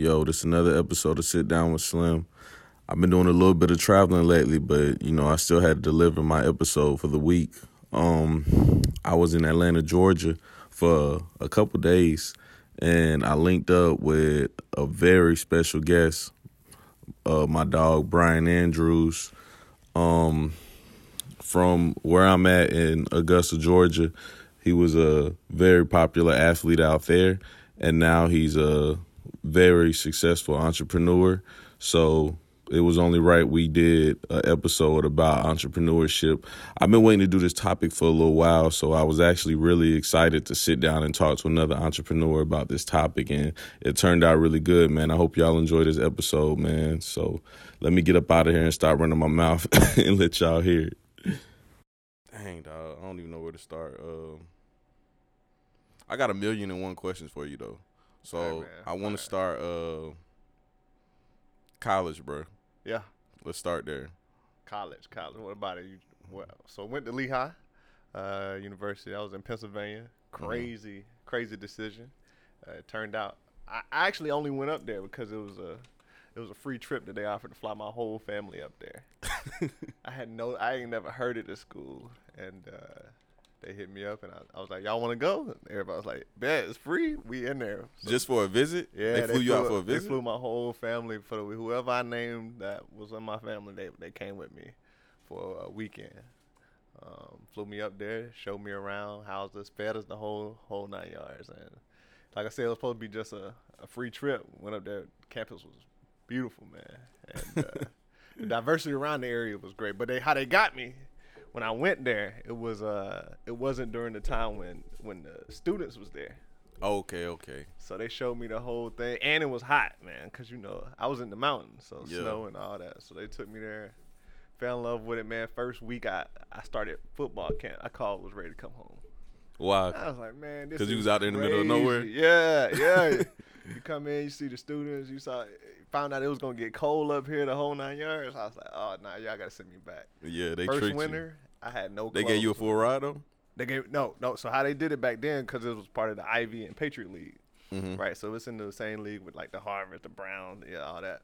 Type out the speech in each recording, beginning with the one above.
Yo, this is another episode of Sit Down with Slim. I've been doing a little bit of traveling lately, but, you know, I still had to deliver my episode for the week. I was in Atlanta, Georgia for a couple days, and I linked up with a very special guest, my dog Brian Andrews. From where I'm at in Augusta, Georgia, he was a very popular athlete out there, and now he's a very successful entrepreneur. So it was only right we did an episode about entrepreneurship. I've been waiting to do this topic for a little while, so I was actually really excited to sit down and talk to another entrepreneur about this topic, and it turned out really good, man. I hope y'all enjoy this episode, man. So let me get up out of here and stop running my mouth and let y'all hear it. Dang, dog. I don't even know where to start. I got 1,001 questions for you, though. So I want to start college, bro. Yeah. Let's start there. College. What about it? So I went to Lehigh University. I was in Pennsylvania. Crazy decision. It turned out I actually only went up there because it was a free trip that they offered to fly my whole family up there. I ain't never heard of this school, and they hit me up, and I was like, "Y'all want to go?" And everybody was like, "Bet, it's free. We in there so, just for a visit." Yeah, they flew you out for a visit. They flew my whole family for whoever I named that was in my family. They came with me for a weekend. Flew me up there, showed me around, housed us, fed us, the whole 9 yards. And like I said, it was supposed to be just a free trip. Went up there. Campus was beautiful, man. And the diversity around the area was great. But how they got me when I went there, it wasn't during the time when the students was there. Okay. So they showed me the whole thing, and it was hot, man, because, you know, I was in the mountains, so yeah. Snow and all that. So they took me there, fell in love with it, man. First week I started football camp. I called, was ready to come home. Wow. I was like, man, this is because you was out there in the middle of nowhere? Yeah. You come in, you see the students, found out it was going to get cold up here the whole 9 yards. I was like, oh, nah, y'all got to send me back. Yeah, they tricked you. First winter, I had no clue. They gave you a full ride, though? No. So how they did it back then, because it was part of the Ivy and Patriot League, right? So it's in the same league with, like, the Harvard, the Brown, yeah, all that.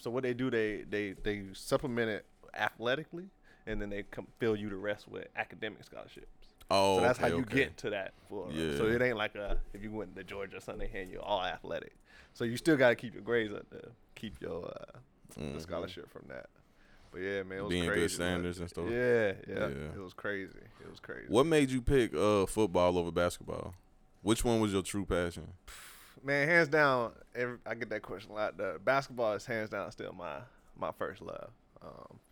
So what they do, they supplement it athletically, and then they fill you the rest with academic scholarships. Oh, so that's how you get to that. Yeah. So it ain't like if you went to Georgia or something, they hand you all athletic. So you still got to keep your grades up there, keep your the scholarship from that. But yeah, man, it was being crazy. Being good standards and stuff. Yeah, it was crazy. What made you pick football over basketball? Which one was your true passion? Man, hands down, I get that question a lot. Basketball is hands down still my first love.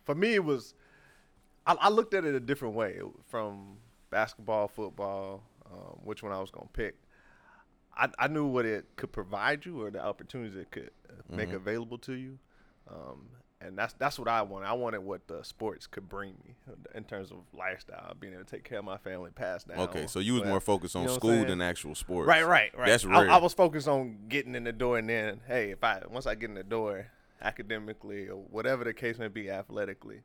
For me, it was I looked at it a different way from basketball, football, which one I was going to pick. I knew what it could provide you or the opportunities it could make available to you. And that's what I wanted. I wanted what the sports could bring me in terms of lifestyle, being able to take care of my family, pass down. Okay, so you was more focused on school than actual sports. Right. That's rare. I was focused on getting in the door, and then, hey, once I get in the door academically or whatever the case may be athletically,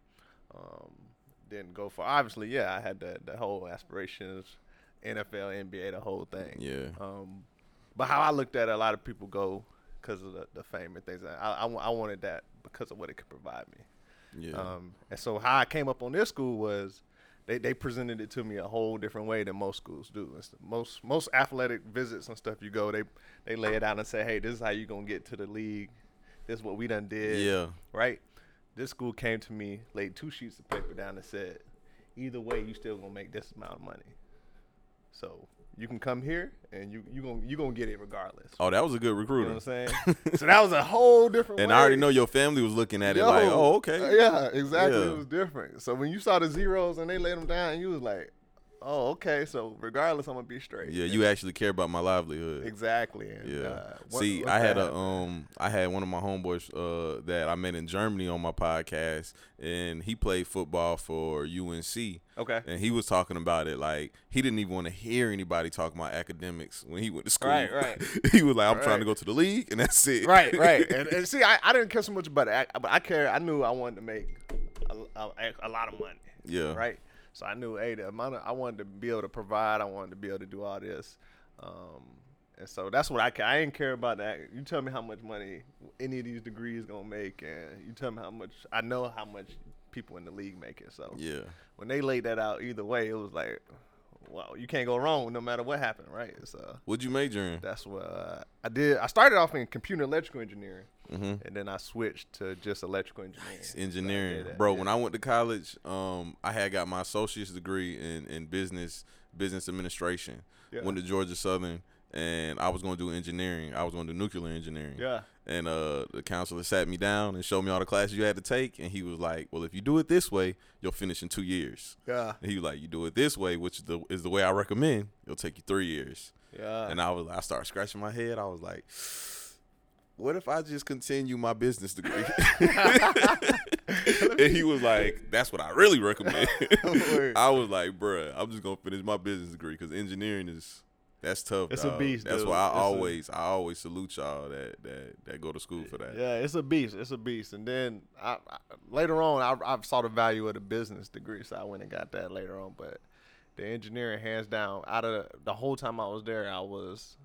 didn't go for. Obviously, yeah, I had the whole aspirations, NFL, NBA, the whole thing. Yeah. But how I looked at it, a lot of people go because of the fame and things. I wanted that because of what it could provide me. Yeah. And so how I came up on this school was they presented it to me a whole different way than most schools do. It's most athletic visits and stuff you go, they lay it out and say, hey, this is how you're going to get to the league. This is what we done did. Yeah. Right? This school came to me, laid two sheets of paper down and said, either way, you still going to make this amount of money. So you can come here and you gonna get it regardless. Oh, that was a good recruiter. You know what I'm saying? So that was a whole different and way. I already know your family was looking at it like, oh, okay. Yeah, exactly. Yeah. It was different. So when you saw the zeros and they laid them down, you was like, oh, okay. So regardless, I'm going to be straight. Yeah, you actually care about my livelihood. Exactly. And, yeah. See, I had one of my homeboys that I met in Germany on my podcast, and he played football for UNC. Okay. And he was talking about it like he didn't even want to hear anybody talk about academics when he went to school. Right. He was like, I'm trying to go to the league, and that's it. Right. And see, I didn't care so much about it, but I cared. I knew I wanted to make a lot of money. Yeah. Right. So I knew, hey, I wanted to be able to provide. I wanted to be able to do all this. And so that's what I ain't care about that. You tell me how much money any of these degrees gonna make, and you tell me how much I know how much people in the league make it. So yeah, when they laid that out, either way, it was like, wow, you can't go wrong no matter what happened, right? So what'd you major in? That's what I did. I started off in computer electrical engineering, mm-hmm. and then I switched to just electrical engineering. Nice. Engineering, so bro. Yeah. When I went to college, I had got my associate's degree in business administration. Yeah. Went to Georgia Southern. And I was going to do engineering. I was going to do nuclear engineering. Yeah. And the counselor sat me down and showed me all the classes you had to take. And he was like, well, if you do it this way, you'll finish in 2 years. Yeah. And he was like, you do it this way, which is the way I recommend, it'll take you 3 years. Yeah. And I started scratching my head. I was like, what if I just continue my business degree? And he was like, that's what I really recommend. I was like, bruh, I'm just going to finish my business degree because engineering is... That's tough. It's a beast. That's why I always salute y'all that go to school for that. Yeah, it's a beast. It's a beast. And then later on, I saw the value of the business degree, so I went and got that later on. But the engineering, hands down, out of the whole time I was there, it was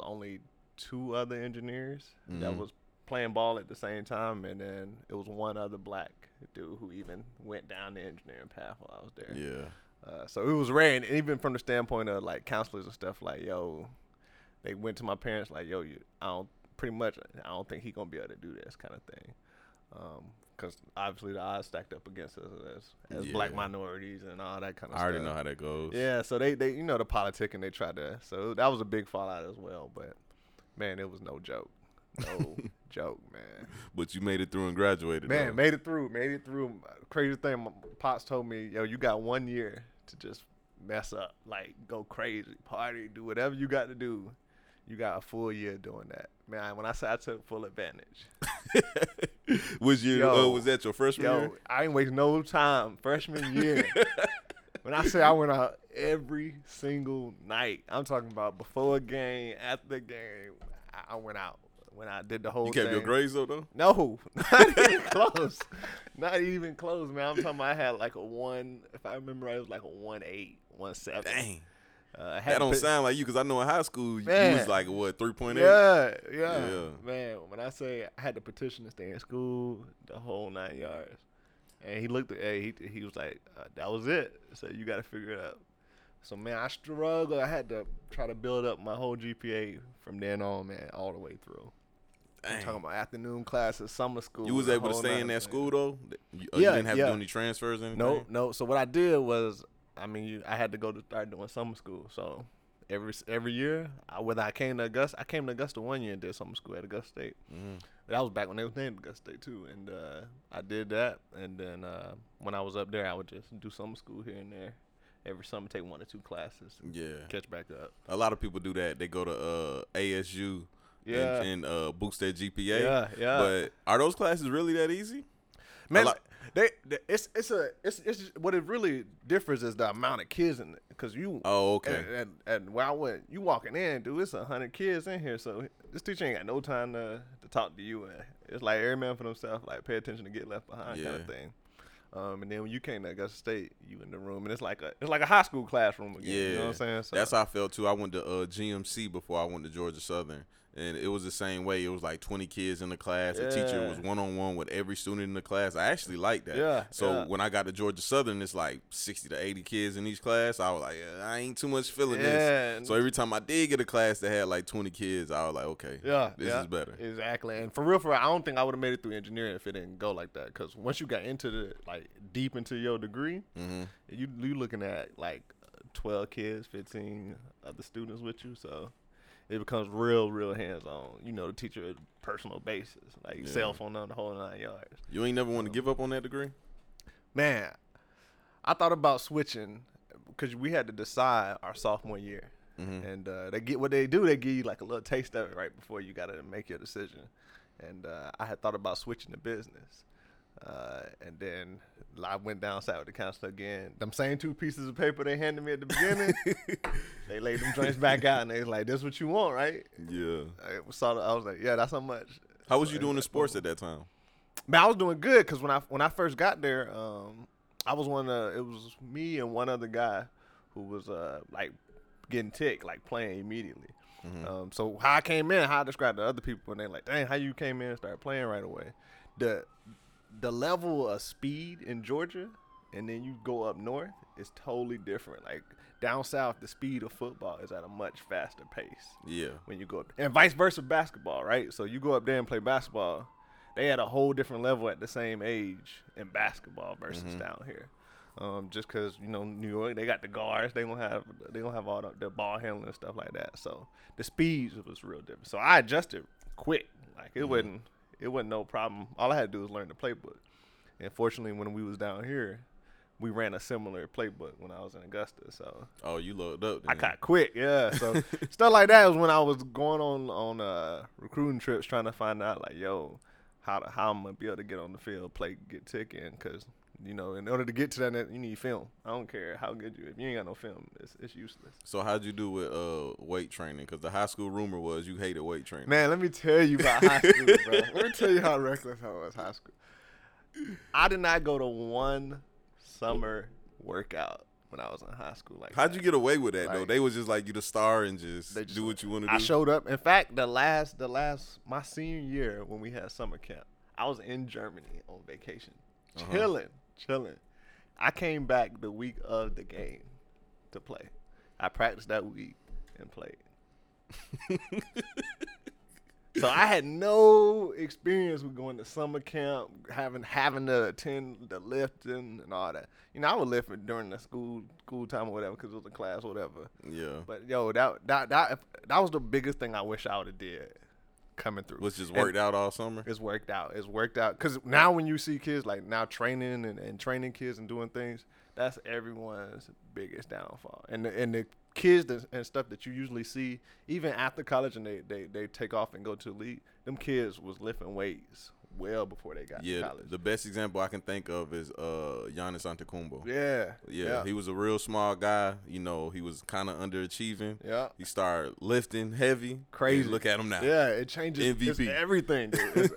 only two other engineers mm-hmm. that was playing ball at the same time, and then it was one other black dude who even went down the engineering path while I was there. Yeah. So it was rare, and even from the standpoint of like counselors and stuff, like, yo, they went to my parents like, yo, I don't think he gonna be able to do this kind of thing, because obviously the odds stacked up against us as yeah. black minorities and all that kind of stuff. I already know how that goes. Yeah, so they you know the politic, and they tried to, so that was a big fallout as well. But man, it was no joke. No joke, man. But you made it through and graduated. Man, though. Made it through. Crazy thing, my pops told me, yo, you got 1 year to just mess up, like go crazy, party, do whatever you got to do. You got a full year doing that. Man, when I say I took full advantage. Was that your freshman year? I ain't waste no time. Freshman year. When I say I went out every single night, I'm talking about before a game, after the game, I went out. When I did the whole thing. You kept your grades up, though? No. Not even close. Not even close, man. I'm talking about I had like a 1, if I remember right, it was like a 1.8, 1.7. Dang. That don't sound like you, because I know in high school, man, you was like, what, 3.8? Yeah. Man, when I say I had to petition to stay in school, the whole 9 yards. And he looked at me, he was like, that was it. So you got to figure it out. So, man, I struggled. I had to try to build up my whole GPA from then on, man, all the way through. I'm talking about afternoon classes, summer school. You was able to stay in that school, though? You didn't have to do any transfers or anything? No. So what I did was, I had to start doing summer school. So every year, whether I came to Augusta 1 year and did summer school at Augusta State. Mm. That was back when they was named Augusta State, too. And I did that. And then when I was up there, I would just do summer school here and there. Every summer, take 1 or 2 classes. Yeah. Catch back up. A lot of people do that. They go to ASU. Yeah. And boost their GPA. Yeah. But are those classes really that easy? Man, what it really differs is the amount of kids in it. Cause you. Oh, okay. And where I went, you walking in, dude, it's 100 kids in here. So this teacher ain't got no time to talk to you. And it's like every man for themselves, like pay attention to get left behind kind of thing. And then when you came to Augusta State, you in the room, and it's like a high school classroom again. Yeah. You know what I'm saying? So, that's how I felt too. I went to GMC before I went to Georgia Southern. And it was the same way. It was like 20 kids in the class. Yeah. The teacher was one-on-one with every student in the class. I actually liked that. Yeah, so when I got to Georgia Southern, it's like 60 to 80 kids in each class. I was like, I ain't too much feeling this. So every time I did get a class that had like 20 kids, I was like, okay, this is better. Exactly. And for real, I don't think I would have made it through engineering if it didn't go like that. Because once you got into deep into your degree, mm-hmm. you looking at like 12 kids, 15 other students with you, so. It becomes real, real hands-on. You know, the teacher personal basis, like cell phone on the whole 9 yards. You ain't never want to give up on that degree? Man, I thought about switching because we had to decide our sophomore year. Mm-hmm. And they give you like a little taste of it right before you got to make your decision. And I had thought about switching to business. And then I went down south with the counselor again. Them same 2 pieces of paper they handed me at the beginning, they laid them joints back out, and they was like, "That's what you want, right?" Yeah. I was like, "Yeah, that's how much." How was you doing in sports at that time? Man, I was doing good because when I first got there, I was it was me and one other guy who was like getting ticked, like playing immediately. Mm-hmm. So how I came in, how I described to other people, and they like, dang, how you came in and started playing right away. The level of speed in Georgia, and then you go up north, is totally different. Like down south, the speed of football is at a much faster pace. Yeah. When you go up, and vice versa, basketball, right? So you go up there and play basketball, they at a whole different level at the same age in basketball versus mm-hmm. down here. Just because, you know, New York, they got the guards, they gonna have all the ball handling and stuff like that. So the speeds was real different. So I adjusted quick. Like it mm-hmm. wasn't no problem. All I had to do was learn the playbook. And fortunately, when we was down here, we ran a similar playbook when I was in Augusta. So oh, you looked up. Then. I caught quick, yeah. So stuff like that was when I was going on recruiting trips, trying to find out like, yo, how I'm gonna be able to get on the field, play, get ticking, because. You know, in order to get to that, you need film. I don't care how good you. If you ain't got no film, it's useless. So how'd you do with weight training? Because the high school rumor was you hated weight training. Man, let me tell you about high school, bro. Let me tell you how reckless I was high school. I did not go to one summer workout when I was in high school. Like, how'd you get away with that though? They was just like you the star and just do what you want to do. I showed up. In fact, the last my senior year when we had summer camp, I was in Germany on vacation, chilling. I came back the week of the game to play. I practiced that week and played. So I had no experience with going to summer camp, having to attend the lifting and all that. You know, I would lift during the school time or whatever because it was a class or whatever. Yeah. But yo, that was the biggest thing I wish I would have did. Coming through, which is worked out all summer. It's worked out because now when you see kids like now training and training kids and doing things, that's everyone's biggest downfall. And the kids and stuff that you usually see even after college and they take off and go to the league, them kids was lifting weights well before they got to college. The best example I can think of is Giannis Antetokounmpo. Yeah. He was a real small guy. You know, he was kind of underachieving. Yeah. He started lifting heavy. Crazy. Look at him now. Yeah, it changes MVP. Everything.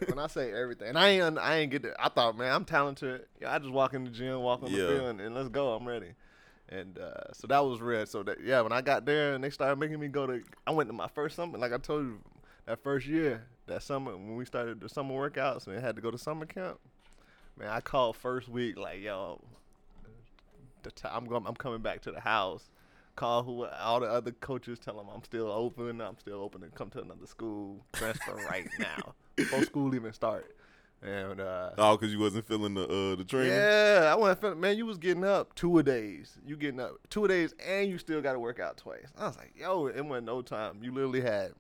When I say everything, and I ain't get it. I thought, man, I'm talented. I just walk in the gym, walk on the field, and let's go. I'm ready. And so that was real. So that when I got there and they started making me I went to my first summer. Like I told you, that first year. That summer, when we started the summer workouts and had to go to summer camp, man, I called first week like, yo, I'm coming back to the house. Call all the other coaches, tell them I'm still open to come to another school, transfer right now before school even start. And because you wasn't feeling the training. Yeah, I wasn't feeling. Man, you was getting up 2 a days. You getting up 2 a days, and you still got to work out twice. I was like, yo, it wasn't no time. You literally had.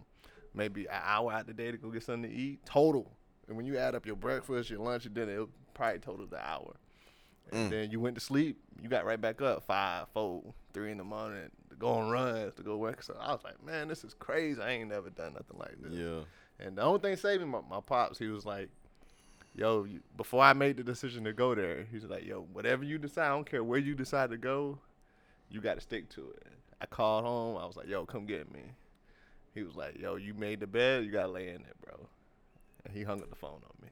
Maybe an hour out the day to go get something to eat total, and when you add up your breakfast, your lunch, your dinner, it probably total the hour. And then you went to sleep, you got right back up 5, 4, 3 in the morning to go on runs to go work. So I was like, man, this is crazy. I ain't never done nothing like this. Yeah. And the only thing saving my pops, he was like, yo, before I made the decision to go there, he's like, yo, whatever you decide, I don't care where you decide to go, you got to stick to it. I called home. I was like, yo, come get me. He was like, yo, you made the bed, you got to lay in it, bro. And he hung up the phone on me.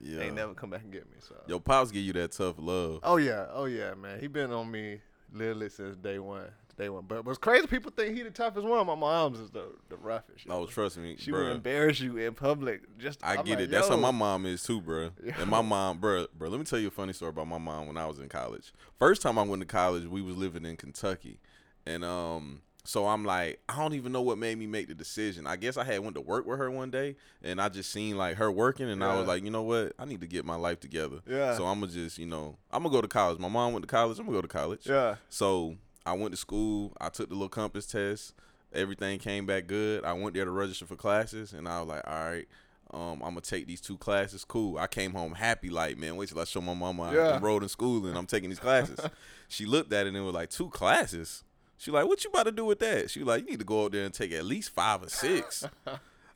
Yeah. They ain't never come back and get me. So. Yo, pops give you that tough love. Oh, yeah, man. He been on me literally since day one. But what's crazy, people think he the toughest one. My mom's is the roughest. Oh, know? Trust me, she would embarrass you in public. I get like, it. Yo. That's how my mom is too, bro. And my mom, bro, let me tell you a funny story about my mom when I was in college. First time I went to college, we was living in Kentucky. And, so I'm like, I don't even know what made me make the decision. I guess I had went to work with her one day, and I just seen like her working, and I was like, you know what? I need to get my life together. Yeah. So I'm going to just, you know, I'm going to go to college. My mom went to college. I'm going to go to college. Yeah. So I went to school. I took the little compass test. Everything came back good. I went there to register for classes, and I was like, all right. I'm going to take these 2 classes. Cool. I came home happy like, man, wait till I show my mama I enrolled in school, and I'm taking these classes. She looked at it, and it was like, 2 classes? She like, what you about to do with that? She like, you need to go up there and take at least 5 or 6.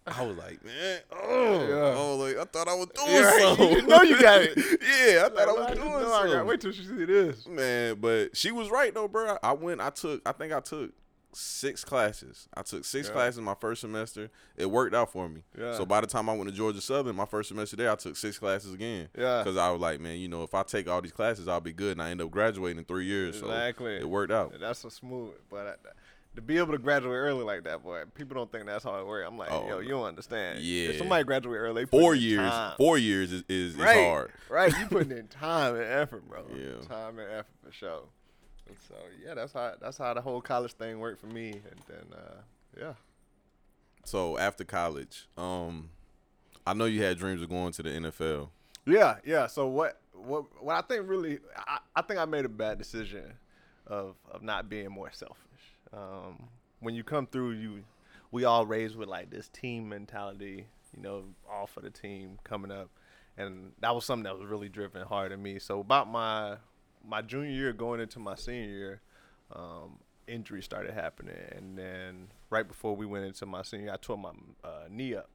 I was like, man, like, I thought I was doing something. You know you got it. Yeah, I thought I was doing something. Wait till she see this. Man, but she was right, though, bro. I think I took 6 classes. I took 6 classes my first semester. It worked out for me. Yeah. So by the time I went to Georgia Southern, my first semester there, I took 6 classes again. Yeah. Because I was like, man, you know, if I take all these classes, I'll be good, and I end up graduating in 3 years. Exactly. So it worked out. That's a smooth. But To be able to graduate early like that, boy, people don't think that's hard work. I'm like, oh, yo, you don't understand. Yeah. If somebody graduate early, 4 years. 4 years is hard. Right. You putting in time and effort, bro. Yeah. Time and effort for sure. And so yeah, that's how the whole college thing worked for me. And then yeah. So after college, I know you had dreams of going to the NFL. Yeah. So what I think really, I think I made a bad decision of not being more selfish. When you come through, we all raised with like this team mentality, you know, all for the team coming up, and that was something that was really driven hard in me. So about my junior year going into my senior year, injuries started happening, and then right before we went into my senior year, I tore my knee up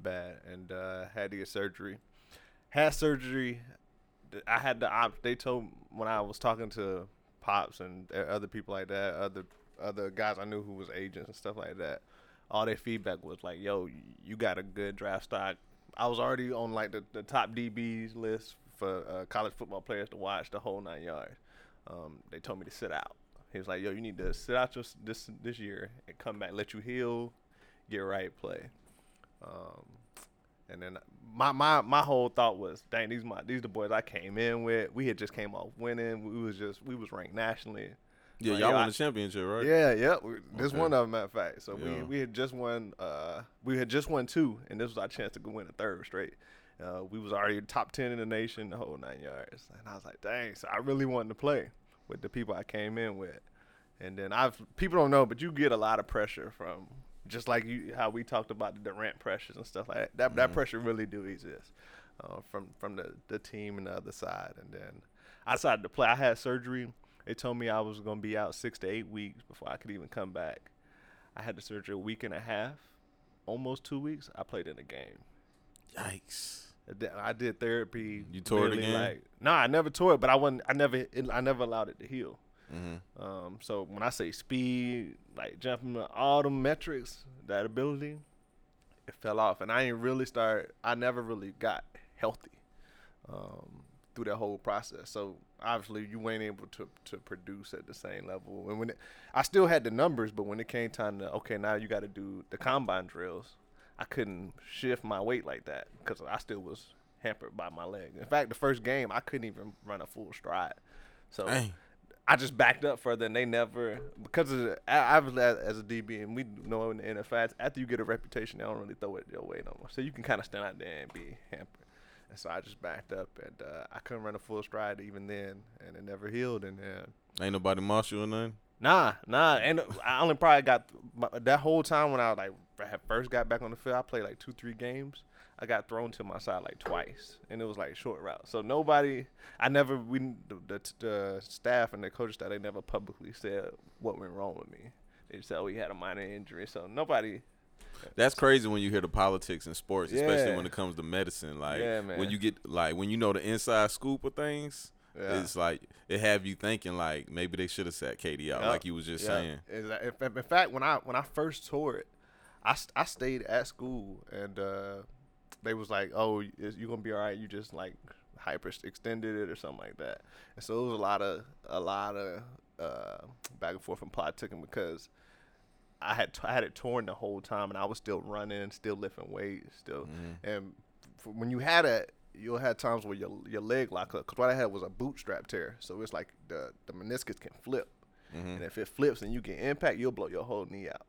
bad, and had to get surgery. Had surgery. I had the option. They told when I was talking to Pops and other people like that, other guys I knew who was agents and stuff like that, all their feedback was like, yo, you got a good draft stock. I was already on like the top DBs list for college football players to watch, the whole 9 yards. They told me to sit out. He was like, yo, you need to sit out this year and come back, let you heal, get right, play. And then my whole thought was, dang, these the boys I came in with. We had just came off winning. We was ranked nationally. Yeah, y'all won the championship, right? Yeah. This one of them, matter of fact. So yeah. we had just won. We had just won two, and this was our chance to go win a third straight. We was already top 10 in the nation, the whole 9 yards. And I was like, dang. So I really wanted to play with the people I came in with. And then people don't know, but you get a lot of pressure from. Just like how we talked about the Durant pressures and stuff like that. That pressure really do exist from the team and the other side. And then I decided to play. I had surgery. They told me I was going to be out 6 to 8 weeks before I could even come back. I had the surgery a week and a half, almost 2 weeks. I played in a game. Yikes. I did therapy. You tore it again? I never tore it, but I never allowed it to heal. Mm-hmm. So when I say speed, like jumping, all the metrics, that ability, it fell off, and I never really got healthy through that whole process. So obviously you weren't able to produce at the same level. And I still had the numbers, but when it came time to, okay, now you got to do the combine drills, I couldn't shift my weight like that because I still was hampered by my leg. In fact, the first game I couldn't even run a full stride. So. Dang. I just backed up further, and they never – because I was as a DB, and we know in the NFL, after you get a reputation, they don't really throw it your way no more. So you can kind of stand out there and be hampered. And so I just backed up, and I couldn't run a full stride even then, and it never healed. And ain't nobody marshal or nothing? Nah. And I only probably got – that whole time when I first got back on the field, I played like 2-3 games. I got thrown to my side like twice, and it was like short route. So the staff and the coaches that they never publicly said what went wrong with me. They said we had a minor injury, so nobody. That's crazy when you hear the politics in sports, especially when it comes to medicine. Like when you get when you know the inside scoop of things. Yeah. It's like it have you thinking like maybe they should have sat Katie out, like you was just saying. In fact, when I first tore it, I stayed at school and. They was like, oh, you're going to be all right. You just, like, hyper-extended it or something like that. And so it was a lot of back and forth from politicking because I had it torn the whole time, and I was still running, still lifting weights, still. Mm-hmm. And when you had it, you'll have times where your leg lock up because what I had was a bootstrap tear. So it's like the meniscus can flip. Mm-hmm. And if it flips and you get impact, you'll blow your whole knee out.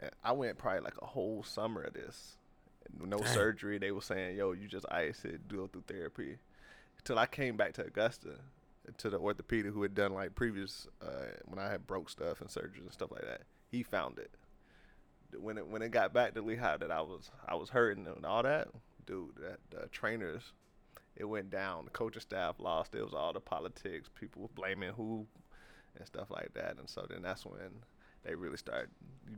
And I went probably like a whole summer of this. No surgery. They were saying, yo, you just ice it, do it through therapy. Until I came back to Augusta, to the orthopedic who had done like previous, when I had broke stuff and surgeries and stuff like that. He found it. When it got back to Lehigh that I was hurting and all that, dude, the trainers, it went down. The coaching staff lost. It was all the politics. People were blaming who and stuff like that. And so then that's when they really start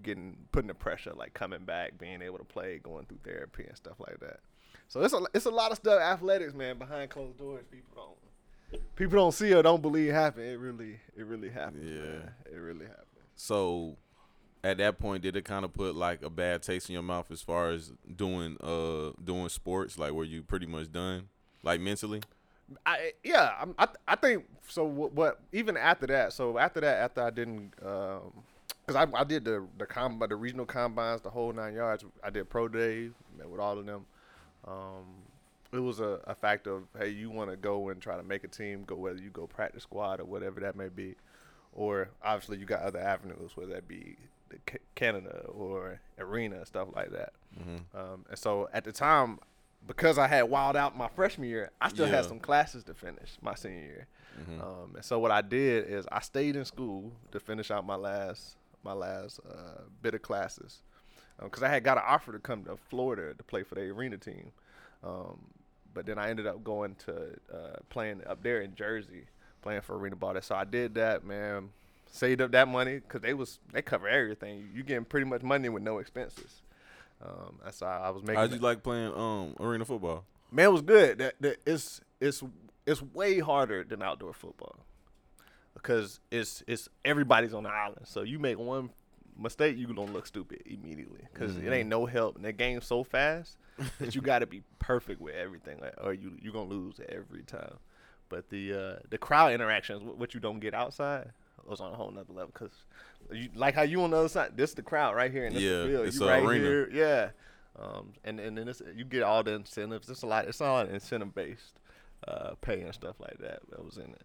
putting the pressure, like coming back, being able to play, going through therapy and stuff like that. So it's a lot of stuff, athletics, man, behind closed doors. People don't see or don't believe happen. It really happened. Yeah, it really happened. So, at that point, did it kind of put like a bad taste in your mouth as far as doing sports? Like, were you pretty much done, like mentally? I think so. What even after that? So after I didn't. Because I did the regional combines, the whole 9 yards. I did pro days, met with all of them. It was a fact of, hey, you want to go and try to make a team, go whether you go practice squad or whatever that may be. Or obviously you got other avenues, whether that be Canada or arena, stuff like that. Mm-hmm. And so at the time, because I had wilded out my freshman year, I still had some classes to finish my senior year. Mm-hmm. And so what I did is I stayed in school to finish out my last bit of classes, because I had got an offer to come to Florida to play for the arena team, but then I ended up going to playing up there in Jersey, playing for arena ball. So I did that, man. Saved up that money because they cover everything. You getting pretty much money with no expenses. That's how I was making. How'd you like playing arena football? Man, it was good. It's way harder than outdoor football. Because it's everybody's on the island, so you make one mistake, you gonna look stupid immediately. Because it ain't no help, and the game's so fast that you gotta be perfect with everything, or you gonna lose every time. But the crowd interactions, what you don't get outside, was on a whole nother level. Because like how you on the other side, this the crowd right here, and this the field, you right arena. Here, and then you get all the incentives. It's all incentive based pay and stuff like that. That was in it.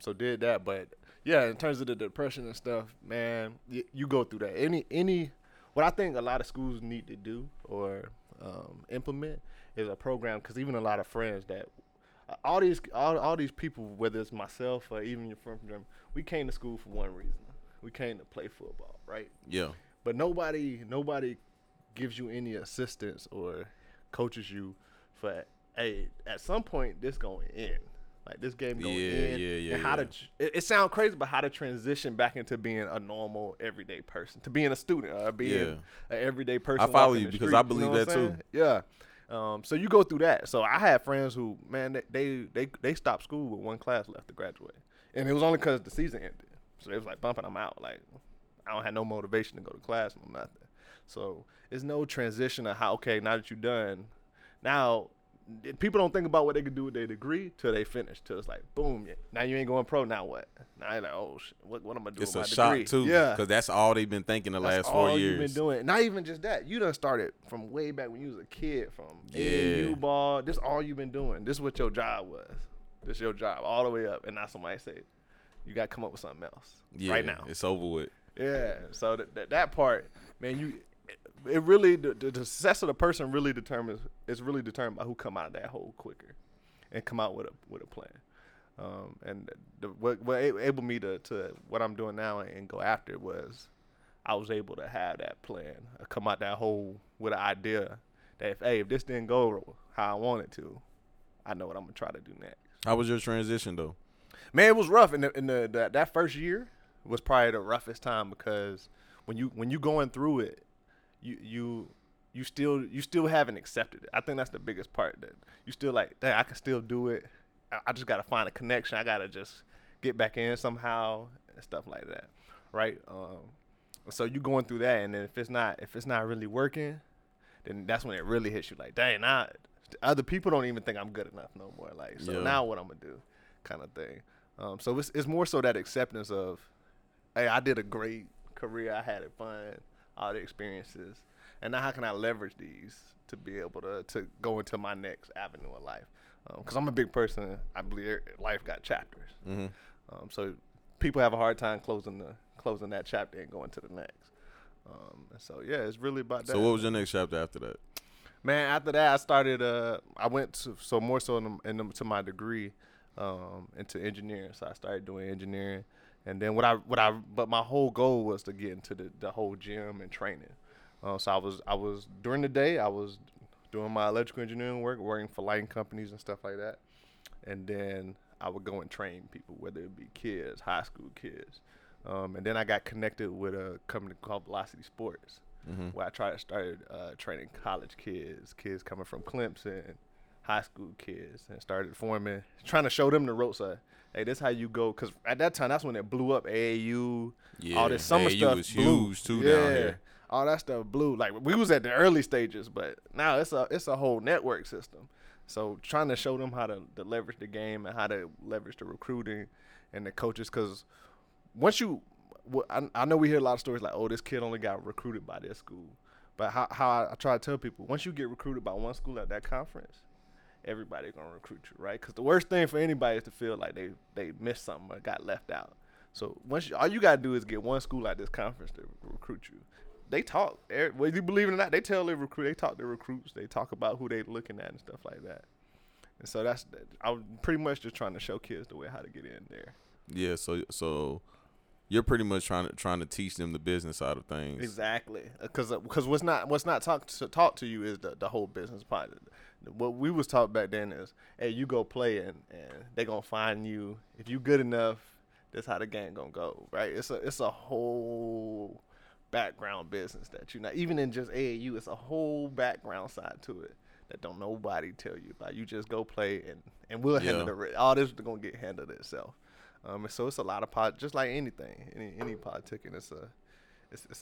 So did that, but yeah, in terms of the depression and stuff, man, you go through that. Any, what I think a lot of schools need to do or implement is a program, because even a lot of friends that all these people, whether it's myself or even your friend from Germany, we came to school for one reason. We came to play football, right? Yeah. But nobody gives you any assistance or coaches you for, hey, at some point this gonna end. Like, this game going in, and how to it sounds crazy, but how to transition back into being a normal, everyday person, to being a student, or being an everyday person. I follow you because I believe that too. Yeah, so you go through that. So I had friends who, man, they stopped school with one class left to graduate, and it was only because the season ended. So they was like, bumping them out. Like, I don't have no motivation to go to class or nothing. So there's no transition of how, okay, now that you're done, now. People don't think about what they could do with their degree till they finish. Till it's like, boom, now you ain't going pro. Now what? Now you're like, oh shit, what am I doing? It's with my degree? It's a shock too, because that's all they've been thinking the last 4 years. That's all you've been doing. Not even just that. You done started from way back when you was a kid, from AAU ball. This all you've been doing. This what your job was. This your job all the way up. And now somebody say, you got to come up with something else right now. It's over with. Yeah. So that part, man, it really, the success of the person really determines. It's really determined by who come out of that hole quicker, and come out with a plan. And what enabled me to what I'm doing now and go after was, I was able to have that plan, come out that hole with an idea that if this didn't go how I wanted to, I know what I'm gonna try to do next. How was your transition though? Man, it was rough. In the that first year was probably the roughest time, because when you going through it. You still haven't accepted it. I think that's the biggest part, that you still like, dang, I can still do it. I just gotta find a connection. I gotta just get back in somehow and stuff like that, right? So you going through that, and then if it's not really working, then that's when it really hits you. Like, dang, now other people don't even think I'm good enough no more. Like, so now what I'm gonna do, kind of thing. So it's more so that acceptance of, hey, I did a great career. I had it fun. All the experiences, and now how can I leverage these to be able to go into my next avenue of life? Because I'm a big person, I believe life got chapters. Mm-hmm. So people have a hard time closing that chapter and going to the next. So yeah, it's really about that. So what was your next chapter after that? Man, after that I started. I went to, so more so into my degree, into engineering. So I started doing engineering. And then but my whole goal was to get into the whole gym and training. So I was during the day, I was doing my electrical engineering work, working for lighting companies and stuff like that. And then I would go and train people, whether it be kids, high school kids. And then I got connected with a company called Velocity Sports, where I started training college kids coming from Clemson, high school kids, and started forming, trying to show them the ropes of, hey, this how you go. Because at that time, that's when it blew up, AAU, all this summer AAU stuff. AAU was huge, too, down here. All that stuff blew. Like, we was at the early stages, but now it's a whole network system. So trying to show them how to leverage the game and how to leverage the recruiting and the coaches. Because once you well, I know we hear a lot of stories like, oh, this kid only got recruited by this school. But how I try to tell people, once you get recruited by one school at that conference, everybody's going to recruit you, right? Because the worst thing for anybody is to feel like they missed something or got left out. So once all you got to do is get one school at this conference to recruit you. They talk, whether you believe it or not, they tell their recruit, they talk to recruits, they talk about who they looking at and stuff like that. And so that's, I'm pretty much just trying to show kids the way how to get in there. Yeah, so you're pretty much trying to teach them the business side of things. Exactly, because what's not taught to you is the whole business part. What we was taught back then is, hey, you go play and they gonna find you. If you good enough, that's how the game gonna go, right? It's a whole background business that you not even in just AAU. It's a whole background side to it that don't nobody tell you about. You just go play and we'll handle the all this is gonna get handled itself. And so it's a lot of just like anything, any politicking. It's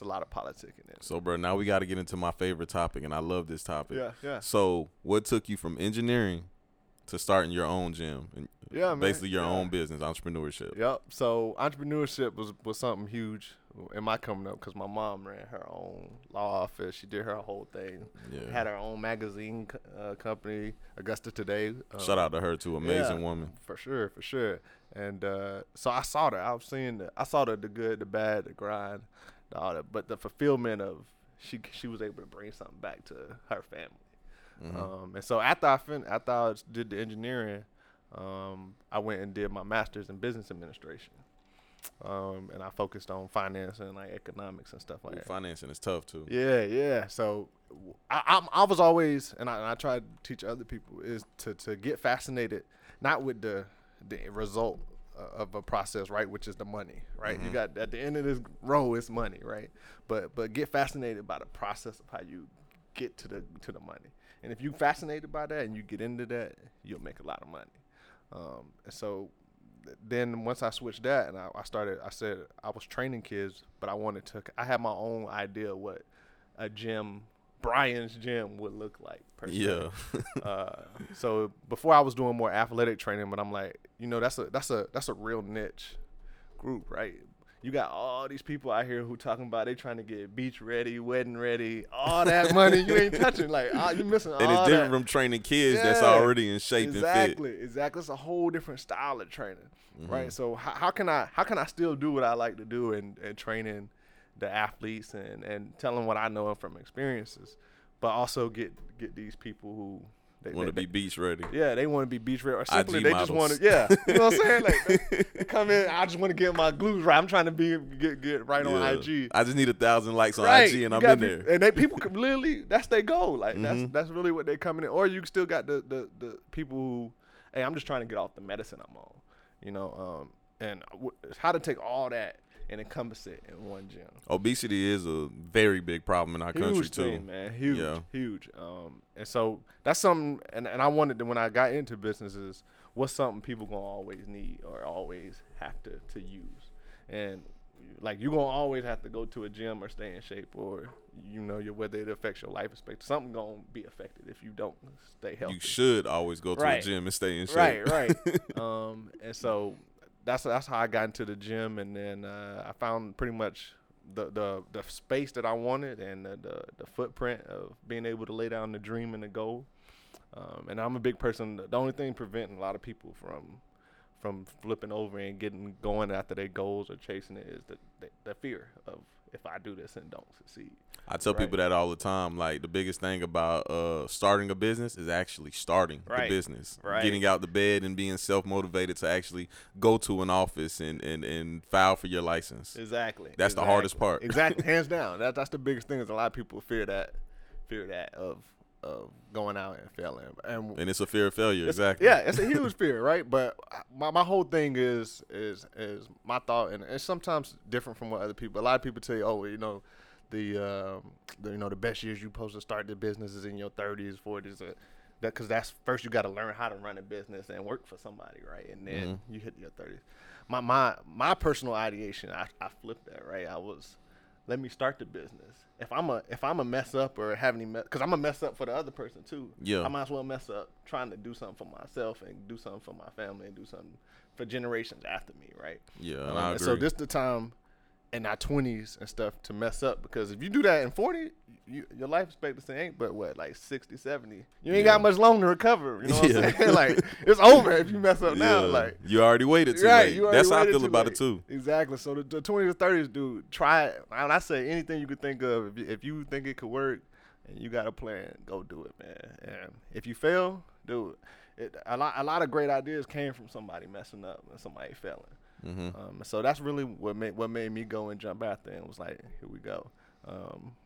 a lot of politicking. So, bro, now we got to get into my favorite topic, and I love this topic. Yeah. So, what took you from engineering to starting your own gym? And basically your own business, entrepreneurship. Yep. So, entrepreneurship was something huge in my coming up because my mom ran her own law office. She did her whole thing. Yeah. Had her own magazine company, Augusta Today. Shout out to her too, amazing woman. For sure. And so I saw that. I saw the good, the bad, the grind, all that. But the fulfillment of she was able to bring something back to her family. Mm-hmm. And so after I did the engineering, I went and did my master's in business administration. And I focused on finance and like economics and stuff like that. Financing is tough too. Yeah. So I was always, and I try to teach other people is to get fascinated not with the result of a process, right, which is the money, right? Mm-hmm. You got at the end of this row, it's money, right? But get fascinated by the process of how you get to the money. And if you're fascinated by that and you get into that, you'll make a lot of money. So then once I switched that and I said I was training kids, but I had my own idea of what a gym, Brian's gym would look like per se. Yeah. So before I was doing more athletic training, but I'm like, you know, that's a real niche group, right? You got all these people out here who talking about they trying to get beach ready, wedding ready, all that money you ain't touching. Like, you missing all that. And it's different from training kids that's already in shape and fit. Exactly. It's a whole different style of training, mm-hmm. right? So how can I still do what I like to do and training the athletes and tell them what I know from experiences, but also get these people who they want to be beach ready. Yeah, they want to be beach ready. Or simply IG they models. Just want to. Yeah, you know what I'm saying? Like they come in, I just want to get my glues right. I'm trying to get right on IG. I just need 1,000 likes on IG and I'm in there. And people can literally that's their goal. Like mm-hmm. that's really what they coming in. Or you still got the people who, hey, I'm just trying to get off the medicine I'm on. You know, and how to take all that and encompass it in one gym. Obesity is a very big problem in our country too. Huge thing, man. Huge. And so that's something. And I wanted to when I got into businesses, what's something people gonna always need or always have to use? And like you are gonna always have to go to a gym or stay in shape or you know whether it affects your life expectancy. Something gonna be affected if you don't stay healthy. You should always go to a gym and stay in shape. Right. And so. That's how I got into the gym, and then I found pretty much the space that I wanted and the footprint of being able to lay down the dream and the goal. And I'm a big person. The only thing preventing a lot of people from flipping over and getting going after their goals or chasing it is the fear of if I do this and don't succeed. I tell people that all the time. Like the biggest thing about starting a business is actually starting the business, getting out the bed and being self-motivated to actually go to an office and file for your license. Exactly. That's the hardest part. Exactly. Hands down. That's the biggest thing is a lot of people fear that of going out and failing. And it's a fear of failure. Exactly. Yeah. It's a huge fear. Right. But my whole thing is my thought. And it's sometimes different from what other people, a lot of people tell you, oh, you know, the best years you supposed to start the business is in your 30s, 40s, because that's first you got to learn how to run a business and work for somebody, right? And then you hit your 30s. My personal ideation, I flipped that, right? I was, let me start the business. If I'm a mess up or have any mess, because I'm a mess up for the other person too. Yeah, I might as well mess up trying to do something for myself and do something for my family and do something for generations after me, right? Yeah, and I agree. So this the time. in our 20s and stuff to mess up, because if you do that in 40, your life expectancy ain't but what, like 60, 70. You ain't got much long to recover. You know what I'm saying? Like, it's over if you mess up now. Like, you already waited too late. That's how I feel about it too. Exactly. So the 20s to 30s, dude, try it. I say anything you could think of. If you think it could work and you got a plan, go do it, man. And if you fail, dude, a lot of great ideas came from somebody messing up and somebody failing. Mm-hmm. So that's really what made me go and jump out there and was like, here we go.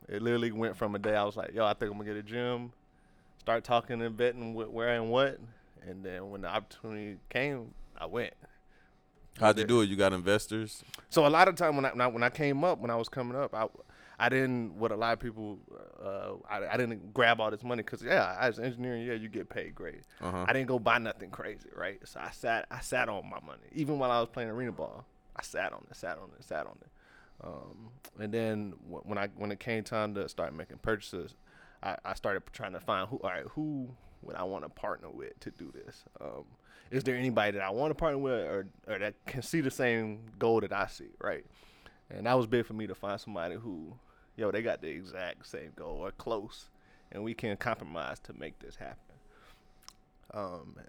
It literally went from a day I was like, yo, I think I'm gonna get a gym, start talking and betting where and what, and then when the opportunity came, I went. How'd you do it? You got investors? So a lot of time when I was coming up, I didn't, what a lot of people, I didn't grab all this money because, as an engineering, you get paid great. Uh-huh. I didn't go buy nothing crazy, right? So I sat on my money. Even while I was playing arena ball, I sat on it. And then when it came time to start making purchases, I started trying to find who would I want to partner with to do this? Is there anybody that I want to partner with or that can see the same goal that I see, right? And that was big for me to find somebody who, they got the exact same goal or close, and we can compromise to make this happen.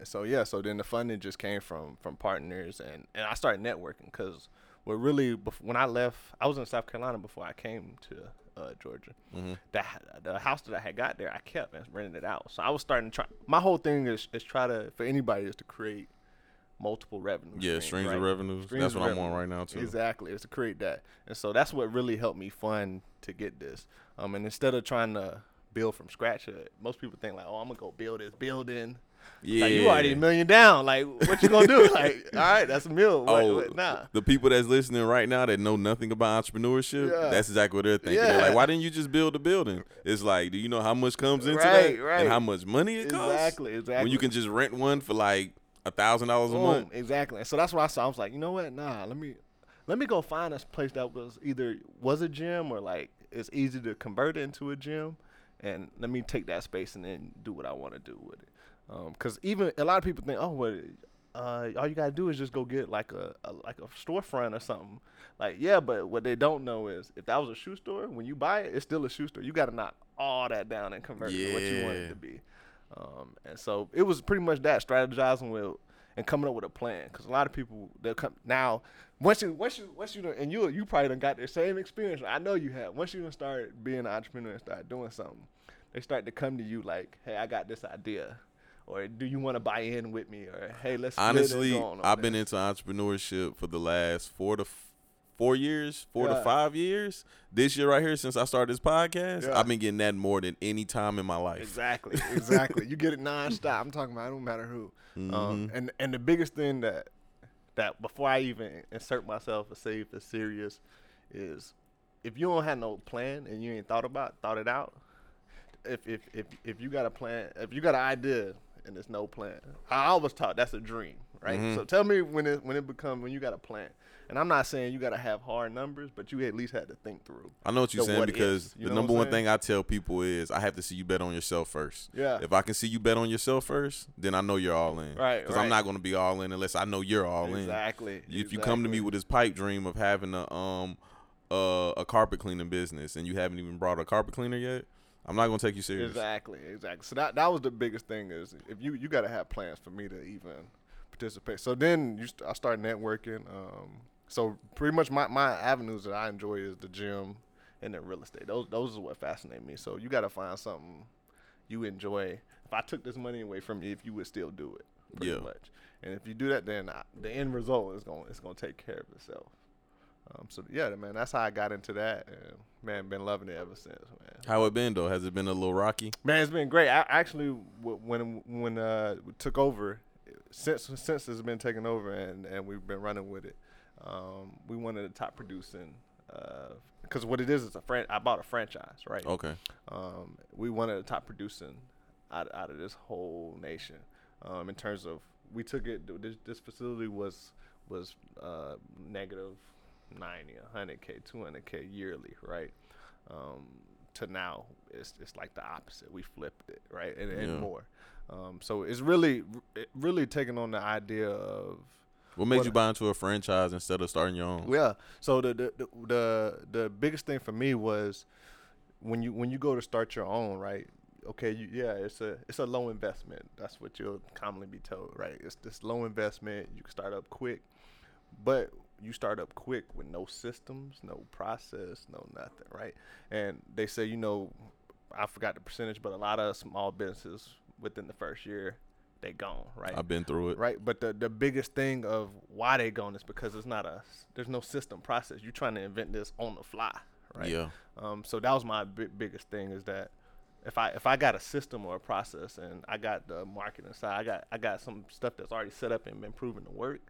So then the funding just came from partners, and I started networking because when I left, I was in South Carolina before I came to Georgia. Mm-hmm. The house that I had got there, I kept and rented it out. So I was starting to try. My whole thing is to create multiple revenue. Yeah, streams of revenues. That's what I'm on right now too. Exactly. It's to create that. And so that's what really helped me fund to get this. And instead of trying to build from scratch, most people think like, oh, I'm gonna go build this building. Yeah. Like, you already $1 million down. Like, what you gonna do? Like, all right, that's $1 million. Nah. The people that's listening right now that know nothing about entrepreneurship, that's exactly what they're thinking. Yeah. They're like, why didn't you just build a building? It's like, do you know how much comes into that? Right. And how much money it costs? Exactly. When you can just rent one for like $1,000 a month. Exactly. So that's what I saw. I was like, you know what? Nah, let me go find a place that was either was a gym or like it's easy to convert it into a gym, and let me take that space and then do what I want to do with it. Because even a lot of people think, all you gotta do is just go get like a storefront or something. Like, yeah, but what they don't know is if that was a shoe store, when you buy it, it's still a shoe store. You gotta knock all that down and convert it to what you want it to be. And so it was pretty much that, strategizing with and coming up with a plan. Because a lot of people, they'll come now. Once you probably done got the same experience. I know you have. Once you done start being an entrepreneur and start doing something, they start to come to you like, "Hey, I got this idea," or "Do you want to buy in with me?" Or "Hey, let's." Honestly, I've been into entrepreneurship for the last 4 to 5 years. This year right here, since I started this podcast, I've been getting that more than any time in my life. Exactly. You get it nonstop. I'm talking about it don't matter who. Mm-hmm. And the biggest thing that before I even insert myself or say if it's serious is if you don't have no plan and you ain't thought it out. If you got a plan, if you got an idea and there's no plan, I always thought that's a dream, right? Mm-hmm. So tell me when you got a plan. And I'm not saying you got to have hard numbers, but you at least had to think through. I know what you're saying, because the number one thing I tell people is I have to see you bet on yourself first. Yeah. If I can see you bet on yourself first, then I know you're all in. Right. Because I'm not going to be all in unless I know you're all in. Exactly. If you come to me with this pipe dream of having a carpet cleaning business and you haven't even brought a carpet cleaner yet, I'm not going to take you serious. Exactly. So that was the biggest thing is if you got to have plans for me to even participate. So then I started networking. So pretty much my avenues that I enjoy is the gym and the real estate. Those is what fascinate me. So you got to find something you enjoy. If I took this money away from you, if you would still do it, pretty much. And if you do that, then the end result is going to take care of itself. Man, that's how I got into that. And, man, been loving it ever since, man. How it been, though? Has it been a little rocky? Man, it's been great. I actually, when took over, since it's been taken over and we've been running with it, we wanted to top producing because what it is a I bought a franchise, right? Okay. We wanted to top producing out of this whole nation. In terms of we took it, this facility was negative $90,000, $100,000, $200,000 yearly, right? To now, it's like the opposite. We flipped it, right, and more. So it's really taking on the idea of What made you buy into a franchise instead of starting your own? Yeah. So the biggest thing for me was when you go to start your own, right? Okay, it's a low investment. That's what you'll commonly be told, right? It's this low investment. You can start up quick, but you start up quick with no systems, no process, no nothing, right? And they say, I forgot the percentage, but a lot of small businesses within the first year, they gone, right? I've been through it. Right, but the biggest thing of why they gone is because there's no system process. You're trying to invent this on the fly, right? Yeah. So that was my biggest thing is that if I got a system or a process and I got the marketing side, I got some stuff that's already set up and been proven to work.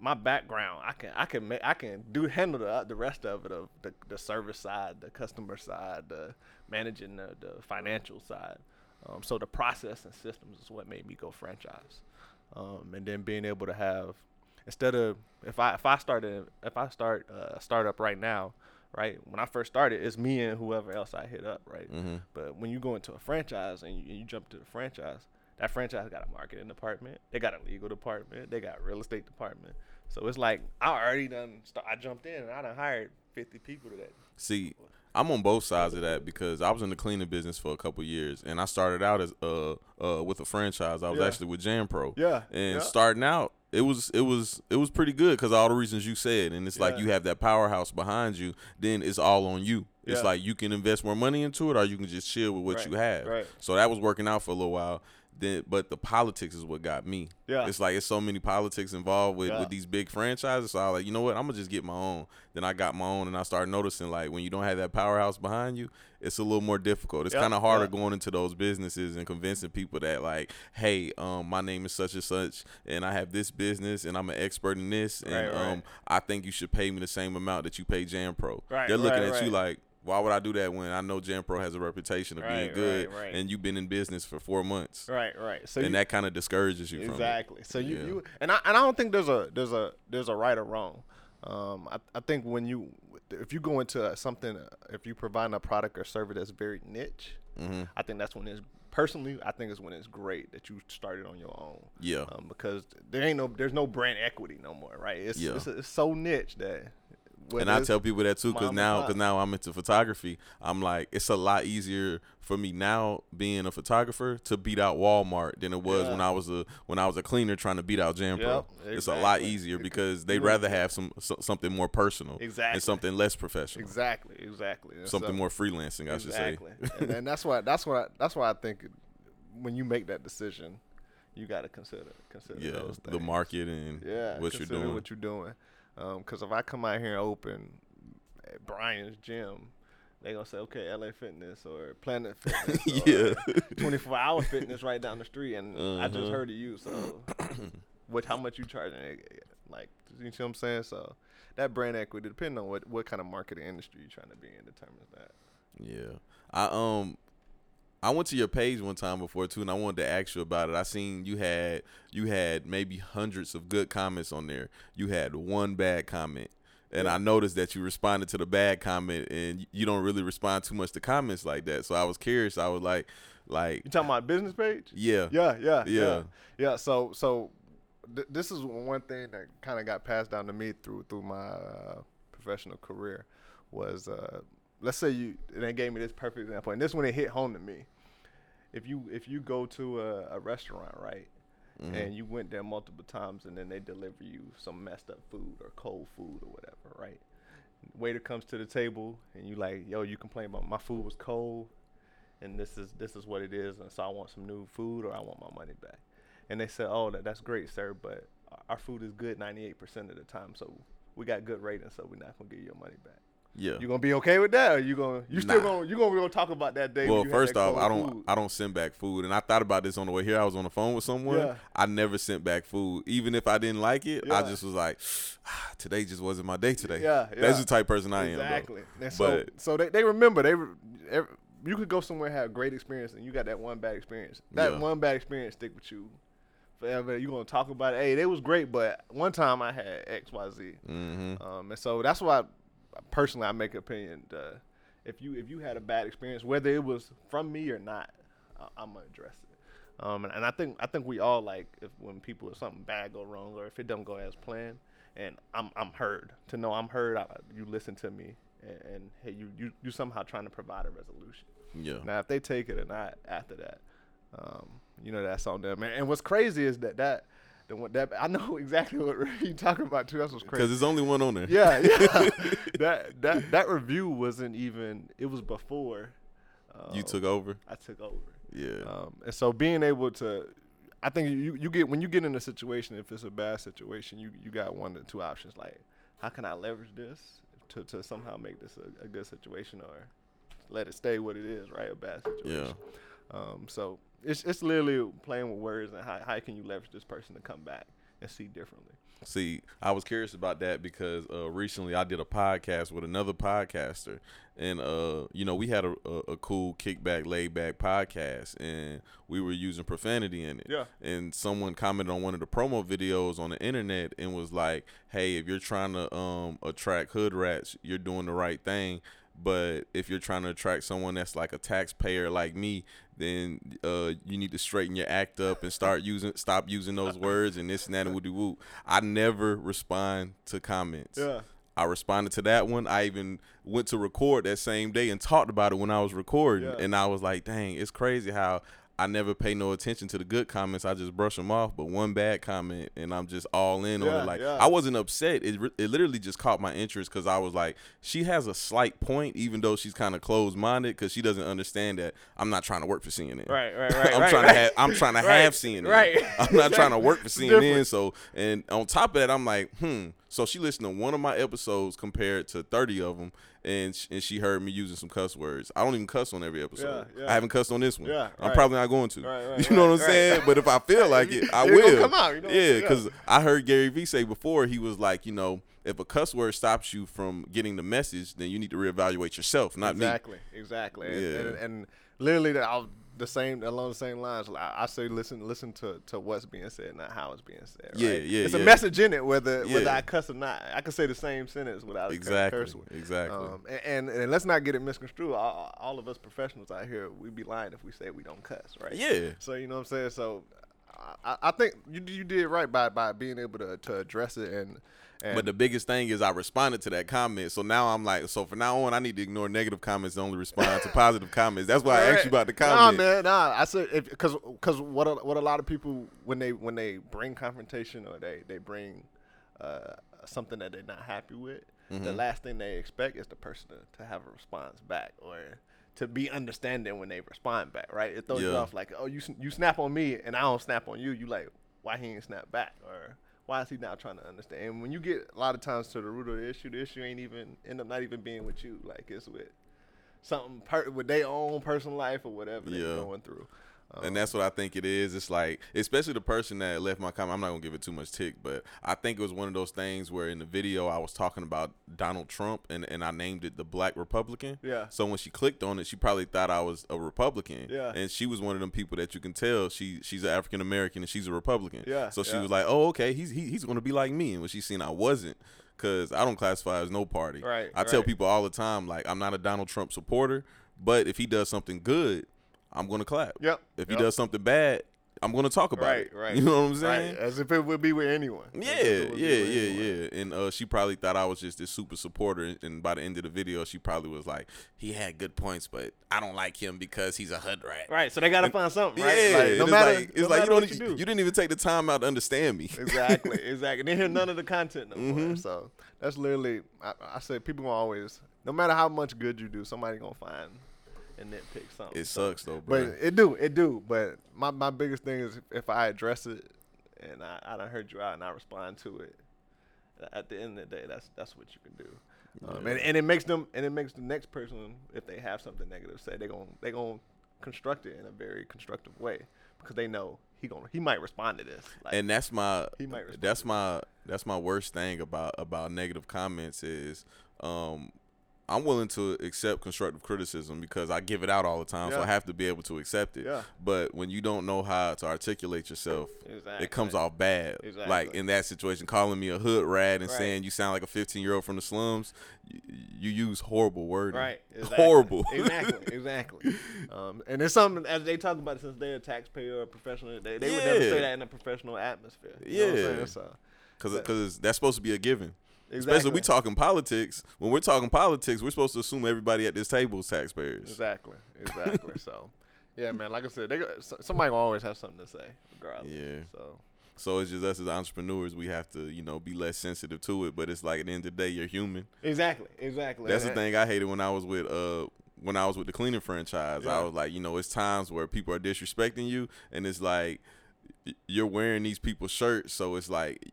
My background, I can handle the rest of it, of the service side, the customer side, the managing the financial side. So the process and systems is what made me go franchise, and then being able to have, instead of if I start a startup right now, right, when I first started, it's me and whoever else I hit up, right. Mm-hmm. But when you go into a franchise and you jump to the franchise, that franchise got a marketing department, they got a legal department, they got a real estate department. So it's like I jumped in and I done hired 50 people to that. See, I'm on both sides of that because I was in the cleaning business for a couple of years, and I started out as with a franchise. I was actually with JanPro. Yeah. And starting out, it was pretty good because all the reasons you said, and it's like you have that powerhouse behind you. Then it's all on you. It's like you can invest more money into it, or you can just chill with what you have. Right. So that was working out for a little while. But the politics is what got me. Yeah. It's like it's so many politics involved with these big franchises. So I was like, you know what? I'm going to just get my own. Then I got my own, and I started noticing, like, when you don't have that powerhouse behind you, it's a little more difficult. It's kind of harder going into those businesses and convincing people that, like, hey, my name is such and such, and I have this business, and I'm an expert in this, and I think you should pay me the same amount that you pay JanPro. Right, they're looking at you like, why would I do that when I know JanPro has a reputation of being good and you've been in business for 4 months? Right. So that kind of discourages you from it. Exactly. So you and I don't think there's a right or wrong. I think if you go into something, if you provide a product or service that's very niche, mm-hmm. I think that's when it's personally. I think it's when it's great that you started on your own. Yeah. Because there's no brand equity no more. Right. It's so niche that. And I tell people that too, because now I'm into photography. I'm like, it's a lot easier for me now being a photographer to beat out Walmart than it was when I was a cleaner trying to beat out JanPro. Yep, exactly. It's a lot easier because they'd rather have something more personal and something less professional. Exactly. And something more freelancing, I should say. And that's why I think when you make that decision, you got to consider those things. The market and what you're doing. Consider what you're doing. Because if I come out here and open at Brian's gym, they gonna say, okay, LA Fitness or Planet Fitness, or 24-hour fitness right down the street, and I just heard of you. So, how much you charging? Like, you see what I'm saying? So, that brand equity, depending on what kind of marketing industry you're trying to be in, determines that. Yeah, I went to your page one time before too, and I wanted to ask you about it. I seen you had maybe hundreds of good comments on there. You had one bad comment, and I noticed that you responded to the bad comment, and you don't really respond too much to comments like that. So I was curious. I was like you talking about business page? Yeah. So this is one thing that kind of got passed down to me through my professional career was. Let's say they gave me this perfect example, and this when it hit home to me. If you go to a restaurant, right, mm-hmm. and you went there multiple times, and then they deliver you some messed up food or cold food or whatever, right? Waiter comes to the table, and you like, yo, you complain about my food was cold, and this is what it is, and so I want some new food or I want my money back. And they said, oh, that's great, sir, but our food is good 98% of the time, so we got good ratings, so we're not gonna give you your money back. Yeah, you gonna be okay with that, or you gonna talk about that day? Well, first off, I don't send back food, and I thought about this on the way here. I was on the phone with someone. Yeah. I never sent back food, even if I didn't like it. Yeah. I just was like, today just wasn't my day today. Yeah. That's the type of person I am. Exactly. So they remember you could go somewhere and have a great experience, and you got that one bad experience. That one bad experience stick with you forever. You're gonna talk about it. Hey, they was great, but one time I had X, Y, Z, and so that's why. Personally, I make an opinion. If you had a bad experience, whether it was from me or not, I'm gonna address it. And I think we all like if something bad go wrong or if it don't go as planned, and I'm heard. To know I'm heard, you listen to me, and hey, you somehow trying to provide a resolution. Yeah. Now if they take it or not after that, that's on them. And what's crazy is that I know exactly what you're talking about too. That's what's crazy. Because there's only one on there. Yeah. that review wasn't even. It was before. You took over. I took over. Yeah. And so being able to, I think you get when you get in a situation. If it's a bad situation, you got one of two options. Like, how can I leverage this to somehow make this a good situation, or let it stay what it is, right? A bad situation. Yeah. So it's literally playing with words and how can you leverage this person to come back and see differently. See, I was curious about that because recently I did a podcast with another podcaster, and we had a cool kickback, laid back podcast, and we were using profanity in it. Yeah. And someone commented on one of the promo videos on the internet and was like, "Hey, if you're trying to attract hood rats, you're doing the right thing. But if you're trying to attract someone that's like a taxpayer like me, then you need to straighten your act up and stop using those words and this and that and woo-doo-woo." I never respond to comments. Yeah. I responded to that one. I even went to record that same day and talked about it when I was recording. Yeah. And I was like, dang, it's crazy how I never pay no attention to the good comments. I just brush them off. But one bad comment, and I'm just all in on it. Like, yeah. I wasn't upset. It literally just caught my interest because I was like, she has a slight point, even though she's kind of closed-minded because she doesn't understand that I'm not trying to work for CNN. Right. I'm trying to have CNN. Right. I'm not trying to work for CNN. Different. So, and on top of that, I'm like, So she listened to one of my episodes compared to 30 of them, and she heard me using some cuss words. I don't even cuss on every episode. Yeah. I haven't cussed on this one. Yeah, I'm probably not going to. You know what I'm saying? But if I feel like it, I will. Come out. Because I heard Gary Vee say before, he was like, if a cuss word stops you from getting the message, then you need to reevaluate yourself, not me. Exactly. Yeah. And literally, along the same lines, I say listen to what's being said, not how it's being said. Right? Yeah. It's a message in it, whether I cuss or not. I can say the same sentence without a curse word. Exactly. And let's not get it misconstrued. All of us professionals out here, we'd be lying if we say we don't cuss, right? Yeah. So you know what I'm saying. So I think you did right by being able to address it and. But the biggest thing is I responded to that comment. So now I'm like, so from now on, I need to ignore negative comments and only respond to positive comments. That's why I asked you about the comment. Nah. I said because what a lot of people when they bring confrontation or they bring something that they're not happy with, mm-hmm. the last thing they expect is the person to have a response back or to be understanding when they respond back. Right? It throws you off like, oh, you snap on me and I don't snap on you. You like, why he ain't snap back or. Why is he not trying to understand? And when you get a lot of times to the root of the issue ain't even end up not even being with you. Like it's with something with their own personal life or whatever they're going through. And that's what I think it is. It's like, especially the person that left my comment, I'm not going to give it too much tick, but I think it was one of those things where in the video I was talking about Donald Trump and I named it the Black Republican. Yeah. So when she clicked on it, she probably thought I was a Republican. Yeah. And she was one of them people that you can tell she's an African-American and she's a Republican. Yeah. So she was like, oh, okay, he's going to be like me. And when she seen I wasn't. Because I don't classify as no party. Right. I tell people all the time, like, I'm not a Donald Trump supporter, but if he does something good, I'm going to clap. Yep. If he does something bad, I'm going to talk about it. Right. You know what I'm saying? Right. As if it would be with anyone. Yeah. And she probably thought I was just this super supporter. And by the end of the video, she probably was like, he had good points, but I don't like him because he's a hood rat. Right. So they got to find something, right? Yeah. Like, you didn't even take the time out to understand me. Exactly. And they hear none of the content no more. Mm-hmm. So that's literally, I say people always, no matter how much good you do, somebody going to find and nitpick something. It sucks though, bro. But it do. But my biggest thing is if I address it and I done heard you out and I respond to it, at the end of the day, that's what you can do. And it makes the next person, if they have something negative to say, they gonna construct it in a very constructive way because they know he might respond to this. Like, and that's my worst thing about negative comments is I'm willing to accept constructive criticism because I give it out all the time, so I have to be able to accept it. Yeah. But when you don't know how to articulate yourself, it comes off bad. Like in that situation, calling me a hood rat and saying you sound like a 15-year-old from the slums, you use horrible wording. Horrible. Exactly. And it's something, as they talk about, since they're a taxpayer or a professional, they would never say that in a professional atmosphere. Because that's supposed to be a given. Exactly. Especially we talking politics. When we're talking politics, we're supposed to assume everybody at this table is taxpayers. Exactly. So, yeah, man. Like I said, somebody will always have something to say, regardless. Yeah. So it's just us as entrepreneurs. We have to, be less sensitive to it. But it's like at the end of the day, you're human. Exactly. That's the thing I hated when I was with the cleaning franchise. Yeah. I was like, it's times where people are disrespecting you, and it's like you're wearing these people's shirts, so it's like.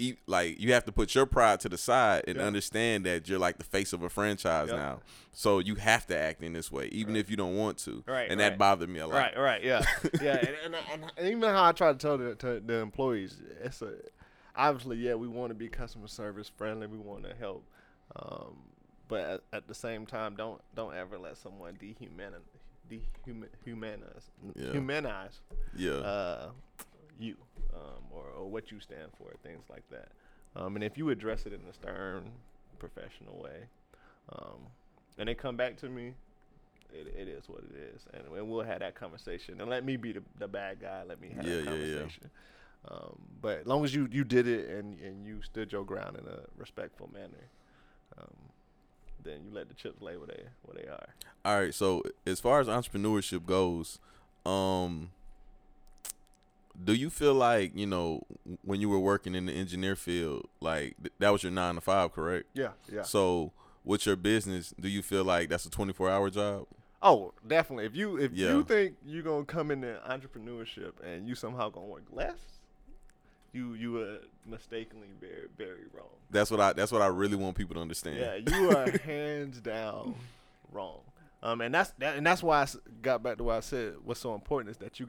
You have to put your pride to the side and understand that you're like the face of a franchise now. So you have to act in this way, even if you don't want to. And that bothered me a lot. And even how I try to tell the employees, we want to be customer service friendly. We want to help, but at the same time, don't ever let someone dehumanize. Yeah. You or what you stand for, things like that, and if you address it in a stern, professional way, and they come back to me, it is what it is, and we'll have that conversation, and let me be the bad guy, let me have that conversation. But as long as you did it and you stood your ground in a respectful manner, then you let the chips lay where they are. All right, so as far as entrepreneurship goes, do you feel like, when you were working in the engineer field, like that was your 9 to 5, correct? Yeah. So with your business, do you feel like that's a 24-hour job? Oh, definitely. If you think you're going to come into entrepreneurship and you somehow going to work less, you are mistakenly very, very wrong. That's what I really want people to understand. Yeah, you are hands down wrong. And that's why I got back to what I said. What's so important is that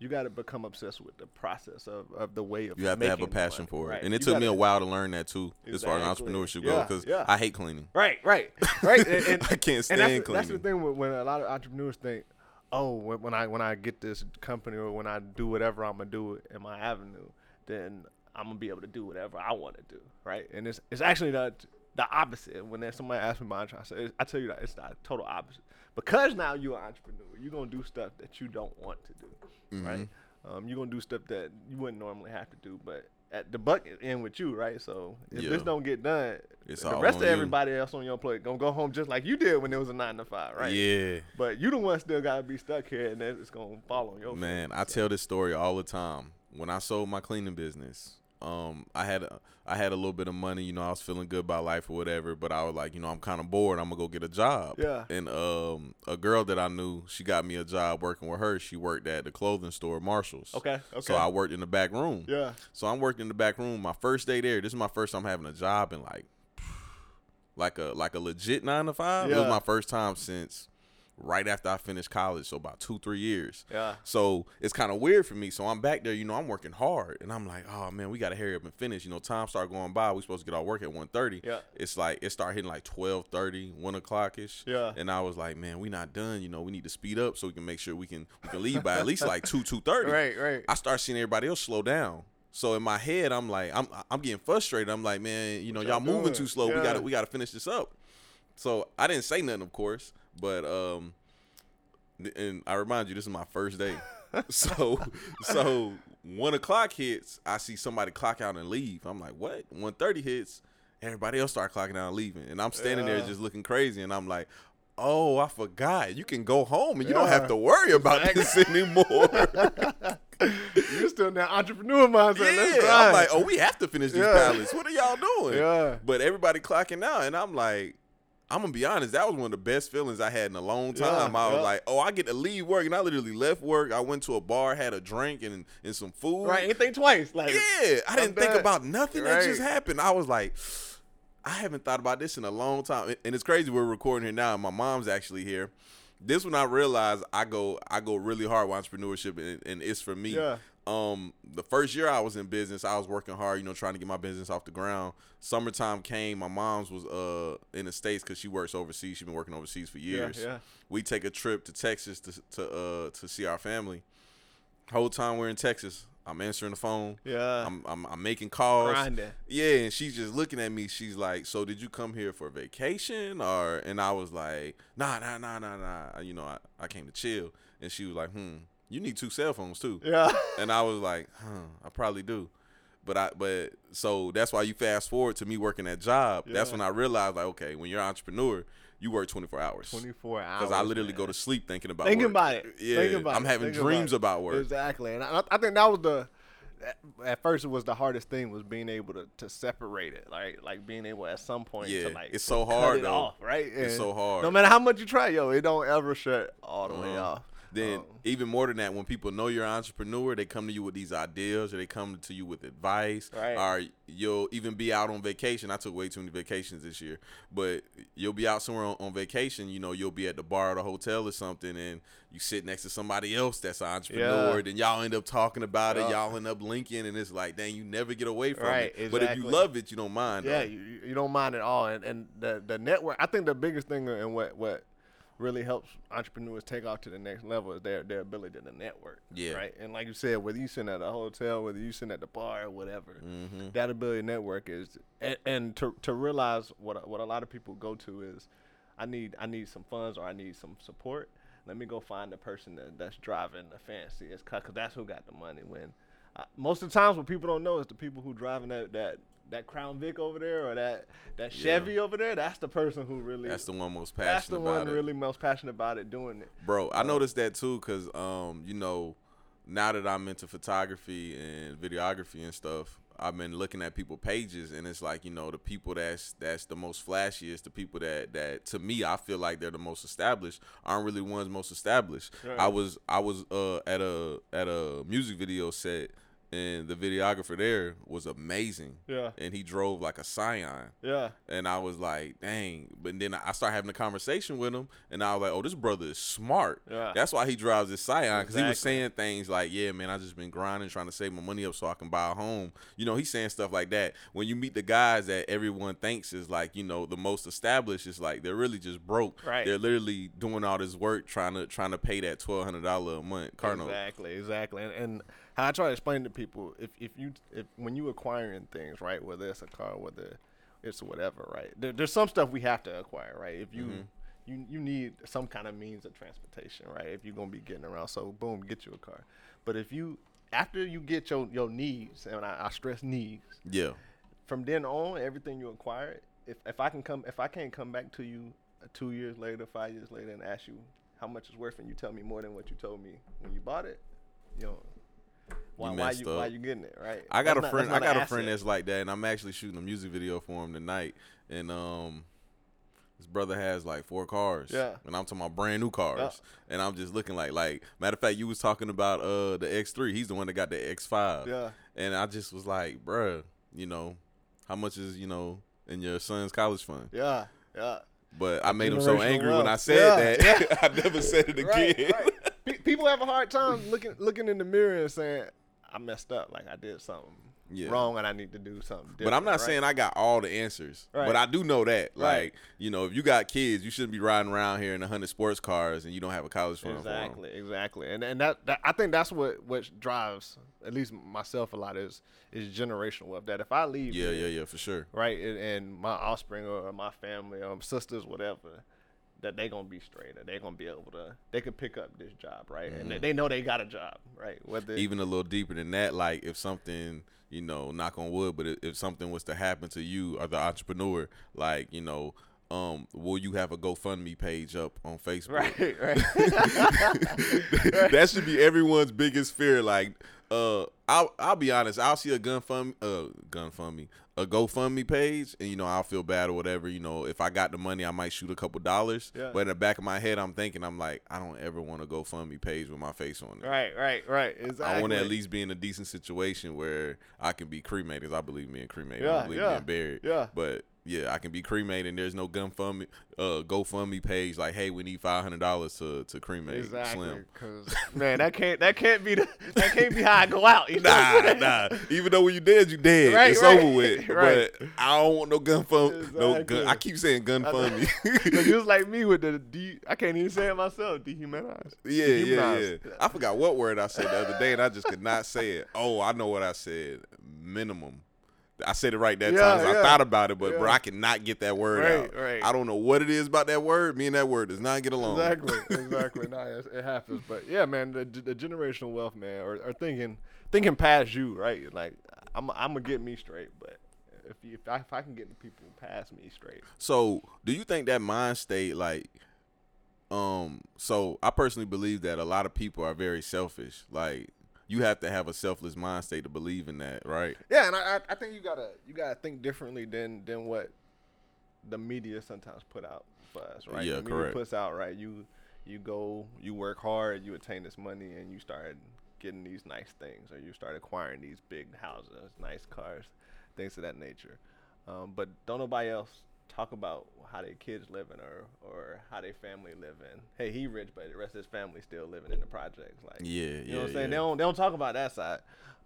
you gotta become obsessed with the process of the way of. You have to have a passion for it, and it took me a while to learn that too, as far as entrepreneurship goes. Because I hate cleaning. Right. And I can't stand cleaning. That's the thing when a lot of entrepreneurs think, when I get this company or when I do whatever I'm gonna do in my avenue, then I'm gonna be able to do whatever I want to do, right? And it's actually the opposite. When somebody asks me about entrepreneurship, I tell you that it's the total opposite. Because now you're an entrepreneur, you're going to do stuff that you don't want to do, right? You're going to do stuff that you wouldn't normally have to do, but at the buck end with you, right? So if this don't get done, the rest of everybody else on your plate going to go home just like you did when it was a 9 to 5, right? Yeah. But you the one still got to be stuck here, and then it's going to fall on your man, face. I tell this story all the time. When I sold my cleaning business, I had a little bit of money, I was feeling good about life or whatever, but I was like, I'm kind of bored. I'm gonna go get a job. Yeah. And a girl that I knew, she got me a job working with her. She worked at the clothing store, Marshall's. Okay. So I worked in the back room. Yeah. So I'm working in the back room. My first day there. This is my first time having a job in like a legit 9 to 5. Yeah. It was my first time since right after I finished college, so about 2-3 years. Yeah. So it's kind of weird for me. So I'm back there, I'm working hard, and I'm like, oh man, we gotta hurry up and finish. Time start going by. We supposed to get our work at 1:30. Yeah. It's like it started hitting like 12:30, 1 o'clock ish. Yeah. And I was like, man, we not done. We need to speed up so we can make sure we can leave by at least like 2:30. Right. I start seeing everybody else slow down. So in my head, I'm like, I'm getting frustrated. I'm like, man, y'all moving too slow. Yeah. We gotta finish this up. So I didn't say nothing, of course. But and I remind you, this is my first day. So 1 o'clock hits, I see somebody clock out and leave. I'm like, what? 1:30 hits, everybody else start clocking out and leaving, and I'm standing there just looking crazy, and I'm like, oh, I forgot. You can go home and you don't have to worry about this anymore. You're still in that entrepreneur mindset. That's right. I'm like, oh, we have to finish these pallets. What are y'all doing? Yeah. But everybody clocking out, and I'm like. I'm going to be honest, that was one of the best feelings I had in a long time. I was like, oh, I get to leave work. And I literally left work. I went to a bar, had a drink and some food. Right, ain't think twice. Like, yeah, I didn't think about nothing that just happened. I was like, I haven't thought about this in a long time. And it's crazy we're recording here now. And my mom's actually here. This when I realized I go really hard with entrepreneurship, and it's for me. Yeah. The first year I was in business, I was working hard, you know, trying to get my business off the ground. Summertime came. My mom's was in the States because she works overseas. She's been working overseas for years. Yeah, yeah. We take a trip to Texas to see our family. Whole time we're in Texas, I'm answering the phone. Yeah. I'm making calls. Grinding. Yeah, and she's just looking at me. She's like, "So did you come here for vacation?" Or, and I was like, Nah. You know, I came to chill. And she was like, you need 2 cell phones too. Yeah. And I was like, I probably do. But so that's why you fast forward to me working that job. Yeah. That's when I realized, like, okay, when you're an entrepreneur, you work 24 hours. 24 hours. Because I literally go to sleep thinking about work. Yeah. I'm having dreams about work. Exactly. And I think that was at first it was the hardest thing, was being able to separate it. Like being able at some point to like it's so hard, cut it off, right? And it's so hard. No matter how much you try, it don't ever shut all the way off. Then even more than that, when people know you're an entrepreneur, they come to you with these ideas, or they come to you with advice, right? Or you'll even be out on vacation. I took way too many vacations this year, but you'll be out somewhere on vacation. You know, you'll be at the bar at a hotel or something, and you sit next to somebody else that's an entrepreneur. Yeah. Then y'all end up talking about it. Y'all end up linking, and it's like, dang, you never get away from it. Exactly. But if you love it, you don't mind. Yeah, you don't mind at all. And the network, I think the biggest thing and what really helps entrepreneurs take off to the next level is their ability to network, right? And like you said, whether you sit at a hotel, whether you sit at the bar or whatever, that ability to network is, and to realize what a lot of people go to is, I need some funds, or I need some support. Let me go find the person that's driving the fanciest car, because that's who got the money. When most of the times what people don't know is the people who driving that Crown Vic over there, or that Chevy over there, that's the person who really... That's the one most passionate about it. That's the one really most passionate about it, doing it. Bro, I noticed that too, because, you know, now that I'm into photography and videography and stuff, I've been looking at people's pages, and it's like, you know, the people that's the most flashiest, the people that to me, I feel like they're the most established, aren't really ones most established. Right. I was at a music video set, and the videographer there was amazing. Yeah. And he drove like a Scion. Yeah. And I was like, dang. But then I started having a conversation with him, and I was like, oh, this brother is smart. Yeah. That's why he drives this Scion, because he was saying things like, yeah, man, I just been grinding, trying to save my money up so I can buy a home. You know, he's saying stuff like that. When you meet the guys that everyone thinks is like, you know, the most established, it's like they're really just broke. Right. They're literally doing all this work trying to pay that $1,200 a month car note. Exactly. And how I try to explain to people, if when you acquiring things, right, whether it's a car, whether it's whatever, right, there's some stuff we have to acquire, right? If you you need some kind of means of transportation, right? If you're gonna be getting around, so boom, get you a car. But if you, after you get your needs, and I stress needs, yeah, from then on, everything you acquire, if I can't come back to you 2 years later, 5 years later, and ask you how much it's worth, and you tell me more than what you told me when you bought it, you know. Why you getting it, right? I got a friend that's like that, and I'm actually shooting a music video for him tonight. And his brother has like 4 cars. Yeah. And I'm talking about brand new cars. Yeah. And I'm just looking like matter of fact, you was talking about the X3. He's the one that got the X5. Yeah. And I just was like, bruh, you know, how much is, you know, in your son's college fund? Yeah. Yeah. But I made him so angry when I said that. Yeah. I never said it again. Right. People have a hard time looking in the mirror and saying, I messed up, like I did something wrong, and I need to do something different. But I'm not saying I got all the answers. Right. But I do know that, like, you know, if you got kids, you shouldn't be riding around here in 100 sports cars and you don't have a college fund. Exactly. And that I think that's what drives at least myself a lot is generational wealth. That if I leave, yeah, for sure, right, and my offspring or my family, sisters, whatever, that they're going to be straight, that they're going to be able to, they could pick up this job, right? Mm-hmm. And they know they got a job, right? Whether even a little deeper than that, like if something, you know, knock on wood, but if something was to happen to you or the entrepreneur, like, you know, will you have a GoFundMe page up on Facebook? Right. Right. That should be everyone's biggest fear. Like, I'll be honest, I'll see a GoFundMe page, and, you know, I'll feel bad or whatever. You know, if I got the money, I might shoot a couple dollars. Yeah. But in the back of my head, I'm like, I don't ever want a GoFundMe page with my face on it. Right. Exactly. I want to at least be in a decent situation where I can be cremated. I believe in being cremated. I believe in being buried. Yeah. But yeah, I can be cremated and there's no GoFundMe page like, hey, we need $500 to cremate exactly, Slim. Cause, man, that can't be how I go out. You know nah. Even though when you dead. Right, it's right. Over with. Right. But I don't want no GoFundMe. Exactly. I keep saying GoFundMe. It was like me with I can't even say it myself. Dehumanized. Yeah. I forgot what word I said the other day and I just could not say it. Oh, I know what I said. Minimum. I said it right that time. So I thought about it, but bro, I cannot get that word out. Right. I don't know what it is about that word. Me and that word does not get along. Exactly. Nah, it happens. But yeah, man, the generational wealth, man, or thinking past you, right? Like I'm gonna get me straight, but if I can get the people past me straight. So do you think that mind state, like, so I personally believe that a lot of people are very selfish, like. You have to have a selfless mind state to believe in that, right? Yeah, and I think you gotta think differently than what the media sometimes put out for us, right? Yeah, the media correct. Puts out, right? You go, you work hard, you attain this money, and you start getting these nice things, or you start acquiring these big houses, nice cars, things of that nature. But don't nobody else talk about how their kids living or how their family living. Hey, he rich, but the rest of his family still living in the projects. Like, you know what I'm saying? They don't talk about that side.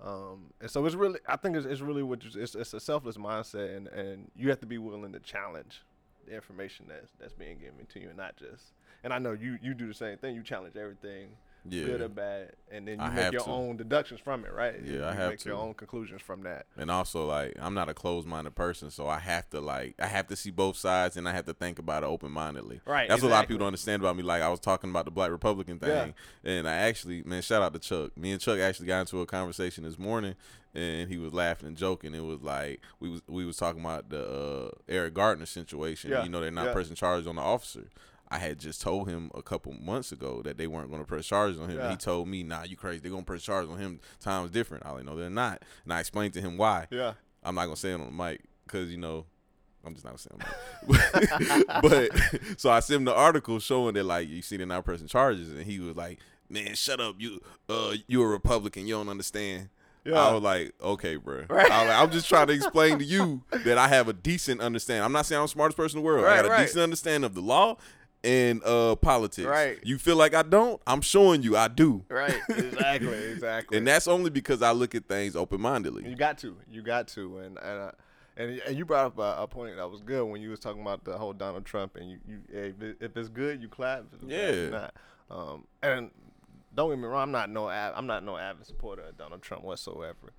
And so it's really, I think it's really it's a selfless mindset, and you have to be willing to challenge the information that's being given to you, and not just. And I know you do the same thing. You challenge everything, good or bad, and then you make your own deductions from it, right? Yeah, you make your own conclusions from that. And also, like, I'm not a closed-minded person, so I have to see both sides, and I have to think about it open-mindedly. Right. That's what a lot of people don't understand about me. Like, I was talking about the Black Republican thing, and I actually, man, shout out to Chuck. Me and Chuck actually got into a conversation this morning, and he was laughing and joking. It was like we was talking about the Eric Garner situation. Yeah. You know, they're not pressing charges on the officer. I had just told him a couple months ago that they weren't going to press charges on him. Yeah. He told me, nah, you crazy. They're going to press charges on him. Time's different. I was like, no, they're not. And I explained to him why. Yeah. I'm not going to say it on the mic because, you know, I'm just not going to say it on the mic. But so I sent him the article showing that, like, you see they're not pressing charges. And he was like, man, shut up. You a Republican. You don't understand. Yeah. I was like, okay, bro. Right. I'm just trying to explain to you that I have a decent understanding. I'm not saying I'm the smartest person in the world. Right, I got a decent understanding of the law and politics. Right. You feel like I don't? I'm showing you I do. Right. Exactly. And that's only because I look at things open-mindedly. You got to. And you brought up a point that was good when you was talking about the whole Donald Trump, and you if it's good, you clap. If it's bad, it's not. And don't get me wrong, I'm not no avid supporter of Donald Trump whatsoever.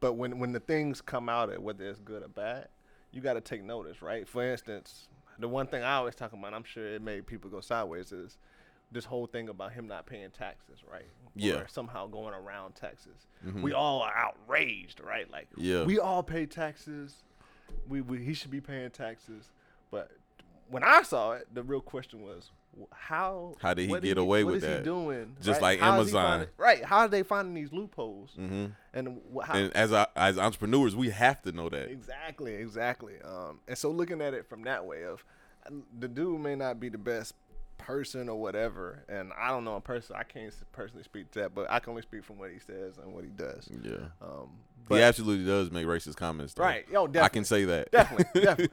But when the things come out at whether it's good or bad, you got to take notice, right? For instance, the one thing I always talk about, I'm sure it made people go sideways, is this whole thing about him not paying taxes, right? Yeah. Or somehow going around taxes. Mm-hmm. We all are outraged, right? Like, we all pay taxes. He should be paying taxes. But when I saw it, the real question was, how did he get away with that? What is he doing? Just like Amazon. Right. How are they finding these loopholes? Mm-hmm. And as entrepreneurs, we have to know that. Exactly. And so looking at it from that way of, the dude may not be the best person or whatever, and I don't know a person. I can't personally speak to that, but I can only speak from what he says and what he does. Yeah. But he absolutely does make racist comments, though. Right. Yo, definitely. I can say that. Definitely.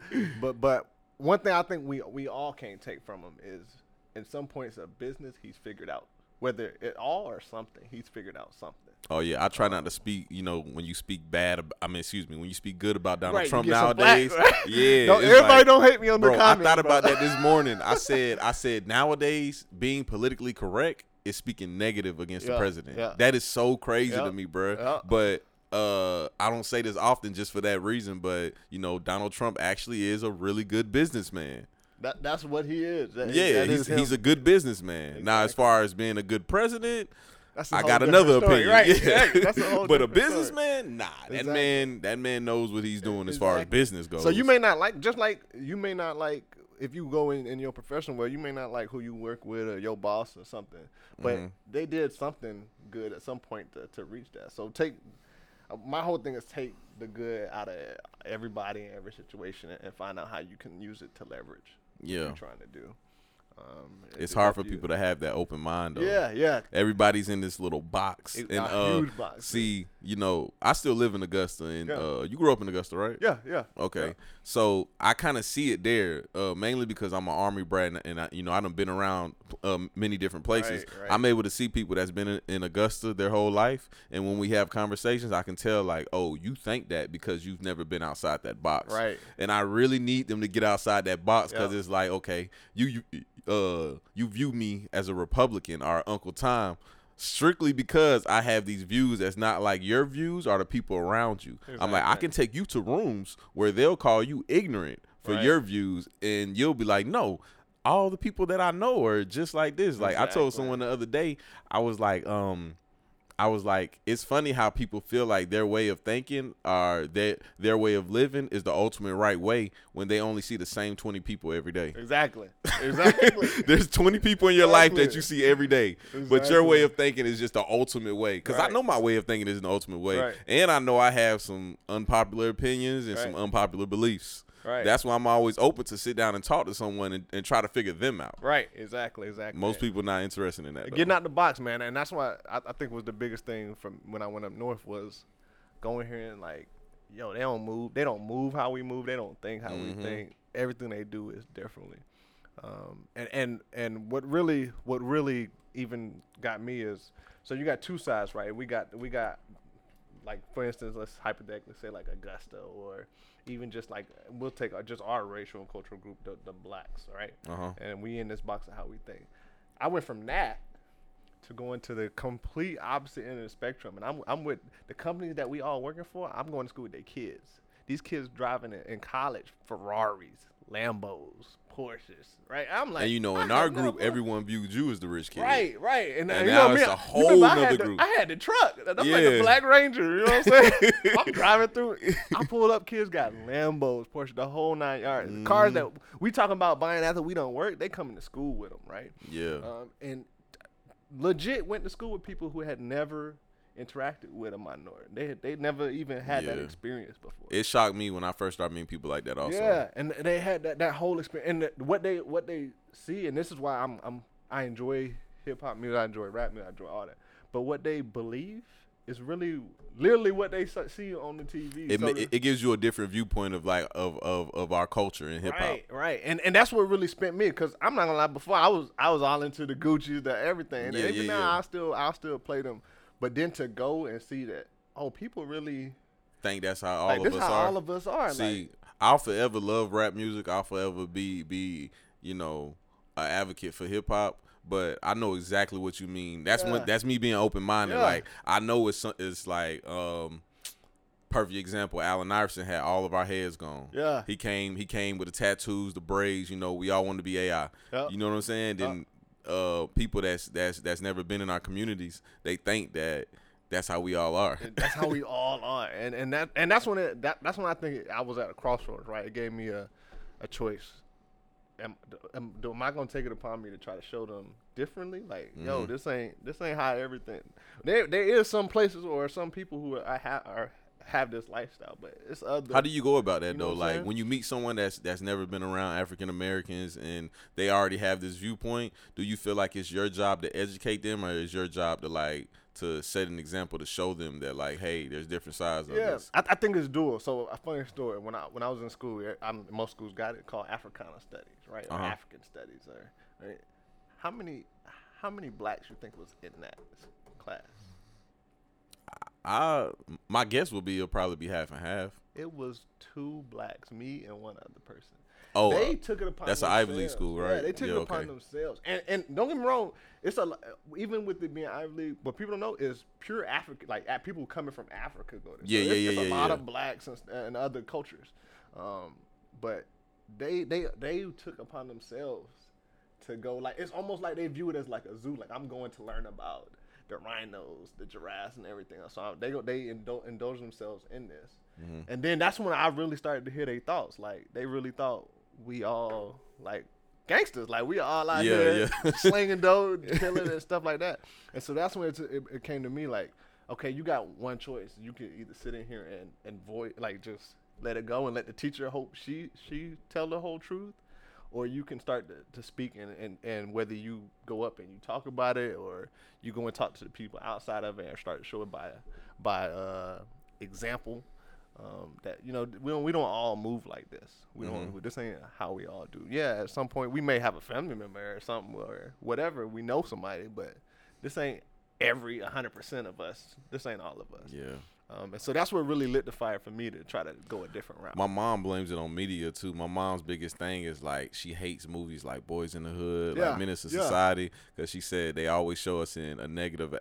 But one thing I think we all can't take from him is, in some points of business, he's figured out, whether it all or something, he's figured out something. Oh, yeah. I try not to speak, you know, when you speak good about Donald Trump nowadays. Black, right? Yeah. Everybody don't hate me on the comments. I thought about that this morning. I said, nowadays, being politically correct is speaking negative against the president. Yeah. That is so crazy to me, bro. Yeah. But I don't say this often just for that reason, but, you know, Donald Trump actually is a really good businessman. That's what he is. He's a good businessman. Exactly. Now, as far as being a good president, I got another opinion. Right. Yeah. That's a whole but a businessman, story. Nah. Exactly. That man knows what he's doing as far as business goes. So you may not like if you go in your professional world, you may not like who you work with or your boss or something. But they did something good at some point to reach that. So my whole thing is take the good out of everybody in every situation and find out how you can use it to leverage. What you're trying to do. It's hard for people to have that open mind, though. Yeah, yeah. Everybody's in this little box. It's a huge box. See, you know, I still live in Augusta, and you grew up in Augusta, right? Yeah, yeah. Okay. Yeah. So I kind of see it there, mainly because I'm an Army brat, and I, you know, I done been around many different places. Right, right. I'm able to see people that's been in Augusta their whole life, and when we have conversations, I can tell, like, oh, you think that because you've never been outside that box. Right. And I really need them to get outside that box because it's like, okay, you view me as a Republican or Uncle Tom strictly because I have these views that's not like your views or the people around you. Exactly. I'm like, I can take you to rooms where they'll call you ignorant for your views, and you'll be like, no, all the people that I know are just like this. Like I told someone the other day, I was like, it's funny how people feel like their way of thinking or their way of living is the ultimate right way when they only see the same 20 people every day. Exactly. Exactly. There's 20 people in your life that you see every day, but your way of thinking is just the ultimate way. Because I know my way of thinking is the ultimate way, and I know I have some unpopular opinions and some unpopular beliefs. Right. That's why I'm always open to sit down and talk to someone and try to figure them out. Right. Exactly. Exactly. Most people not interested in that. Getting out the box, man. And that's why I think was the biggest thing from when I went up north was going here and like, yo, they don't move. They don't move how we move. They don't think how we think. Everything they do is differently. And what really even got me is, so you got two sides, right? We got like, for instance, let's hypothetically say like Augusta, or even just like we'll take just our racial and cultural group, the blacks, right? And we in this box of how we think. I went from that to going to the complete opposite end of the spectrum, and I'm with the companies that we all working for. I'm going to school with their kids. These kids driving in college Ferraris, Lambos, Porsches, right? I'm like, and you know, in our group, everyone viewed you as the rich kid, right? Right, and you now know it's a whole other group. I had the truck. I'm like the Black Ranger. You know what I'm saying? I'm driving through. I pulled up. Kids got Lambos, Porsche, the whole 9 yards. The cars that we talking about buying after we don't work, they coming to school with them, right? Yeah. And legit went to school with people who had never interacted with a minority. They never even had that experience before. It shocked me when I first started meeting people like that also. Yeah, and they had that whole experience. And what they see, and this is why I enjoy hip-hop music, I enjoy rap music, I enjoy all that. But what they believe is really literally what they see on the TV. It gives you a different viewpoint of like of our culture in hip-hop. Right, right. And that's what really spent me, because I'm not going to lie, before I was all into the Gucci's, the everything. And even now I'll still play them. But then to go and see that, oh, people really think that's how all of us are. That's how all of us are. See, like, I'll forever love rap music. I'll forever be you know, an advocate for hip hop. But I know exactly what you mean. That's that's me being open minded. Yeah. Like I know it's like perfect example. Allen Iverson had all of our heads gone. Yeah, he came with the tattoos, the braids. You know, we all wanted to be AI. Yep. You know what I'm saying? Then. People that's never been in our communities, they think that's how we all are. That's how we all are, and that's when I think I was at a crossroads. Right, it gave me a choice. Am I gonna take it upon me to try to show them differently? Like, yo, this ain't how everything. There is some places or some people who have this lifestyle, but it's other. How do you go about that though? Like when you meet someone that's never been around African Americans and they already have this viewpoint, do you feel like it's your job to educate them, or is your job to like to set an example to show them that like, hey, there's different sides of this? Yeah, I think it's dual. So a funny story: when I was in school, most schools got it called Africana Studies, right? Or African Studies, or right? How many blacks you think was in that class? My guess would be it'll probably be half and half. It was two blacks, me and one other person. Oh, they took it upon. That's an Ivy League school, right? Yeah, they took it upon themselves. And don't get me wrong, it's even with it being Ivy League, what people don't know is pure Africa, like people coming from Africa go there. There's a lot of blacks and other cultures, but they took upon themselves to go, like, it's almost like they view it as like a zoo. Like, I'm going to learn about the rhinos, the giraffes, and everything. So they indulge themselves in this. Mm-hmm. And then that's when I really started to hear their thoughts. Like, they really thought we all, like, gangsters. Like, we all out here slinging dough, killing and stuff like that. And so that's when it came to me, like, okay, you got one choice. You can either sit in here and void, like, just let it go and let the teacher hope she tell the whole truth, or you can start to speak and whether you go up and you talk about it or you go and talk to the people outside of it and start showing by example. That, you know, we don't all move like this. We mm-hmm. don't. This ain't how we all do. Yeah, at some point we may have a family member or something or whatever. We know somebody, but this ain't every 100% of us. This ain't all of us. Yeah. And so that's what really lit the fire for me to try to go a different route. My mom blames it on media too. My mom's biggest thing is like she hates movies like Boys in the Hood, like Menace to Society, because she said they always show us in a negative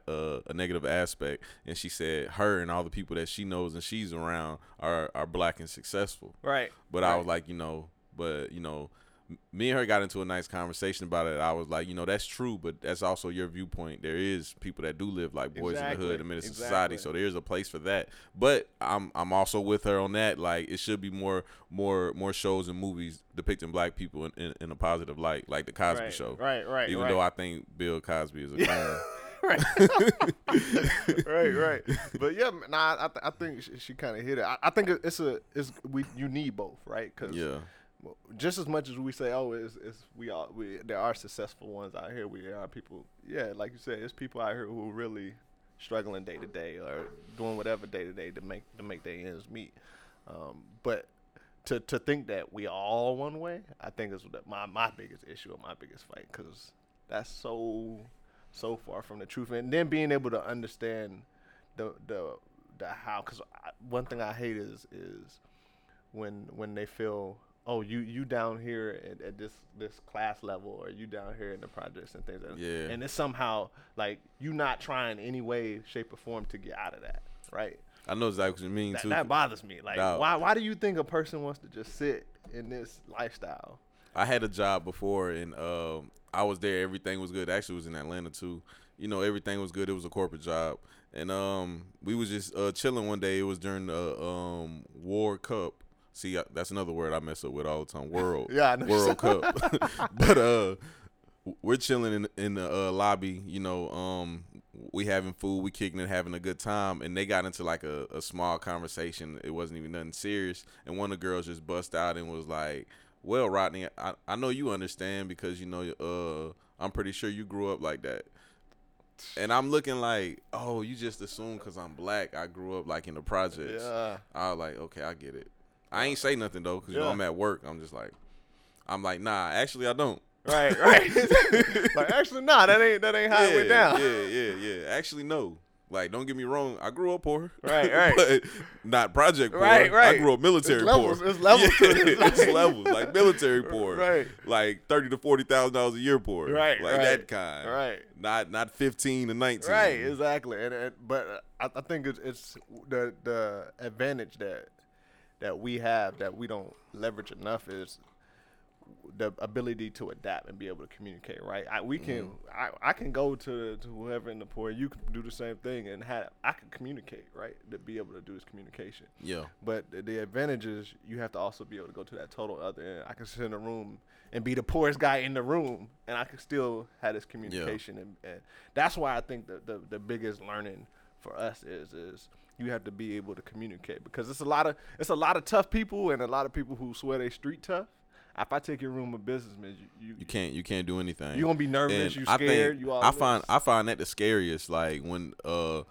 aspect. And she said her and all the people that she knows and she's around are black and successful. Right. But I was like, me and her got into a nice conversation about it. I was like, that's true, but that's also your viewpoint. There is people that do live like Boys in the Hood and Menace to Society, so there's a place for that. But I'm also with her on that. Like, it should be more shows and movies depicting black people in a positive light, like the Cosby Show. Right. Even though I think Bill Cosby is a clown. right. But yeah, I think she kind of hit it. I think you need both, right? 'Cause just as much as we say, oh, there are successful ones out here. We are people, like you said, there's people out here who are really struggling day to day or doing whatever day to day to make their ends meet. But to think that we all one way, I think is my biggest issue or my biggest fight, because that's so far from the truth. And then being able to understand the how, because one thing I hate is when they feel, oh, you down here at this class level, or you down here in the projects and things like that. Yeah. And it's somehow like you not trying any way, shape, or form to get out of that, right? I know exactly what you mean too. That bothers me. Like, why do you think a person wants to just sit in this lifestyle? I had a job before, and I was there. Everything was good. Actually, it was in Atlanta too. Everything was good. It was a corporate job, and we was just chilling one day. It was during the World Cup. See, that's another word I mess up with all the time. World. I know. World Cup. But we're chilling in the lobby, we having food, we kicking and having a good time, and they got into like a small conversation. It wasn't even nothing serious, and one of the girls just bust out and was like, well, Rodney, I know you understand because, I'm pretty sure you grew up like that. And I'm looking like, oh, you just assume because I'm black, I grew up like in the projects. Yeah. I was like, okay, I get it. I ain't say nothing, though, because, I'm at work. I'm just like, nah, actually, I don't. Right. Like, actually, nah, that ain't how it went down. Yeah. Actually, no. Like, don't get me wrong. I grew up poor. Right. But not project poor. Right. I grew up military poor. It's levels. It's levels. Like, military poor. Right. Like, $30,000 to $40,000 a year poor. Right. Like, that kind. Right. Not 15 to 19. Right, exactly. But I think it's the advantage that we have that we don't leverage enough is the ability to adapt and be able to communicate, right? I can go to whoever in the poor, you can do the same thing, and I can communicate, right? To be able to do this communication. Yeah. But the advantage is you have to also be able to go to that total other end. I can sit in a room and be the poorest guy in the room, and I can still have this communication. Yeah. And that's why I think the biggest learning for us is you have to be able to communicate, because it's a lot of tough people and a lot of people who swear they street tough. If I take your room of business, man, you can't do anything. You're gonna be nervous, you scared. I find that the scariest. Like when the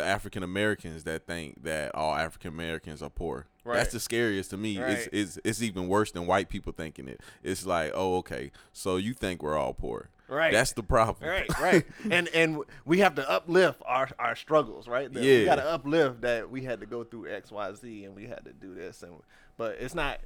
African Americans that think that all African Americans are poor. Right. That's the scariest to me. Right. It's even worse than white people thinking it. It's like, oh, okay, so you think we're all poor. Right. That's the problem. Right. And we have to uplift our struggles, right? We got to uplift that we had to go through X, Y, Z, and we had to do this. But it's not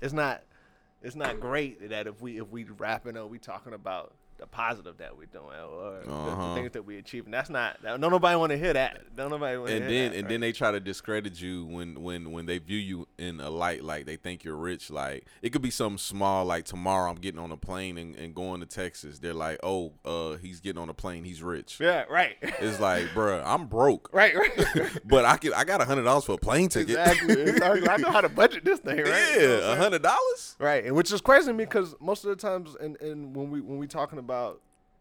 great that if we rapping or we talking about the positive that we're doing or the things that we're achieving. That's not. Don't nobody want to hear that. Don't nobody want to hear that. And then they try to discredit you when they view you in a light like they think you're rich. Like it could be something small. Like tomorrow I'm getting on a plane and going to Texas. They're like, oh, he's getting on a plane. He's rich. Yeah, right. It's like, bruh, I'm broke. Right. But I got $100 for a plane ticket. Exactly. I know how to budget this thing. Right. Yeah, $100. Right, and which is crazy to me because most of the times and when we talking about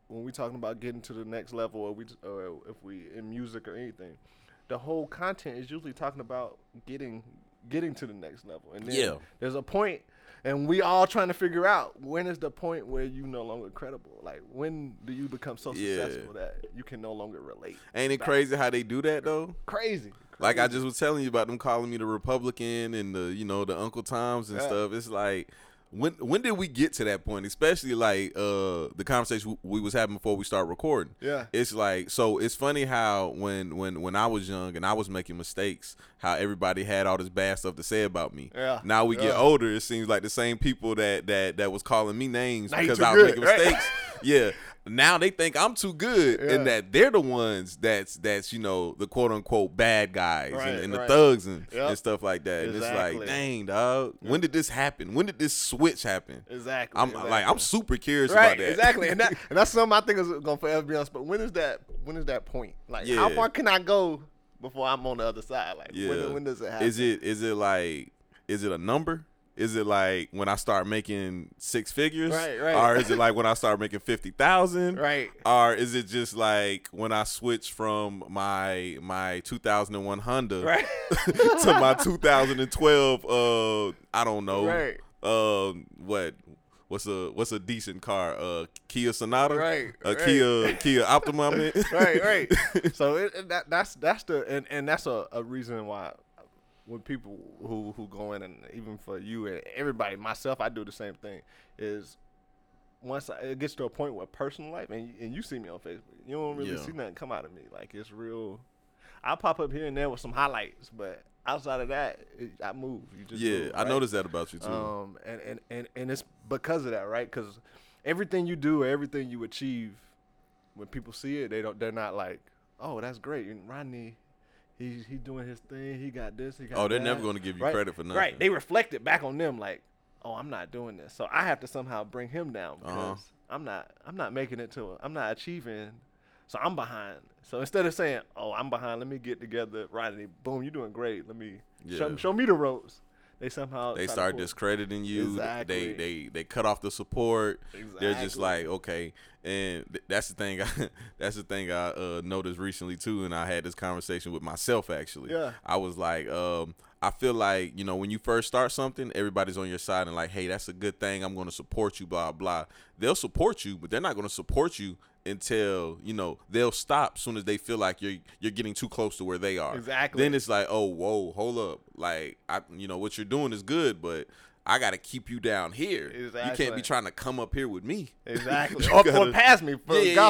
when we talking about getting to the next level, or if we in music or anything, the whole content is usually talking about getting getting to the next level. And then there's a point, and we all trying to figure out when is the point where you no longer credible. Like, when do you become so successful that you can no longer relate? Ain't it crazy how they do that though? Crazy. Like I just was telling you about them calling me the Republican and the, you know, the Uncle Toms and stuff. It's like, when did we get to that point? Especially like the conversation we was having before we start recording. Yeah. It's like, so it's funny how when I was young and I was making mistakes, how everybody had all this bad stuff to say about me. Yeah. Now we get older, it seems like the same people that was calling me names because I was making mistakes. Yeah. Now they think I'm too good, and that they're the ones that's you know, the quote unquote bad guys and the thugs and stuff like that. Exactly. And it's like, dang dog, when did this happen? When did this switch happen? Exactly. I'm super curious about that. Exactly. And that's something I think is gonna forever be honest. But when is that point? Like, how far can I go before I'm on the other side? Like, when does it happen? Is it a number? Is it like when I start making six figures? Right. Or is it like when I start making 50,000? Right. Or is it just like when I switch from my 2001 Honda to my 2012? I don't know. Right. What's a decent car? Kia Sonata. Right. Kia Optima. I mean. Right. So that's a reason why. When people who go in, and even for you and everybody, myself, I do the same thing, is once it gets to a point where personal life, and you see me on Facebook, you don't really see nothing come out of me. Like, it's real. I pop up here and there with some highlights, but outside of that, I move. You just move, right? I noticed that about you, too. And it's because of that, right? Because everything you do, everything you achieve, when people see it, they're not like, oh, that's great, and Rodney, He doing his thing. He got this. He got that. Oh, they're never going to give you credit for nothing. Right. They reflect it back on them like, oh, I'm not doing this. So I have to somehow bring him down because I'm not making it to it. I'm not achieving. So I'm behind. So instead of saying, oh, I'm behind, let me get together. Rodney, boom, you're doing great. Let me show me the ropes. They somehow start discrediting you. Exactly. They cut off the support. Exactly. They're just like, okay, and that's the thing I noticed recently too, and I had this conversation with myself actually. Yeah. I was like, I feel like, you know, when you first start something, everybody's on your side and like, hey, that's a good thing. I'm going to support you, blah blah. They'll support you, but they're not going to support you until, you know, they'll stop as soon as they feel like you're getting too close to where they are. Exactly. Then it's like, oh, whoa, hold up. Like, I, you know, what you're doing is good, but I got to keep you down here. Exactly. You can't be trying to come up here with me. Exactly. or pass me. God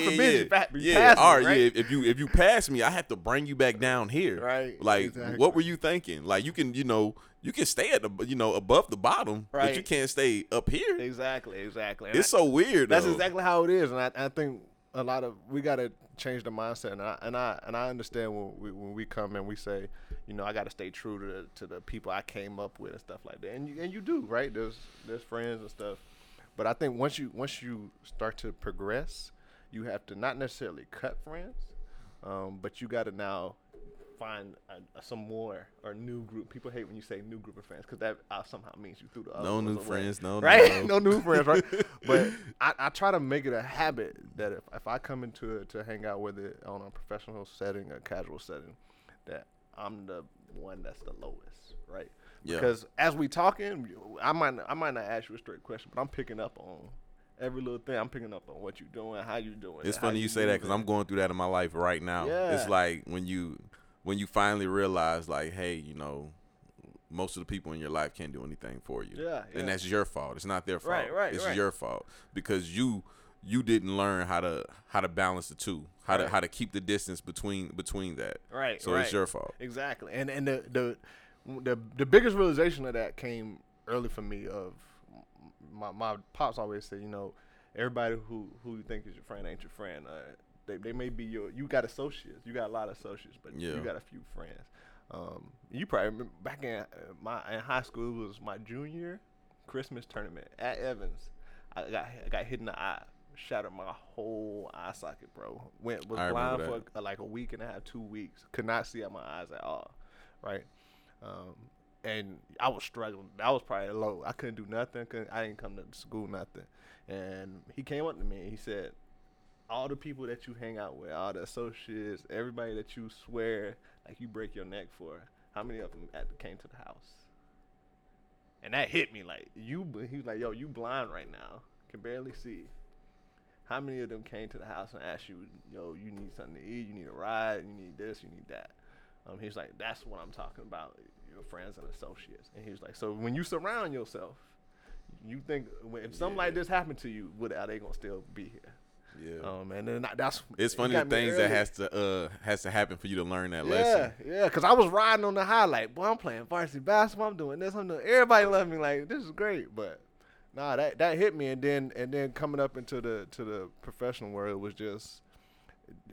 forbid you pass me, right? Yeah, if you pass me, I have to bring you back down here. Right. Like, what were you thinking? Like, you can, you know, you can stay at the, you know, above the bottom, but you can't stay up here. Exactly. And it's so weird, that's though. Exactly how it is, and I think a lot of, we gotta change the mindset, and I understand when we come and we say, you know, I gotta stay true to the people I came up with and stuff like that, and you do, right? There's friends and stuff, but I think once you start to progress, you have to not necessarily cut friends, but you gotta now find some more or new group. People hate when you say new group of friends because that somehow means you threw the other no new away. Friends, no, right? No new friends, right? But I try to make it a habit that if I come into it to hang out with it on a professional setting, a casual setting, that I'm the one that's the lowest, right? Yeah. Because as we talking, I might not ask you a straight question, but I'm picking up on every little thing. I'm picking up on what you're doing, how you doing. It's funny you say that because I'm going through that in my life right now. Yeah. It's like when you finally realize, like, hey, you know, most of the people in your life can't do anything for you. Yeah. And that's your fault. It's not their fault. Right. It's your fault because you didn't learn how to balance the two, how to keep the distance between that. Right. So it's your fault. Exactly. And the biggest realization of that came early for me. Of my pops always said, you know, everybody who you think is your friend ain't your friend. They may be you got associates. You got a lot of associates, but you got a few friends. You probably remember back in high school, it was my junior Christmas tournament at Evans. I got hit in the eye, shattered my whole eye socket, bro. Was blind for like a week and a half, 2 weeks. Could not see out my eyes at all, right? And I was struggling. I was probably low. I couldn't do nothing. I didn't come to school, nothing. And he came up to me and he said, all the people that you hang out with, all the associates, everybody that you swear like you break your neck for, How many of them came to the house? And that hit me like, he was like, yo, you blind right now. Can barely see. How many of them came to the house and asked you, yo, you need something to eat, you need a ride, you need this, you need that? He was like, that's what I'm talking about, your friends and associates. And he was like, so when you surround yourself, you think, if something like this happened to you, are they going to still be here? Yeah. And then that's it's funny the things that has to happen for you to learn that lesson. Yeah, because I was riding on the high like, boy, I'm playing varsity basketball, I'm doing this, I'm doing. Everybody loved me like this is great, but nah, that hit me, and then coming up into the professional world was just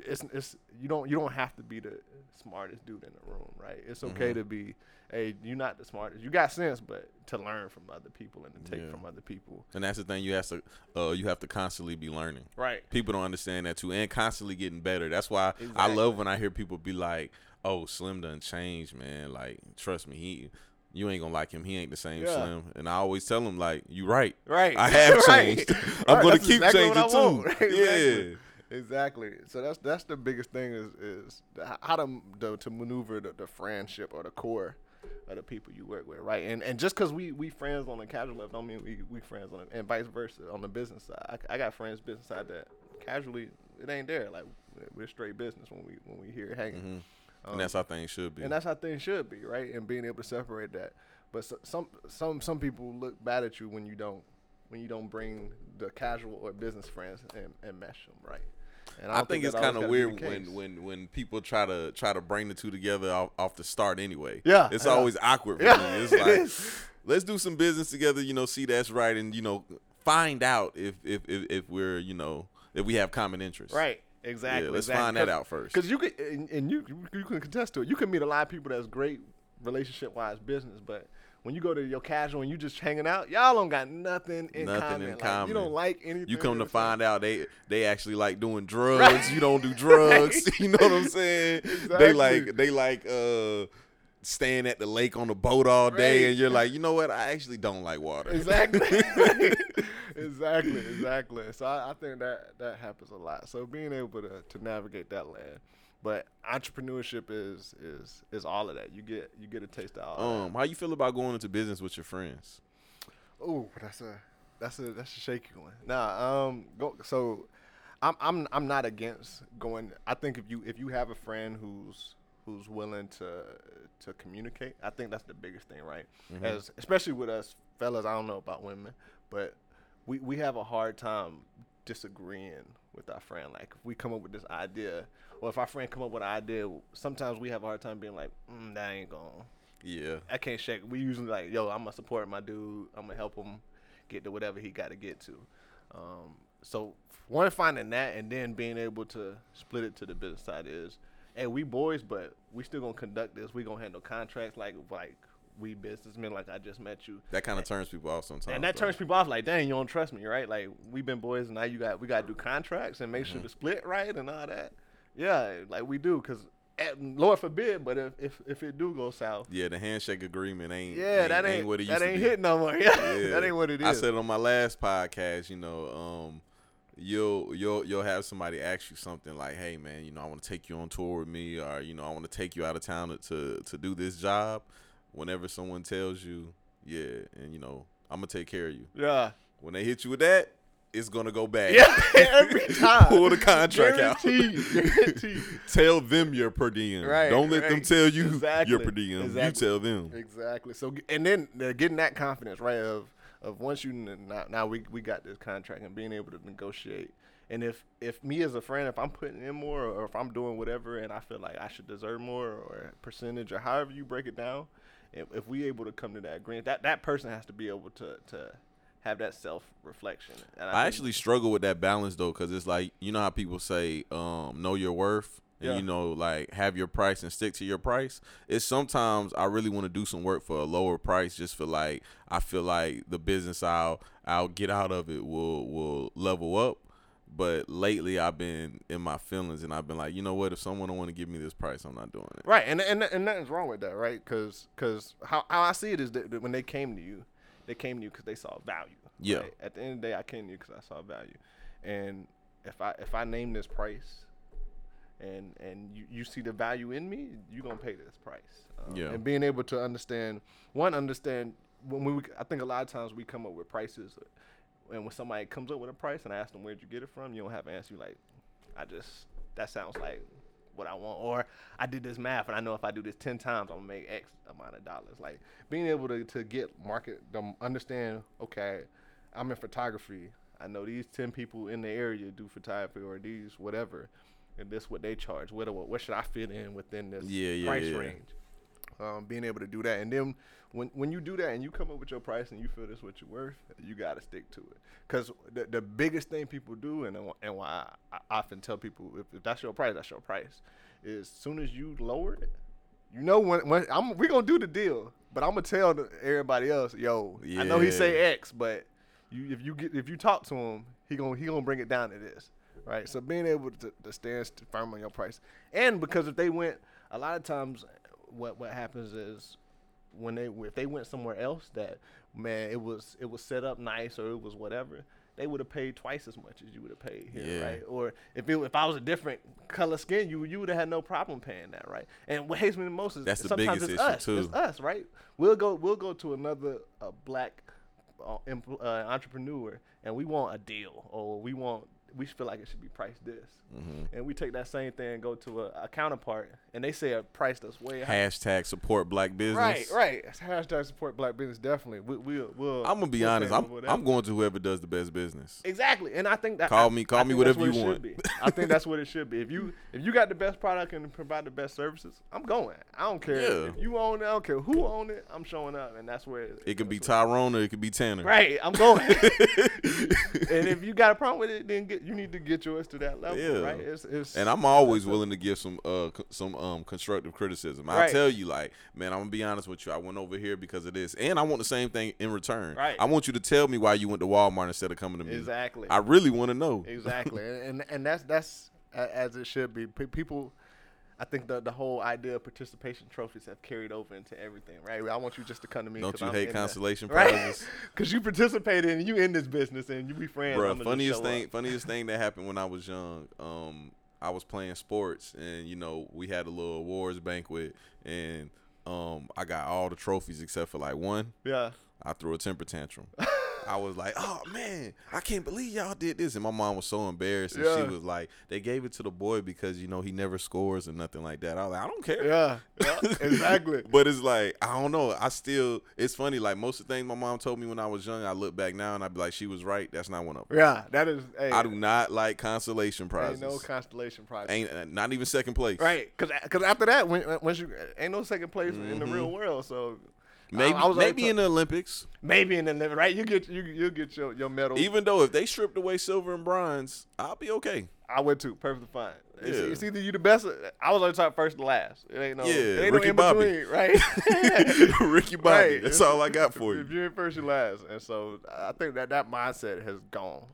it's you don't have to be the smartest dude in the room, right? It's okay to be, hey, you're not the smartest. You got sense, but to learn from other people and to take from other people. And that's the thing, you have to constantly be learning. Right. People don't understand that too, and constantly getting better. That's why I love when I hear people be like, "Oh, Slim done changed, man. Like, trust me, you ain't gonna like him. He ain't the same Slim." And I always tell him, like, "You right. Right. I have changed. I'm gonna keep changing too." Right? Exactly. Yeah. Exactly. So that's the biggest thing is how to maneuver the friendship or the core of the people you work with, right? And just because we friends on the casual level don't mean we friends on and vice versa on the business side. I got friends business side that casually it ain't there. Like we're straight business when we here hanging. Mm-hmm. And that's how things should be. And that's how things should be, right? And being able to separate that. But some people look bad at you when you don't bring the casual or business friends and mesh them, right? And I think it's kind of weird when people try to bring the two together off the start anyway. Yeah, it's always awkward for me. It's like, let's do some business together, see that's right, and find out if we're if we have common interests. Right. Exactly. Yeah, let's find that out first. Because you could and you can contest to it. You can meet a lot of people that's great relationship wise business, but when you go to your casual and you just hanging out, y'all don't got nothing in common. You don't like anything. You come to find out they actually like doing drugs. Right. You don't do drugs. Right. You know what I'm saying? Exactly. They like staying at the lake on the boat all day, and you're like, you know what? I actually don't like water. Exactly. Exactly. So I think that happens a lot. So being able to navigate that land. But entrepreneurship is all of that. You get a taste of all. That. How you feel about going into business with your friends? Oh, that's a shaky one. Nah, so I'm not against going. I think if you have a friend who's willing to communicate, I think that's the biggest thing, right? Mm-hmm. Especially with us fellas, I don't know about women, but we have a hard time disagreeing with our friend. Like if we come up with this idea, or if our friend come up with an idea, sometimes we have a hard time being like, that ain't gone. Yeah, I can't shake. We usually like, yo, I'm gonna support my dude. I'm gonna help him get to whatever he got to get to. So one, finding that, and then being able to split it to the business side is, hey, we boys, but we still gonna conduct this. We gonna handle contracts like we businessmen. Like I just met you. That kind of turns people off sometimes. And that turns people off. Like, dang, you don't trust me, right? Like we been boys, and now we got to do contracts and make sure the split right and all that. Yeah, like we do, because Lord forbid, but if it do go south. Yeah, the handshake agreement ain't what it used to be. That ain't hit no more. Yeah. That ain't what it is. I said on my last podcast, you'll have somebody ask you something like, hey, man, I want to take you on tour with me, or, I want to take you out of town to do this job. Whenever someone tells you, yeah, and, I'm going to take care of you. Yeah. When they hit you with that, it's going to go bad. Yeah, every time. Pull the contract out. Guaranteed. Tell them your per diem. Right, don't let them tell you your per diem. Exactly. You tell them. Exactly. So, and then getting that confidence, right, of once you now we got this contract and being able to negotiate. And if me as a friend, if I'm putting in more or if I'm doing whatever and I feel like I should deserve more or percentage or however you break it down, if we able to come to that agreement, that person has to be able to have that self-reflection. And I actually struggle with that balance, though, because it's like, how people say, know your worth, and, like, have your price and stick to your price. It's sometimes I really want to do some work for a lower price just for, like, I feel like the business I'll get out of it will level up. But lately I've been in my feelings and I've been like, you know what, if someone don't want to give me this price, I'm not doing it. Right, and nothing's wrong with that, right? Because how I see it is that when they came to you, they came to you because they saw value. Yeah. Right? At the end of the day, I came to you because I saw value. And if I name this price and you see the value in me, you're going to pay this price. And being able to understand when we, I think a lot of times we come up with prices, and when somebody comes up with a price and I ask them, where'd you get it from? You don't have to answer. You like, that sounds like what I want. Or I did this math and I know if I do this 10 times, I'm gonna make X amount of dollars. Like being able to get market, understand, okay, I'm in photography. I know these 10 people in the area do photography or these whatever, and this what they charge. What should I fit in within this price range? Being able to do that, and then when you do that and you come up with your price and you feel this what you're worth, you gotta stick to it. Cause the biggest thing people do, and why I often tell people, if that's your price, is soon as you lower it, you know when we gonna do the deal, but I'm gonna tell everybody else, I know he say X, but if you talk to him, he gonna bring it down to this, right? So being able to stand firm on your price, and because if they went a lot of times. What happens is if they went somewhere else that, man, it was set up nice or it was whatever, they would have paid twice as much as you would have paid here, right? Or if I was a different color skin, you would have had no problem paying that, right? And what hates me the most is that's sometimes the biggest issue too. It's us, right? We'll go to another black entrepreneur and we want a deal, or we feel like it should be priced this. Mm-hmm. And we take that same thing and go to a counterpart, and they say a price that's way high. Hashtag support black business. Right. Hashtag support black business, definitely. We'll I'm going to be honest. I'm going to whoever does the best business. Exactly. And I think that... Call me whatever you want. I think that's what it should be. If you got the best product and provide the best services, I'm going. I don't care. Yeah. If you own it, I don't care who own it, I'm showing up, and that's where... It could be Tyrone or it could be Tanner. Right. I'm going. And if you got a problem with it, then you need to get yours to that level, right? And I'm always willing to give some constructive criticism. Right. I tell you, like, man, I'm gonna be honest with you. I went over here because of this, and I want the same thing in return. Right. I want you to tell me why you went to Walmart instead of coming to me. Exactly. I really want to know. Exactly, and that's as it should be. People. I think the whole idea of participation trophies have carried over into everything, right? I want you just to come to me. Don't you hate consolation prizes? Because you participated and you in this business and you be friends. Bro, funniest thing that happened when I was young. I was playing sports and we had a little awards banquet and I got all the trophies except for like one. Yeah. I threw a temper tantrum. I was like, oh, man, I can't believe y'all did this. And my mom was so embarrassed. And she was like, they gave it to the boy because, he never scores or nothing like that. I was like, I don't care. Yeah, exactly. But it's like, I don't know. It's funny. Like, most of the things my mom told me when I was young, I look back now and I'd be like, she was right. That's not one of them. Yeah, that is. Hey, I do not like consolation prizes. Ain't no consolation prizes. Ain't not even second place. Right. Because after that, once you ain't no second place in the real world. So. Maybe in the Olympics. Maybe in the Olympics, right? You'll get your medal. Even though if they stripped away silver and bronze, I'll be okay. I would too. Perfectly fine. Yeah. It's either you the best. I was on top first to last. It ain't no. Yeah. It ain't Ricky Bobby. Between, right? Ricky Bobby. Right. That's all I got for you. If you're in first, you last. And so I think that mindset has gone.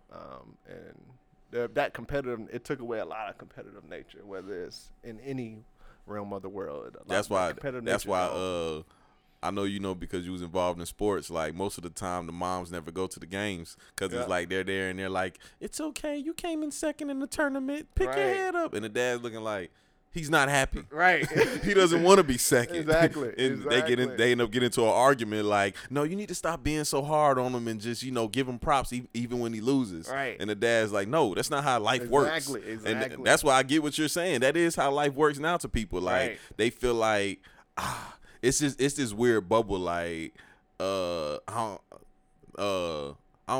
And that competitive, it took away a lot of competitive nature, whether it's in any realm of the world. That's why. I know because you was involved in sports. Like, most of the time, the moms never go to the games because it's like they're there and they're like, it's okay. You came in second in the tournament. Pick your head up. And the dad's looking like he's not happy. Right. He doesn't want to be second. Exactly. They end up getting into an argument like, no, you need to stop being so hard on him and just, give him props even when he loses. Right. And the dad's like, no, that's not how life works. Exactly. And that's why I get what you're saying. That is how life works now to people. Like, they feel like, it's this weird bubble, like, I don't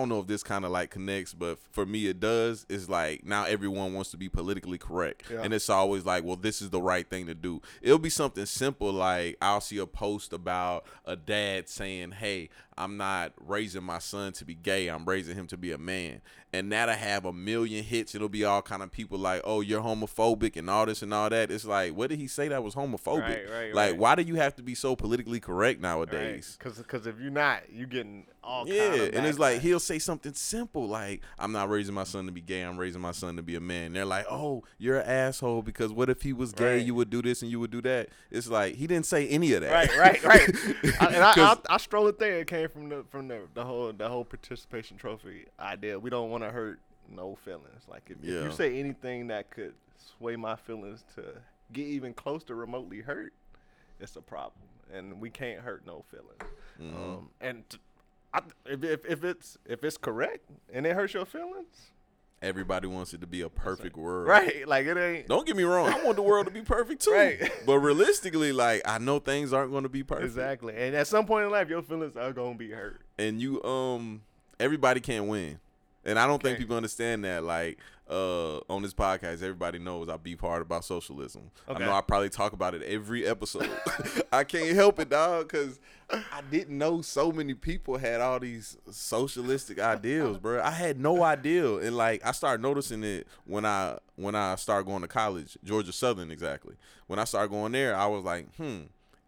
know if this kind of, like, connects, but for me it does. It's like now everyone wants to be politically correct. Yeah. And it's always like, well, this is the right thing to do. It'll be something simple, like I'll see a post about a dad saying, hey, I'm not raising my son to be gay. I'm raising him to be a man. And that'll have a million hits. It'll be all kind of people like, oh, you're homophobic and all this and all that. It's like, what did he say that was homophobic? Right, like, why do you have to be so politically correct nowadays? Because if you're not, you're getting all kind of and it's like, he'll say something simple like, I'm not raising my son to be gay. I'm raising my son to be a man. And they're like, oh, you're an asshole because what if he was gay? Right. You would do this and you would do that. It's like, he didn't say any of that. Right. I stroll a thing that came from the whole participation trophy idea. We don't want to hurt no feelings. Like if you say anything that could sway my feelings to get even close to remotely hurt, it's a problem. And we can't hurt no feelings. Mm-hmm. If it's correct and it hurts your feelings, everybody wants it to be a perfect world, right? Like it ain't. Don't get me wrong, I want the world to be perfect too. Right. But realistically, like I know things aren't going to be perfect. Exactly. And at some point in life, your feelings are going to be hurt. And you, everybody can't win. And I don't think people understand that. Like on this podcast, everybody knows I beef hard about socialism. Okay. I know I probably talk about it every episode. I can't help it, dog, because I didn't know so many people had all these socialistic ideals, bro. I had no idea, and like I started noticing it when I started going to college, Georgia Southern, exactly. When I started going there, I was like,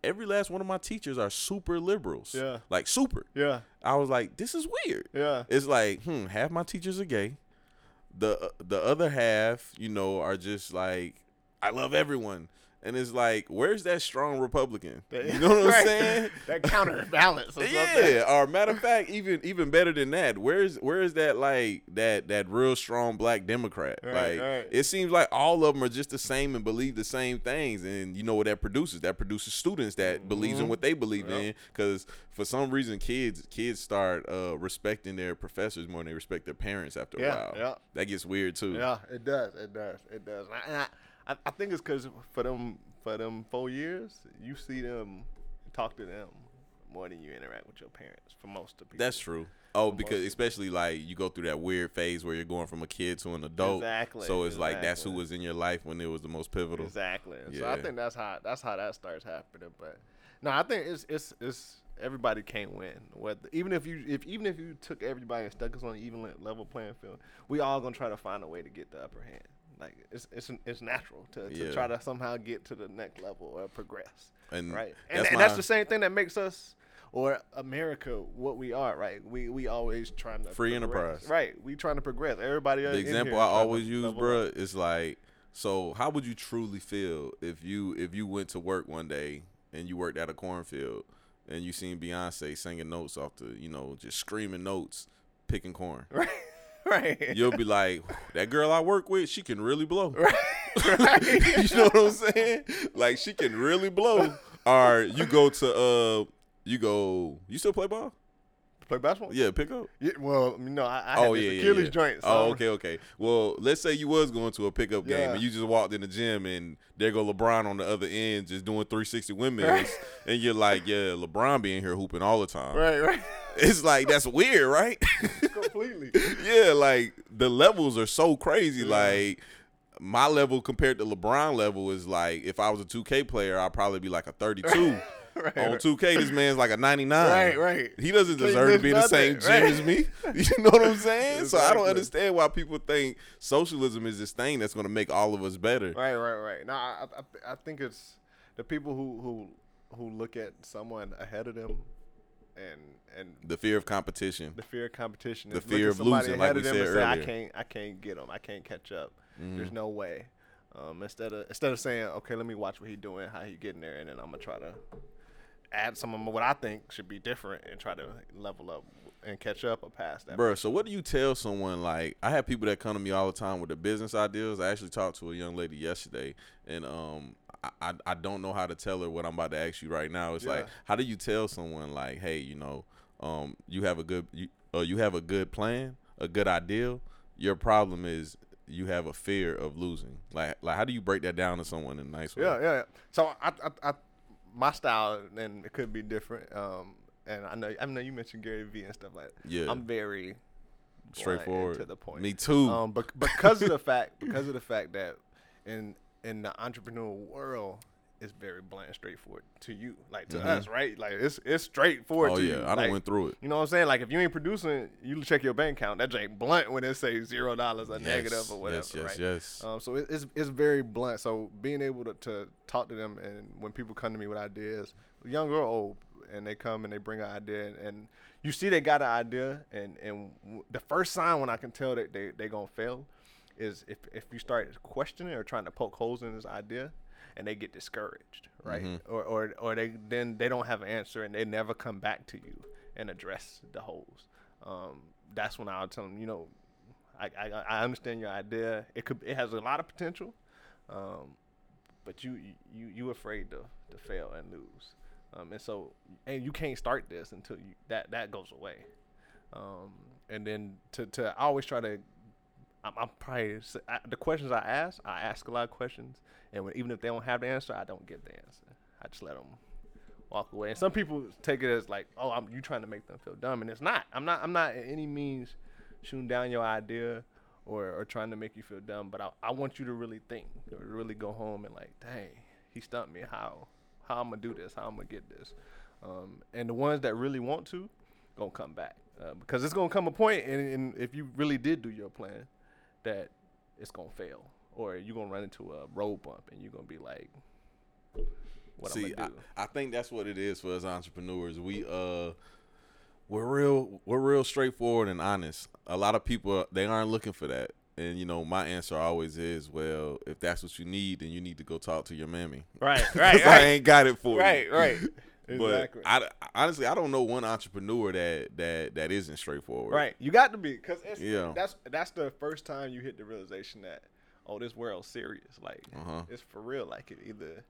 every last one of my teachers are super liberals. Yeah. Like super. Yeah. I was like, this is weird. Yeah. It's like, half my teachers are gay. The other half, are just like, I love everyone. And it's like, where's that strong Republican? You know what right. I'm saying? That counterbalance. Or yeah. Or matter of fact, even better than that, where is that like that real strong black Democrat? Right, like right. It seems like all of them are just the same and believe the same things, and you know what that produces? That produces students that mm-hmm. believes in what they believe yep. in, because for some reason kids start respecting their professors more than they respect their parents after a while. Yeah. That gets weird too. Yeah, it does. It does. It does. I think it's because for them 4 years, you see them, talk to them more than you interact with your parents, for most of the people. That's true. Oh, because especially like you go through that weird phase where you're going from a kid to an adult. Exactly. So it's like that's who was in your life when it was the most pivotal. Exactly. Yeah. So I think that's how that starts happening. But no, I think it's everybody can't win. Whether, even if you took everybody and stuck us on an even level playing field, we all gonna try to find a way to get the upper hand. Like it's natural to try to somehow get to the next level or progress, and right? And that's the same thing that makes us or America what we are, right? We always trying to free progress. Enterprise, right? We trying to progress. Everybody. The example I always use, bro, is like, so how would you truly feel if you went to work one day and you worked at a cornfield and you seen Beyonce singing notes off the, just screaming notes, picking corn, right? Right. You'll be like, that girl I work with, she can really blow. Right. You know what I'm saying? Like, she can really blow. Or you go to, you still play ball? Play basketball? Yeah, pick up. Yeah, well, no, I had Achilles joint. So. Oh, okay. Well, let's say you was going to a pickup game and you just walked in the gym and there go LeBron on the other end just doing 360 windmills. Right. And you're like, yeah, LeBron being here hooping all the time. Right. It's like, that's weird, right? Completely. Yeah, like the levels are so crazy. Yeah. Like my level compared to LeBron level is like, if I was a 2K player, I'd probably be like a 32. Right, on 2K, this man's like a 99. Right. He doesn't deserve to be in the same gym as me. You know what I'm saying? Exactly. So I don't understand why people think socialism is this thing that's going to make all of us better. Right. No, I think it's the people who look at someone ahead of them and the fear of competition. The fear of competition. The fear of losing, like we said earlier. I can't get them. I can't catch up. Mm-hmm. There's no way. Instead of saying, okay, let me watch what he doing, how he getting there, and then I'm going to try to add some of what I think should be different and try to level up and catch up or pass that. Bro, so what do you tell someone? Like, I have people that come to me all the time with their business ideas. I actually talked to a young lady yesterday, and I don't know how to tell her what I'm about to ask you right now. It's like, how do you tell someone, like, hey, you have a good plan, a good ideal. Your problem is you have a fear of losing. Like how do you break that down to someone in a nice way? Yeah. So I my style, and it could be different. And I know you mentioned Gary Vee and stuff like that. Yeah. I'm very straightforward to the point. Me too. But because of the fact that in the entrepreneurial world, it's very blunt and straightforward to you, like to us, right? Like it's straightforward. Oh to you. I done went through it. You know what I'm saying? Like if you ain't producing, you check your bank account. That ain't blunt when it say $0 or negative or whatever. Yes. So it's very blunt. So being able to talk to them, and when people come to me with ideas, young or old, and they come and they bring an idea, and you see they got an idea, and the first sign when I can tell that they gonna fail is if you start questioning or trying to poke holes in this idea. And they get discouraged, right? Mm-hmm. Or they don't have an answer, and they never come back to you and address the holes. That's when I'll tell them, I understand your idea. It has a lot of potential, But you afraid to fail and lose. And so, and you can't start this until you, that goes away. And then to always try to, I'm probably, the questions I ask a lot of questions. And even if they don't have the answer, I don't get the answer. I just let them walk away. And some people take it as like, oh, you trying to make them feel dumb. And it's not. I'm not in any means shooting down your idea or trying to make you feel dumb. But I want you to really think, really go home and like, dang, he stumped me. How I'm going to do this? How I'm going to get this? And the ones that really want to, going to come back. Because it's going to come a point, and if you really did do your plan, that it's going to fail. Or you're going to run into a road bump, and you're going to be like, what am I going to do? I think that's what it is for us entrepreneurs. We're real straightforward and honest. A lot of people, they aren't looking for that. And, you know, my answer always is, well, if that's what you need, then you need to go talk to your mammy. Right. I ain't got it for you. Right. Exactly. But I honestly don't know one entrepreneur that isn't straightforward. Right. You got to be, because that's the first time you hit the realization that, oh, this world's serious. Like, it's for real. Like, it either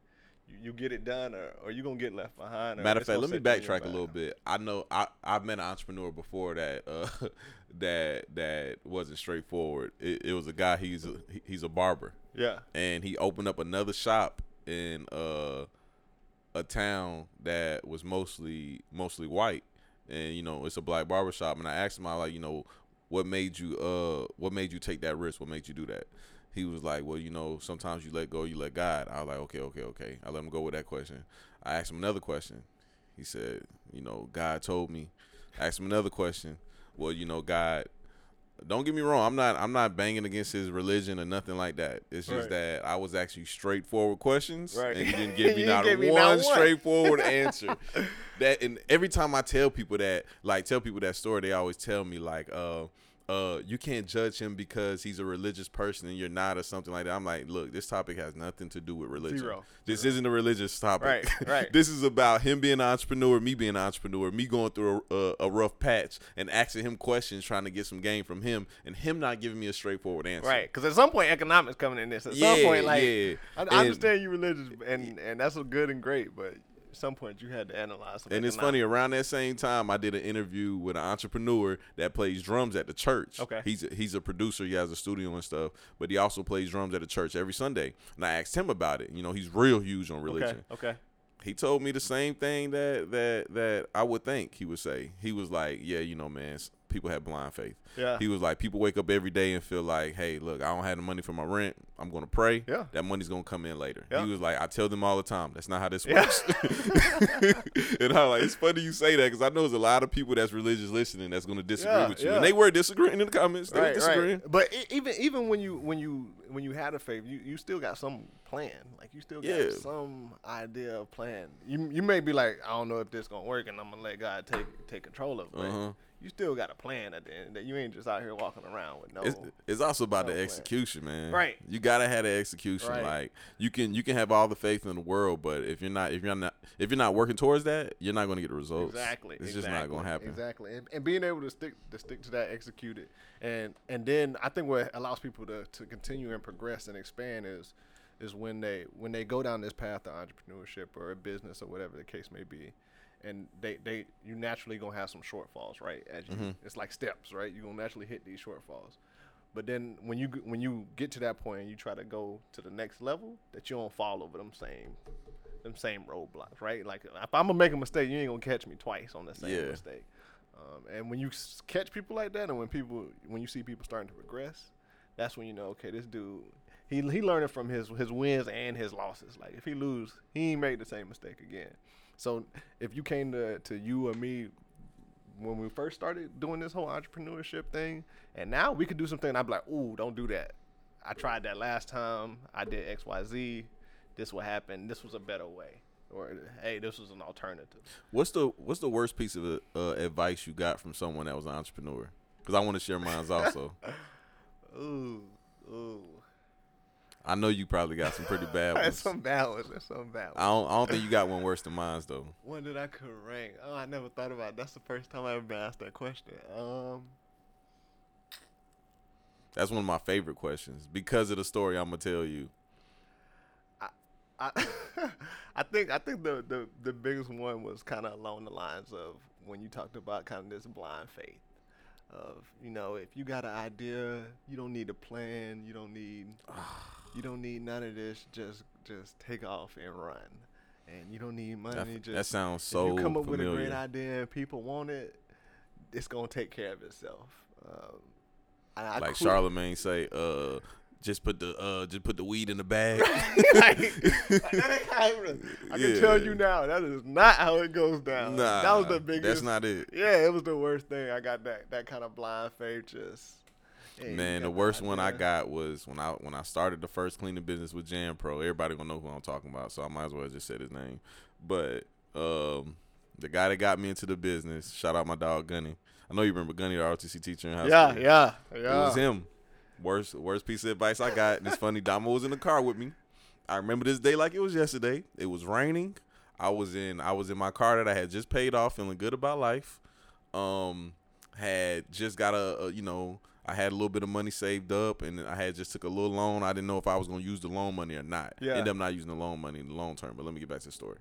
you get it done or you're going to get left behind. Matter of fact, let me backtrack a little bit. I know I've met an entrepreneur before that that wasn't straightforward. It was a guy, he's a barber. Yeah. And he opened up another shop in a town that was mostly white, and, you know, it's a black barbershop. And I asked him, I like, you know, what made you take that risk? What made you do that? He was like, well, you know, sometimes you let go, you let God. I was like, okay. I let him go with that question. I asked him another question. He said, you know, God told me. I asked him another question. Well, you know, God, don't get me wrong, I'm not banging against his religion or nothing like that. It's just that I was asking straightforward questions, and you didn't give me not one straightforward answer. That, and every time I tell people that story, they always tell me like, you can't judge him because he's a religious person and you're not, or something like that. I'm like, look, this topic has nothing to do with religion. Zero. This isn't a religious topic. Right. This is about him being an entrepreneur, me being an entrepreneur, me going through a rough patch and asking him questions, trying to get some game from him, and him not giving me a straightforward answer. Right. Because at some point, economics coming in this. At some point, like, I understand you religious, and that's good and great, but at some point you had to analyze something. And it's funny, around that same time I did an interview with an entrepreneur that plays drums at the church. Okay. He's a producer, he has a studio and stuff, but he also plays drums at the church every Sunday. And I asked him about it. You know, he's real huge on religion. Okay. He told me the same thing that I would think he would say. He was like, yeah, you know, man, people have blind faith. Yeah. He was like, people wake up every day and feel like, hey, look, I don't have the money for my rent. I'm going to pray. Yeah. That money's going to come in later. Yeah. He was like, I tell them all the time, that's not how this works. And I'm like, it's funny you say that, because I know there's a lot of people that's religious listening that's going to disagree with you. And they were disagreeing in the comments. They were disagreeing. But even when you had a faith, you still got some plan. Like, you still got some idea of plan. You may be like, I don't know if this going to work, and I'm going to let God take control of it. Uh-huh. You still got a plan at the end. That you ain't just out here walking around with no. It's also about the execution, plan. Man. Right. You gotta have the execution. Right. Like, you can have all the faith in the world, but if you're not working towards that, you're not gonna get the results. Exactly. It's just not gonna happen. Exactly. And being able to stick to that, execute it, and then I think what allows people to continue and progress and expand is when they go down this path of entrepreneurship or a business or whatever the case may be. And you naturally gonna have some shortfalls, right? As you, it's like steps, right? You are gonna naturally hit these shortfalls, but then when you get to that point and you try to go to the next level, that you don't fall over them same roadblocks, right? Like, if I'm gonna make a mistake, you ain't gonna catch me twice on the same mistake. And when you catch people like that, and when you see people starting to progress, that's when you know, okay, this dude. He learning from his wins and his losses. Like, if he lose, he ain't made the same mistake again. So if you came to you or me when we first started doing this whole entrepreneurship thing, and now we could do something, and I'd be like, ooh, don't do that. I tried that last time. I did X, Y, Z. This what happened. This was a better way. Or, hey, this was an alternative. What's the worst piece of advice you got from someone that was an entrepreneur? Because I want to share mine also. Ooh. I know you probably got some pretty bad ones. That's some bad ones. I don't think you got one worse than mine, though. One that I couldn't rank. Oh, I never thought about it. That's the first time I ever been asked that question. That's one of my favorite questions because of the story I'm going to tell you. I think the biggest one was kind of along the lines of when you talked about kind of this blind faith of, you know, if you got an idea, you don't need a plan, you don't need none of this, just take off and run. And you don't need money. That sounds so familiar. If you come up with a great idea and people want it, it's going to take care of itself. Like Charlemagne say, just put the weed in the bag. I can tell you now, that is not how it goes down. Nah, that was the biggest. That's not it. Yeah, it was the worst thing. I got that kind of blind faith. Just man, the worst one I got was when I started the first cleaning business with JanPro. Everybody gonna know who I'm talking about, so I might as well just say his name. But the guy that got me into the business, shout out my dog Gunny. I know you remember Gunny, the ROTC teacher in high school. Yeah. It was him. Worst piece of advice I got. And it's funny, Damo was in the car with me. I remember this day like it was yesterday. It was raining. I was in my car that I had just paid off, feeling good about life. Had just got I had a little bit of money saved up, and I had just took a little loan. I didn't know if I was going to use the loan money or not. Yeah. Ended up not using the loan money in the long term, but let me get back to the story.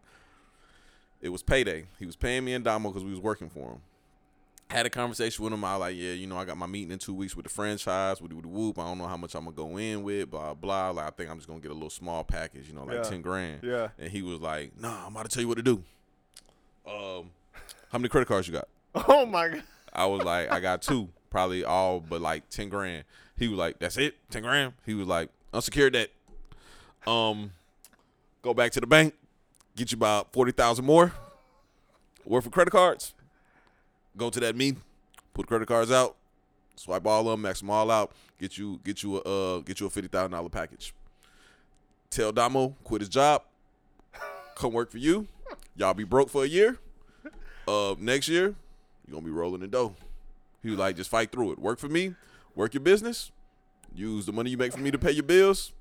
It was payday. He was paying me and Damo because we was working for him. Had a conversation with him. I was like, I got my meeting in 2 weeks with the franchise. With the whoop. I don't know how much I'm going to go in with, blah, blah. Like, I think I'm just going to get a little small package, $10,000. Yeah. And he was like, nah, I'm about to tell you what to do. How many credit cards you got? Oh, my God. I was like, I got two. Probably all but like $10,000. He was like, that's it? $10,000? He was like, unsecured debt. Go back to the bank. Get you about 40,000 more worth of credit cards. Go to that meeting, put credit cards out, swipe all of them, max them all out. Get you a $50,000 package. Tell Damo quit his job, come work for you. Y'all be broke for a year. Next year you're gonna be rolling the dough. He was like, just fight through it. Work for me, work your business, use the money you make for me to pay your bills,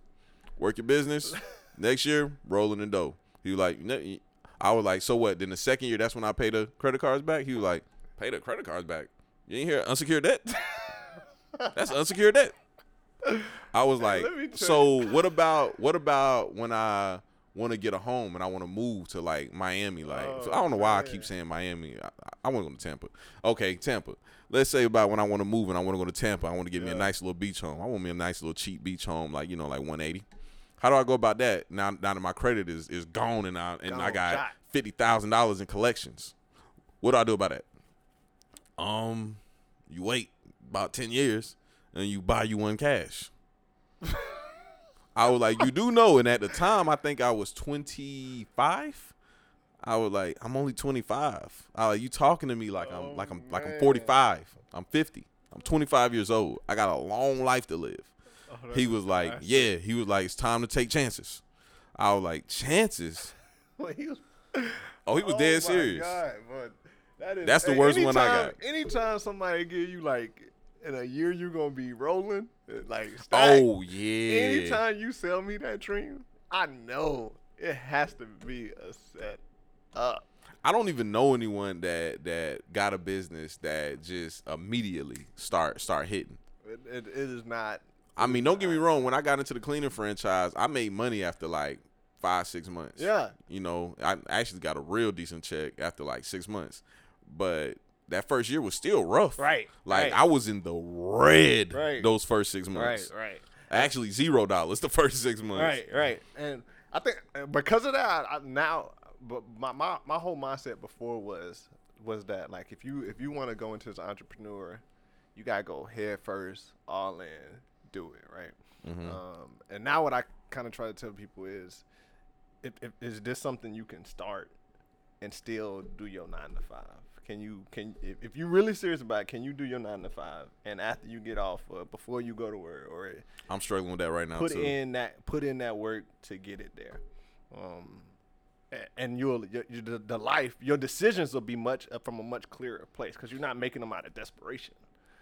work your business. Next year rolling the dough. He was like, I was like, so what? Then the second year, that's when I pay the credit cards back. He was like, pay the credit cards back? You ain't hear unsecured debt? That's unsecured debt. I was like, so what about when I want to get a home and I want to move to like Miami? Like, I don't know why I keep saying Miami. I want to go to Tampa. Okay, Tampa. Let's say about when I want to move and I want to go to Tampa. I want to get me a nice little beach home. I want me a nice little cheap beach home, like, like 180. How do I go about that now that my credit is gone and I got $50,000 in collections? What do I do about that? You wait about 10 years and you buy you one cash. I was like, you do know. And at the time, I think I was 25. I was like, I'm only 25. You talking to me like I'm 45. I'm 50. I'm 25 years old. I got a long life to live. He was like, yeah. He was like, it's time to take chances. I was like, chances? Well, he was dead serious. God, that's the worst one I got. Anytime somebody give you like, in a year you're going to be rolling, like, stack. Oh, yeah. Anytime you sell me that dream, I know it has to be a set up. I don't even know anyone that got a business that just immediately start hitting. It is not. I mean, don't get me wrong. When I got into the cleaning franchise, I made money after like 5-6 months. Yeah. I actually got a real decent check after like 6 months. But that first year was still rough. Right. Like, right. I was in the red those first 6 months. Right. Actually, $0 the first 6 months. Right. And I think because of that, my whole mindset before was that like if you want to go into this entrepreneur, you gotta go head first, all in. Do it right. Mm-hmm. And now what I kind of try to tell people is, if is this something you can start and still do your 9 to 5? If you're really serious about it, can you do your 9 to 5 and after you get off, before you go to work? Or I'm struggling with that right now. Put in that work to get it there. And your decisions will be from a much clearer place because you're not making them out of desperation.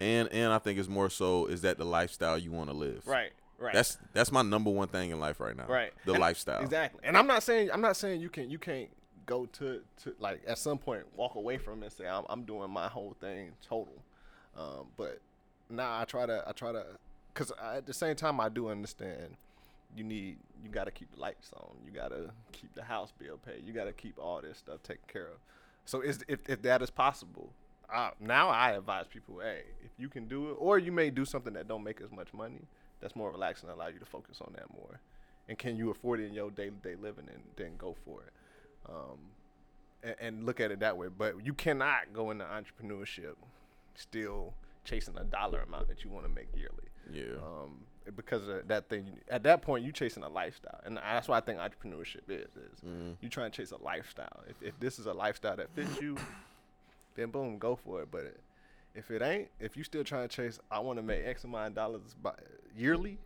And I think it's more so, is that the lifestyle you want to live? Right. That's my number one thing in life right now. Right. The lifestyle. Exactly. And I'm not saying you can't go to like at some point walk away from it and say I'm doing my whole thing total. But now I try to, because at the same time I do understand you gotta keep the lights on, you gotta keep the house bill paid, you gotta keep all this stuff taken care of. So if that is possible, now I advise people, hey, if you can do it, or you may do something that don't make as much money, that's more relaxing, allow you to focus on that more. And can you afford it in your day-to-day living, and then go for it. And look at it that way. But you cannot go into entrepreneurship still chasing a dollar amount that you want to make yearly. Yeah. Because of that thing, at that point, you chasing a lifestyle. And that's why I think entrepreneurship is you trying to chase a lifestyle. If this is a lifestyle that fits you, then boom, go for it. But if it ain't, if you still trying to chase, I want to make X amount of dollars yearly,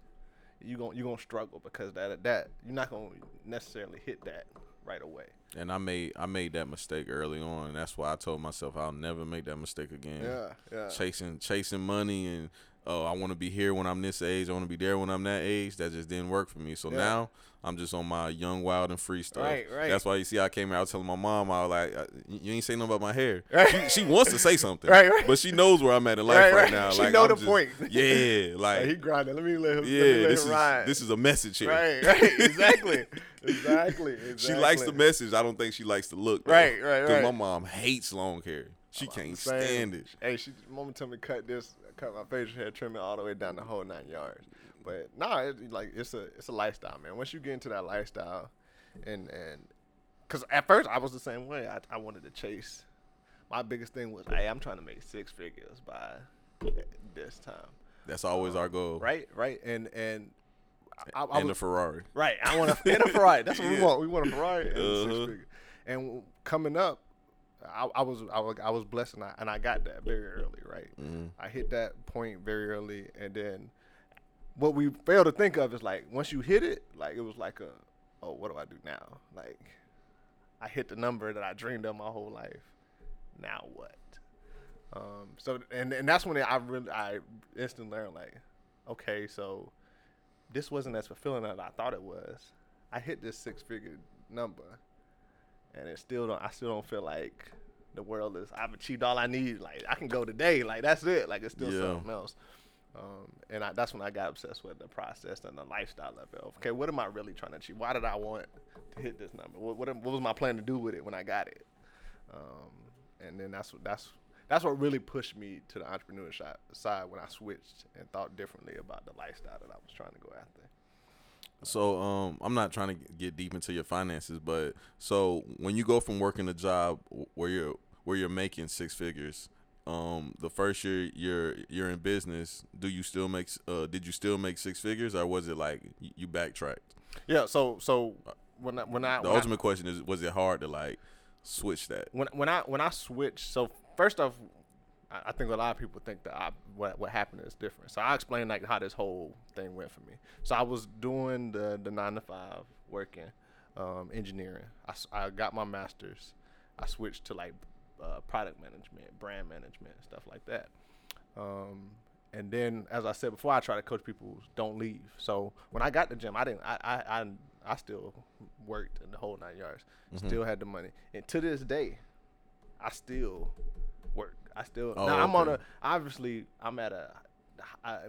you're gonna struggle, because that you're not gonna necessarily hit that right away. And I made that mistake early on, and that's why I told myself I'll never make that mistake again. Yeah. Chasing money, and I want to be here when I'm this age, I want to be there when I'm that age. That just didn't work for me. So now I'm just on my young, wild, and free stuff. Right. That's why you see I came here. I was telling my mom, I was like, you ain't saying nothing about my hair. Right. She wants to say something, right. But she knows where I'm at in life right now. She know I'm the point. Yeah, like he grinding. Let me let him ride. This is a message here. Right. Exactly. She likes the message. I don't think she likes the look. Though, right. My mom hates long hair. She can't stand it. Hey, mama told me cut my facial hair, trim it all the way down the whole 9 yards. But it's a lifestyle, man. Once you get into that lifestyle, and because at first I was the same way. I wanted to chase. My biggest thing was, hey, I'm trying to make 6 figures by this time. That's always our goal. Right, and. I was a Ferrari. Right, I want a Ferrari. That's what we want. We want a Ferrari and a 6 figure. And coming up, I was blessed, and I got that very early, right? Mm-hmm. I hit that point very early, and then what we fail to think of is, like, once you hit it, like, it was like what do I do now? Like, I hit the number that I dreamed of my whole life. Now what? So and that's when I instantly learned, like, okay, so this wasn't as fulfilling as I thought it was. I hit this 6-figure number. And I still don't feel like the world is, I've achieved all I need. Like, I can go today. Like, that's it. Like, it's still something else. And that's when I got obsessed with the process and the lifestyle of it. Okay, what am I really trying to achieve? Why did I want to hit this number? What was my plan to do with it when I got it? And then that's what really pushed me to the entrepreneur side, when I switched and thought differently about the lifestyle that I was trying to go after. So I'm not trying to get deep into your finances, but so when you go from working a job where you're making 6 figures, the first year you're in business, did you still make 6 figures, or was it like you backtracked? Yeah. So the ultimate question is, was it hard to like switch that? When I switched, so first off, I think a lot of people think that what happened is different. So I explained like how this whole thing went for me. So I was doing the 9-to-5 working, engineering. I got my master's. I switched to like product management, brand management, stuff like that. And then, as I said before, I try to coach people don't leave. So when I got the gym, I still worked in the whole 9 yards. Mm-hmm. Still had the money, and to this day, I still work.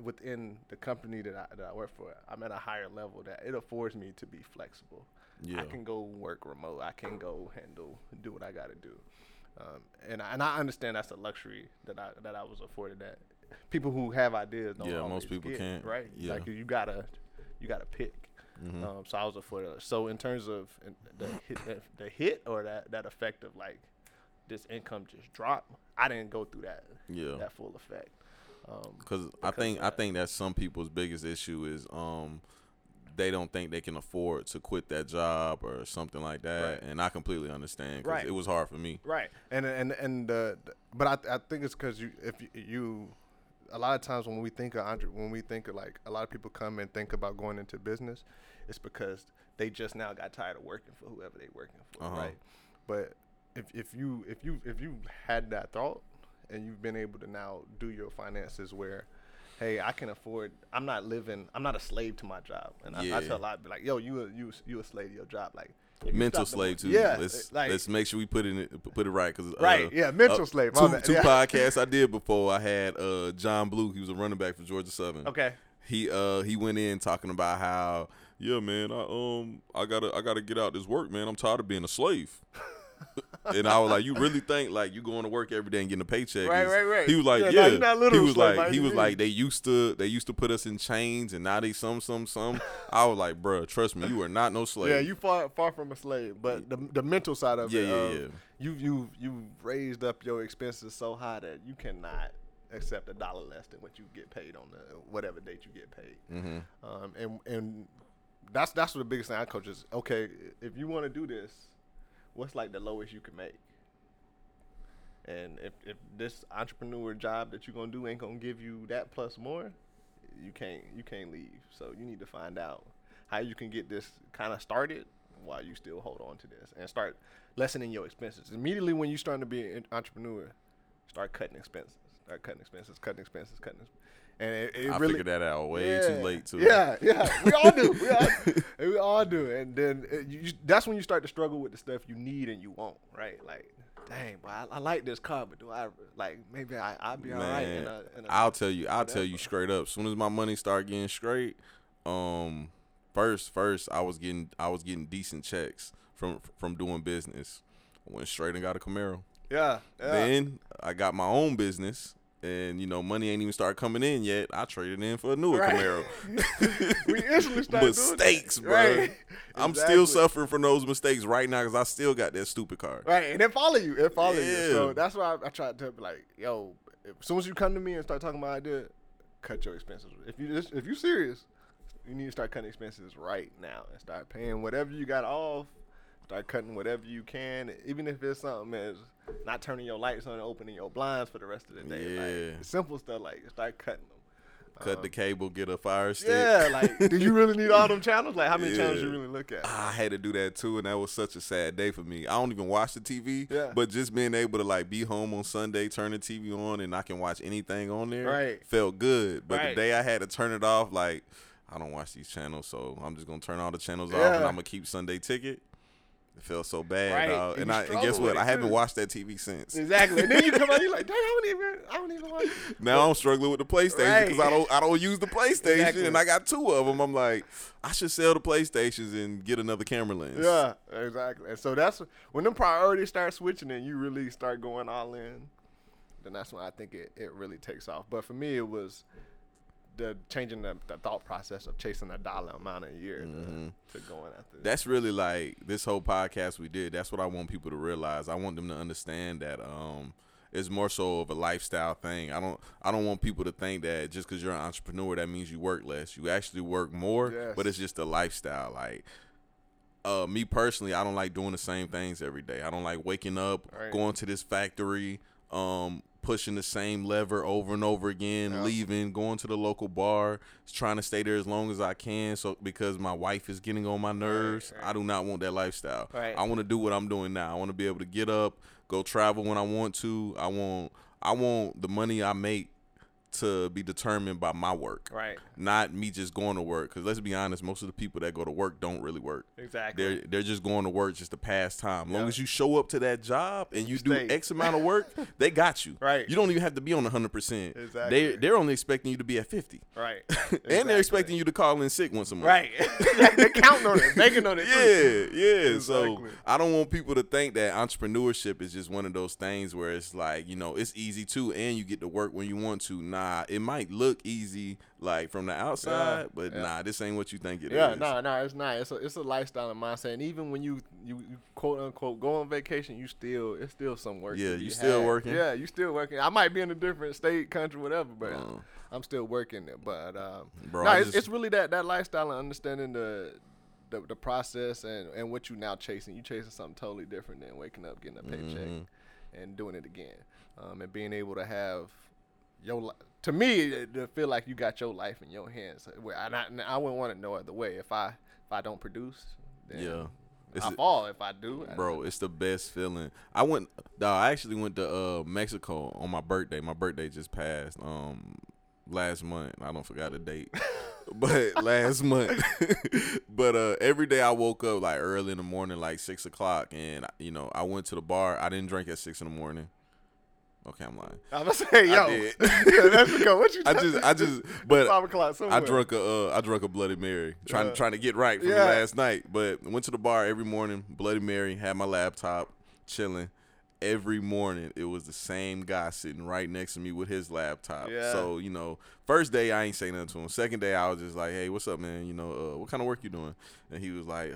Within the company that I work for, I'm at a higher level that it affords me to be flexible. Yeah. I can go work remote. I can go do what I got to do. And I understand that's a luxury that I was afforded, that people who have ideas don't always most people can't. Right? Yeah. Like, you gotta pick. Mm-hmm. So I was afforded. So in terms of the hit or that effect of like, this income just dropped, I didn't go through that full effect. Because I think that some people's biggest issue is they don't think they can afford to quit that job or something like that. Right. And I completely understand, because it was hard for me. Right. But I think it's because a lot of times when we think of like, a lot of people come and think about going into business, it's because they just now got tired of working for whoever they working for, right? But If you had that thought, and you've been able to now do your finances where, hey, I can afford, I'm not a slave to my job. And I tell a lot of people, like, yo, you a slave to your job, like mental slave too. Yeah, let's make sure we put it right, because mental slave. Two podcasts I did before, I had John Blue, he was a running back for Georgia Southern. Okay, he went in talking about how yeah, man, I gotta get out this work, man. I'm tired of being a slave. And I was like, you really think like you going to work every day and getting a paycheck? Right. He was like, yeah. He was like, they used to put us in chains, and now they some. I was like, bruh, trust me, you are not no slave. Yeah, you far from a slave, but the mental side of it. You raised up your expenses so high that you cannot accept $1 less than what you get paid on the whatever date you get paid. Mm-hmm. And that's what the biggest thing I coach is. Okay, if you want to do this, what's like the lowest you can make? And if this entrepreneur job that you're gonna do ain't gonna give you that plus more, you can't leave. So you need to find out how you can get this kind of started while you still hold on to this and start lessening your expenses. Immediately when you starting to be an entrepreneur, start cutting expenses. And it really figured that out way too late too. Yeah. We all do. And then that's when you start to struggle with the stuff you need and you want, right? Like, dang, boy, I like this car, but do I like? Maybe I'll be all right. I'll tell you straight up. As soon as my money started getting straight, first I was getting decent checks from doing business. I went straight and got a Camaro. Yeah. Then I got my own business. And, you know, money ain't even started coming in yet. I traded in for a newer Camaro. We instantly started mistakes, doing that. Bro. Right. I'm still suffering from those mistakes right now because I still got that stupid car. Right, and it follow you. So that's why I tried to be like, yo, as soon as you come to me and start talking about idea, cut your expenses. If you serious, you need to start cutting expenses right now and start paying whatever you got off. Start cutting whatever you can, even if it's something as not turning your lights on and opening your blinds for the rest of the day. Yeah. Like, simple stuff like start cutting them. Cut the cable, get a fire stick. Yeah, like, do you really need all them channels? Like, how many channels you really look at? I had to do that too, and that was such a sad day for me. I don't even watch the TV, but just being able to, like, be home on Sunday, turn the TV on, and I can watch anything on there felt good. But the day I had to turn it off, like, I don't watch these channels, so I'm just going to turn all the channels off, and I'm going to keep Sunday Ticket. It felt so bad, dog. And guess what? I haven't watched that TV since. Exactly. And then you come out, you're like, dang, I don't even watch it. Now I'm struggling with the PlayStation because I don't use the PlayStation, and I got two of them. I'm like, I should sell the PlayStations and get another camera lens. Yeah, exactly. And so that's when them priorities start switching and you really start going all in. Then that's when I think it really takes off. But for me, it was the changing the thought process of chasing $1 amount a year to going after. That's really like this whole podcast we did. That's what I want people to realize. I want them to understand that it's more so of a lifestyle thing. I don't want people to think that just because you're an entrepreneur, that means you work less. You actually work more, but it's just a lifestyle. Like, me personally, I don't like doing the same things every day. I don't like waking up, going to this factory, pushing the same lever over and over again, leaving, going to the local bar, trying to stay there as long as I can because my wife is getting on my nerves. I do not want that lifestyle. I want to do what I'm doing now. I want to be able to get up, go travel when I want to. I want the money I make to be determined by my work, not me just going to work. Because let's be honest, most of the people that go to work don't really work. They're just going to work just to pass time. Long as you show up to that job and you do X amount of work, they got you. You don't even have to be on 100%. They're only expecting you to be at 50. And they're expecting you to call in sick once a month. They're counting on it, banking on it. So I don't want people to think that entrepreneurship is just one of those things where it's like, you know, it's easy too, and you get to work when you want to. It might look easy, like, from the outside, but this ain't what you think it is. It's not. It's a lifestyle and mindset. And even when you quote unquote go on vacation, it's still some work. Working. Yeah, you still working. I might be in a different state, country, whatever, but I'm still working there. But it's really that lifestyle and understanding the process and what you now chasing. You chasing something totally different than waking up, getting a paycheck, and doing it again, and being able to have. To me, it feel like you got your life in your hands. I wouldn't want it no other way. If I don't produce, then I fall. If I do, it's the best feeling. I actually went to Mexico on my birthday. My birthday just passed last month. I don't forgot the date, but last month. But every day I woke up like early in the morning, like 6 o'clock, and you know I went to the bar. I didn't drink at 6 in the morning. Okay, I'm lying. I was saying, yo, I just 5 o'clock somewhere. I drunk a Bloody Mary, trying to get right from last night. But went to the bar every morning, Bloody Mary, had my laptop, chilling. Every morning, it was the same guy sitting right next to me with his laptop. Yeah. So, you know, first day, I ain't saying nothing to him. Second day, I was just like, hey, what's up, man? You know, what kind of work you doing? And he was like,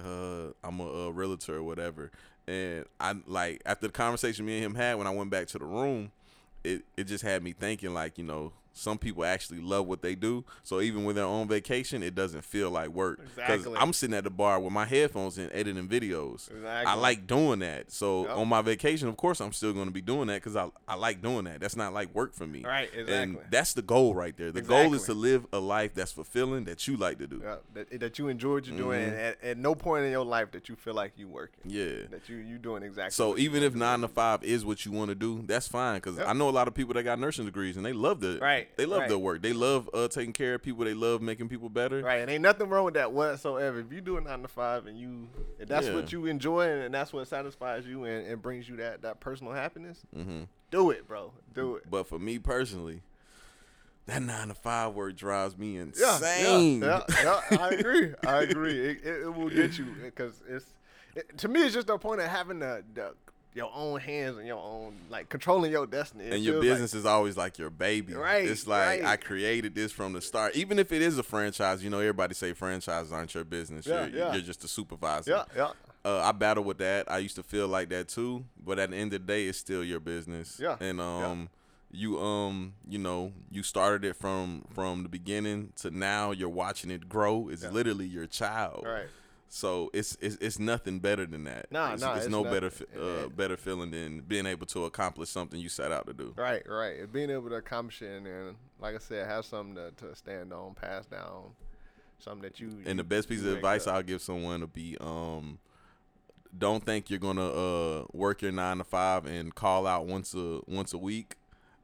I'm a realtor or whatever. And I, like, after the conversation me and him had, when I went back to the room, it just had me thinking, like, you know, some people actually love what they do. So even when they're on vacation, it doesn't feel like work. Exactly. Because I'm sitting at the bar with my headphones in editing videos. Exactly. I like doing that. So on my vacation, of course, I'm still going to be doing that because I like doing that. That's not like work for me. Right, exactly. And that's the goal right there. The goal is to live a life that's fulfilling, that you like to do. That you enjoyed you doing. Mm-hmm. And at no point in your life that you feel like you working. Yeah. That you doing exactly. So even if 9 to 5 is what you want to do, that's fine. Because I know a lot of people that got nursing degrees and they love the They love their work. They love taking care of people. They love making people better. Right, and ain't nothing wrong with that whatsoever. If you do a 9 to 5 and that's what you enjoy and that's what satisfies you and brings you that personal happiness, do it, bro. Do it. But for me personally, that 9 to 5 work drives me insane. Yeah, I agree. It will get you because to me, it's just the point of having the your own hands and your own, like, controlling your destiny. And your business is always like your baby. Right. It's like, I created this from the start. Even if it is a franchise, you know, everybody say franchises aren't your business. You're just a supervisor. Yeah. I battle with that. I used to feel like that too. But at the end of the day, it's still your business. Yeah. And, you know, you started it from the beginning to now. You're watching it grow. It's literally your child. Right. So it's nothing better than that. Better feeling than being able to accomplish something you set out to do. Right. And being able to accomplish it and, like I said, have something to stand on, pass down, something that you. And the best piece of advice I'll give someone would be, don't think you're gonna work your 9 to 5 and call out once a week.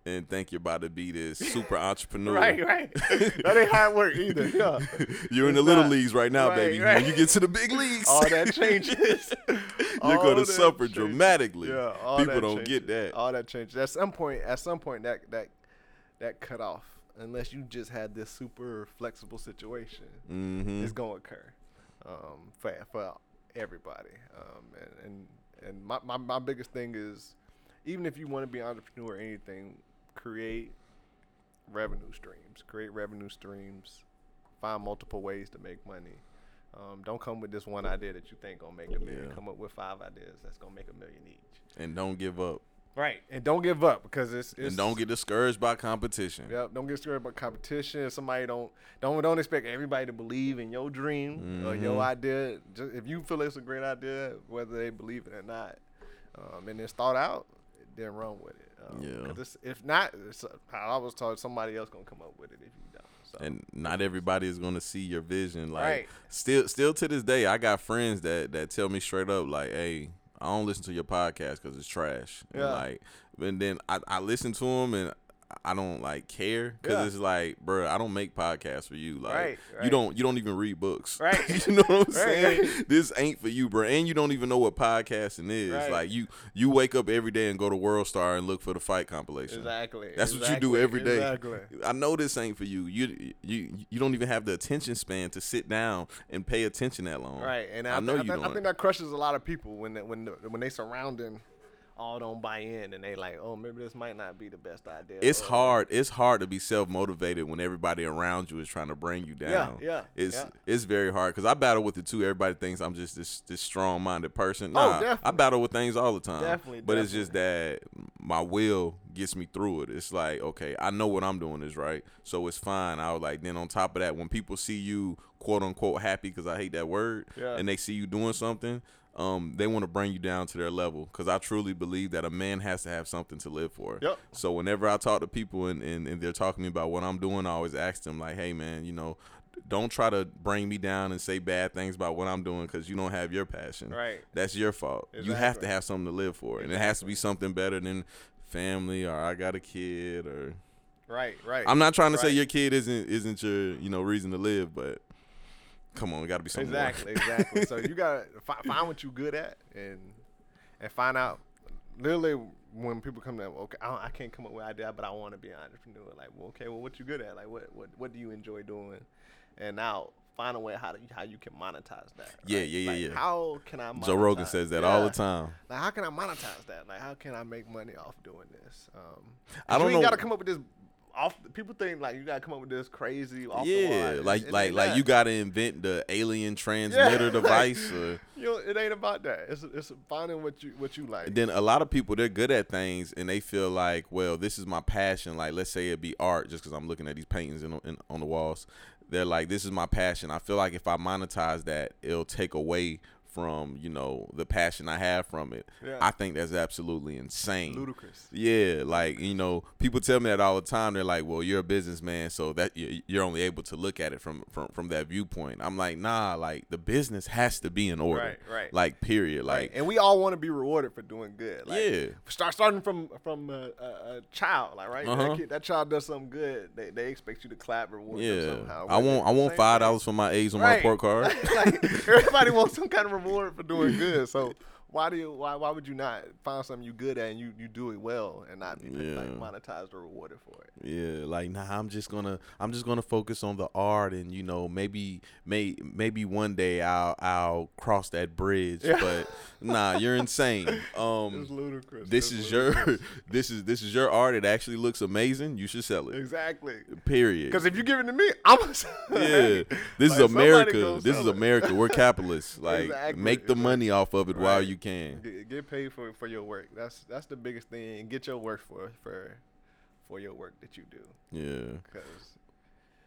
And think you're about to be this super entrepreneur. Right. That ain't hard work either. Yeah. You're in the little leagues right now, baby. Right. When you get to the big leagues, all that changes. You're going to suffer dramatically. Yeah, people don't get that. All that changes. At some point, that cut off, unless you just had this super flexible situation, it's going to occur for everybody. And my biggest thing is, even if you want to be an entrepreneur or anything, create revenue streams, find multiple ways to make money. Don't come with this one idea that you think gonna make a million. Come up with 5 ideas that's gonna make a million each, and don't give up. Right, and don't give up because it's and don't get discouraged by competition. Yep, don't get discouraged by competition. Somebody don't expect everybody to believe in your dream or your idea. Just, if you feel it's a great idea, whether they believe it or not, and it's thought out, then run with it. Cause if not, I was told somebody else gonna come up with it if you don't. So. And not everybody is gonna see your vision. Like still to this day, I got friends that tell me straight up, like, "Hey, I don't listen to your podcast because it's trash." Yeah. And then I listen to them and I don't care because it's like, bro, I don't make podcasts for you. Like, you don't even read books. Right. You know what I'm saying? This ain't for you, bro. And you don't even know what podcasting is. Right. Like, you wake up every day and go to World Star and look for the fight compilation. Exactly. That's what you do every day. Exactly. I know this ain't for you. You don't even have the attention span to sit down and pay attention that long. Right. And I think that crushes a lot of people when they surrounding. All don't buy in and they like, oh, maybe this might not be the best idea. It's hard to be self-motivated when everybody around you is trying to bring you down. Yeah. It's very hard because I battle with it too. Everybody thinks I'm just this strong-minded person. Nah, I battle with things all the time. Definitely. It's just that my will gets me through it. It's like, okay, I know what I'm doing is right, so it's fine. I was like, then on top of that, when people see you quote-unquote happy, because I hate that word, and they see you doing something, they want to bring you down to their level because I truly believe that a man has to have something to live for. Yep. So whenever I talk to people and they're talking to me about what I'm doing, I always ask them, like, hey, man, you know, don't try to bring me down and say bad things about what I'm doing because you don't have your passion. Right. That's your fault. Exactly. You have to have something to live for, and it has to be something better than family or I got a kid or. Right. I'm not trying to say your kid isn't your, you know, reason to live, but. Come on, we got to be something exactly. So you got to find what you good at and find out literally when people come to, okay, I can't come up with an idea, but I want to be an entrepreneur. Like, well, okay, well, what you good at? Like, what do you enjoy doing? And now find a way how you can monetize that. Right? Yeah. How can I monetize? Joe Rogan says that all the time. Like, how can I monetize that? Like, how can I make money off doing this? I don't know. You got to come up with this. People think like you gotta come up with this crazy off the wall. Like you gotta invent the alien transmitter device. Or, it ain't about that. It's finding what you like. And then a lot of people, they're good at things and they feel like, well, this is my passion. Like, let's say it be art, just because I'm looking at these paintings on the walls. They're like, this is my passion. I feel like if I monetize that, it'll take away from the passion I have from it. Yeah. I think that's absolutely insane. Ludicrous. Yeah, like people tell me that all the time. They're like, "Well, you're a businessman, so that you're only able to look at it from that viewpoint." I'm like, "Nah, like the business has to be in order, right? Like, period, like." And we all want to be rewarded for doing good. Like, yeah, starting from a child, like right, uh-huh. That child does something good. They expect you to clap, reward them somehow. I want $5 for my eggs on my report card. Like, everybody wants some kind of reward for doing good, so why would you not find something you good at and you do it well and not be like monetized or rewarded for it? Yeah, like nah, I'm just gonna focus on the art and maybe one day I'll cross that bridge, but nah, you're insane. It's ludicrous. This is your art. It actually looks amazing. You should sell it. Exactly. Period. Because if you give it to me, I'm gonna sell it. Yeah. This is America. This is America. We're capitalists. Like make the money off of it while you can. Get paid for your work. That's the biggest thing. Get your work for your work that you do. Yeah.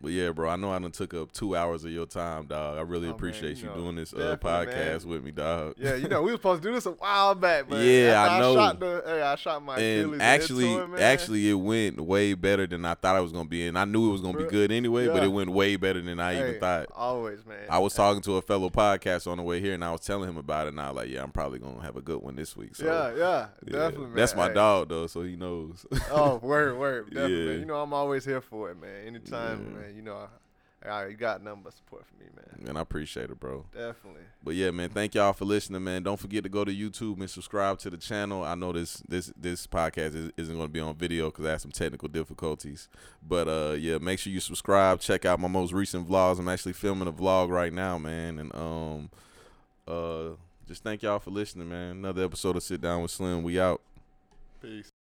But yeah, bro, I know I done took up 2 hours of your time, dog. I really appreciate you doing this podcast with me, dog. Yeah, we was supposed to do this a while back, man. Yeah, I know. I shot my Achilles. And actually, it went way better than I thought it was going to be. And I knew it was going to be good anyway, but it went way better than I even thought. Always, man. I was talking to a fellow podcaster on the way here, and I was telling him about it, and I was like, I'm probably going to have a good one this week. So, yeah, definitely, man. That's my dog, though, so he knows. Oh, word, definitely. Yeah. Man. I'm always here for it, man. Anytime, man. You got nothing but support for me, man. Man, I appreciate it, bro. Definitely. But yeah, man, thank y'all for listening, man. Don't forget to go to YouTube and subscribe to the channel. I know this podcast isn't going to be on video because I had some technical difficulties. But yeah, make sure you subscribe. Check out my most recent vlogs. I'm actually filming a vlog right now, man. And just thank y'all for listening, man. Another episode of Sit Down with Slim. We out. Peace.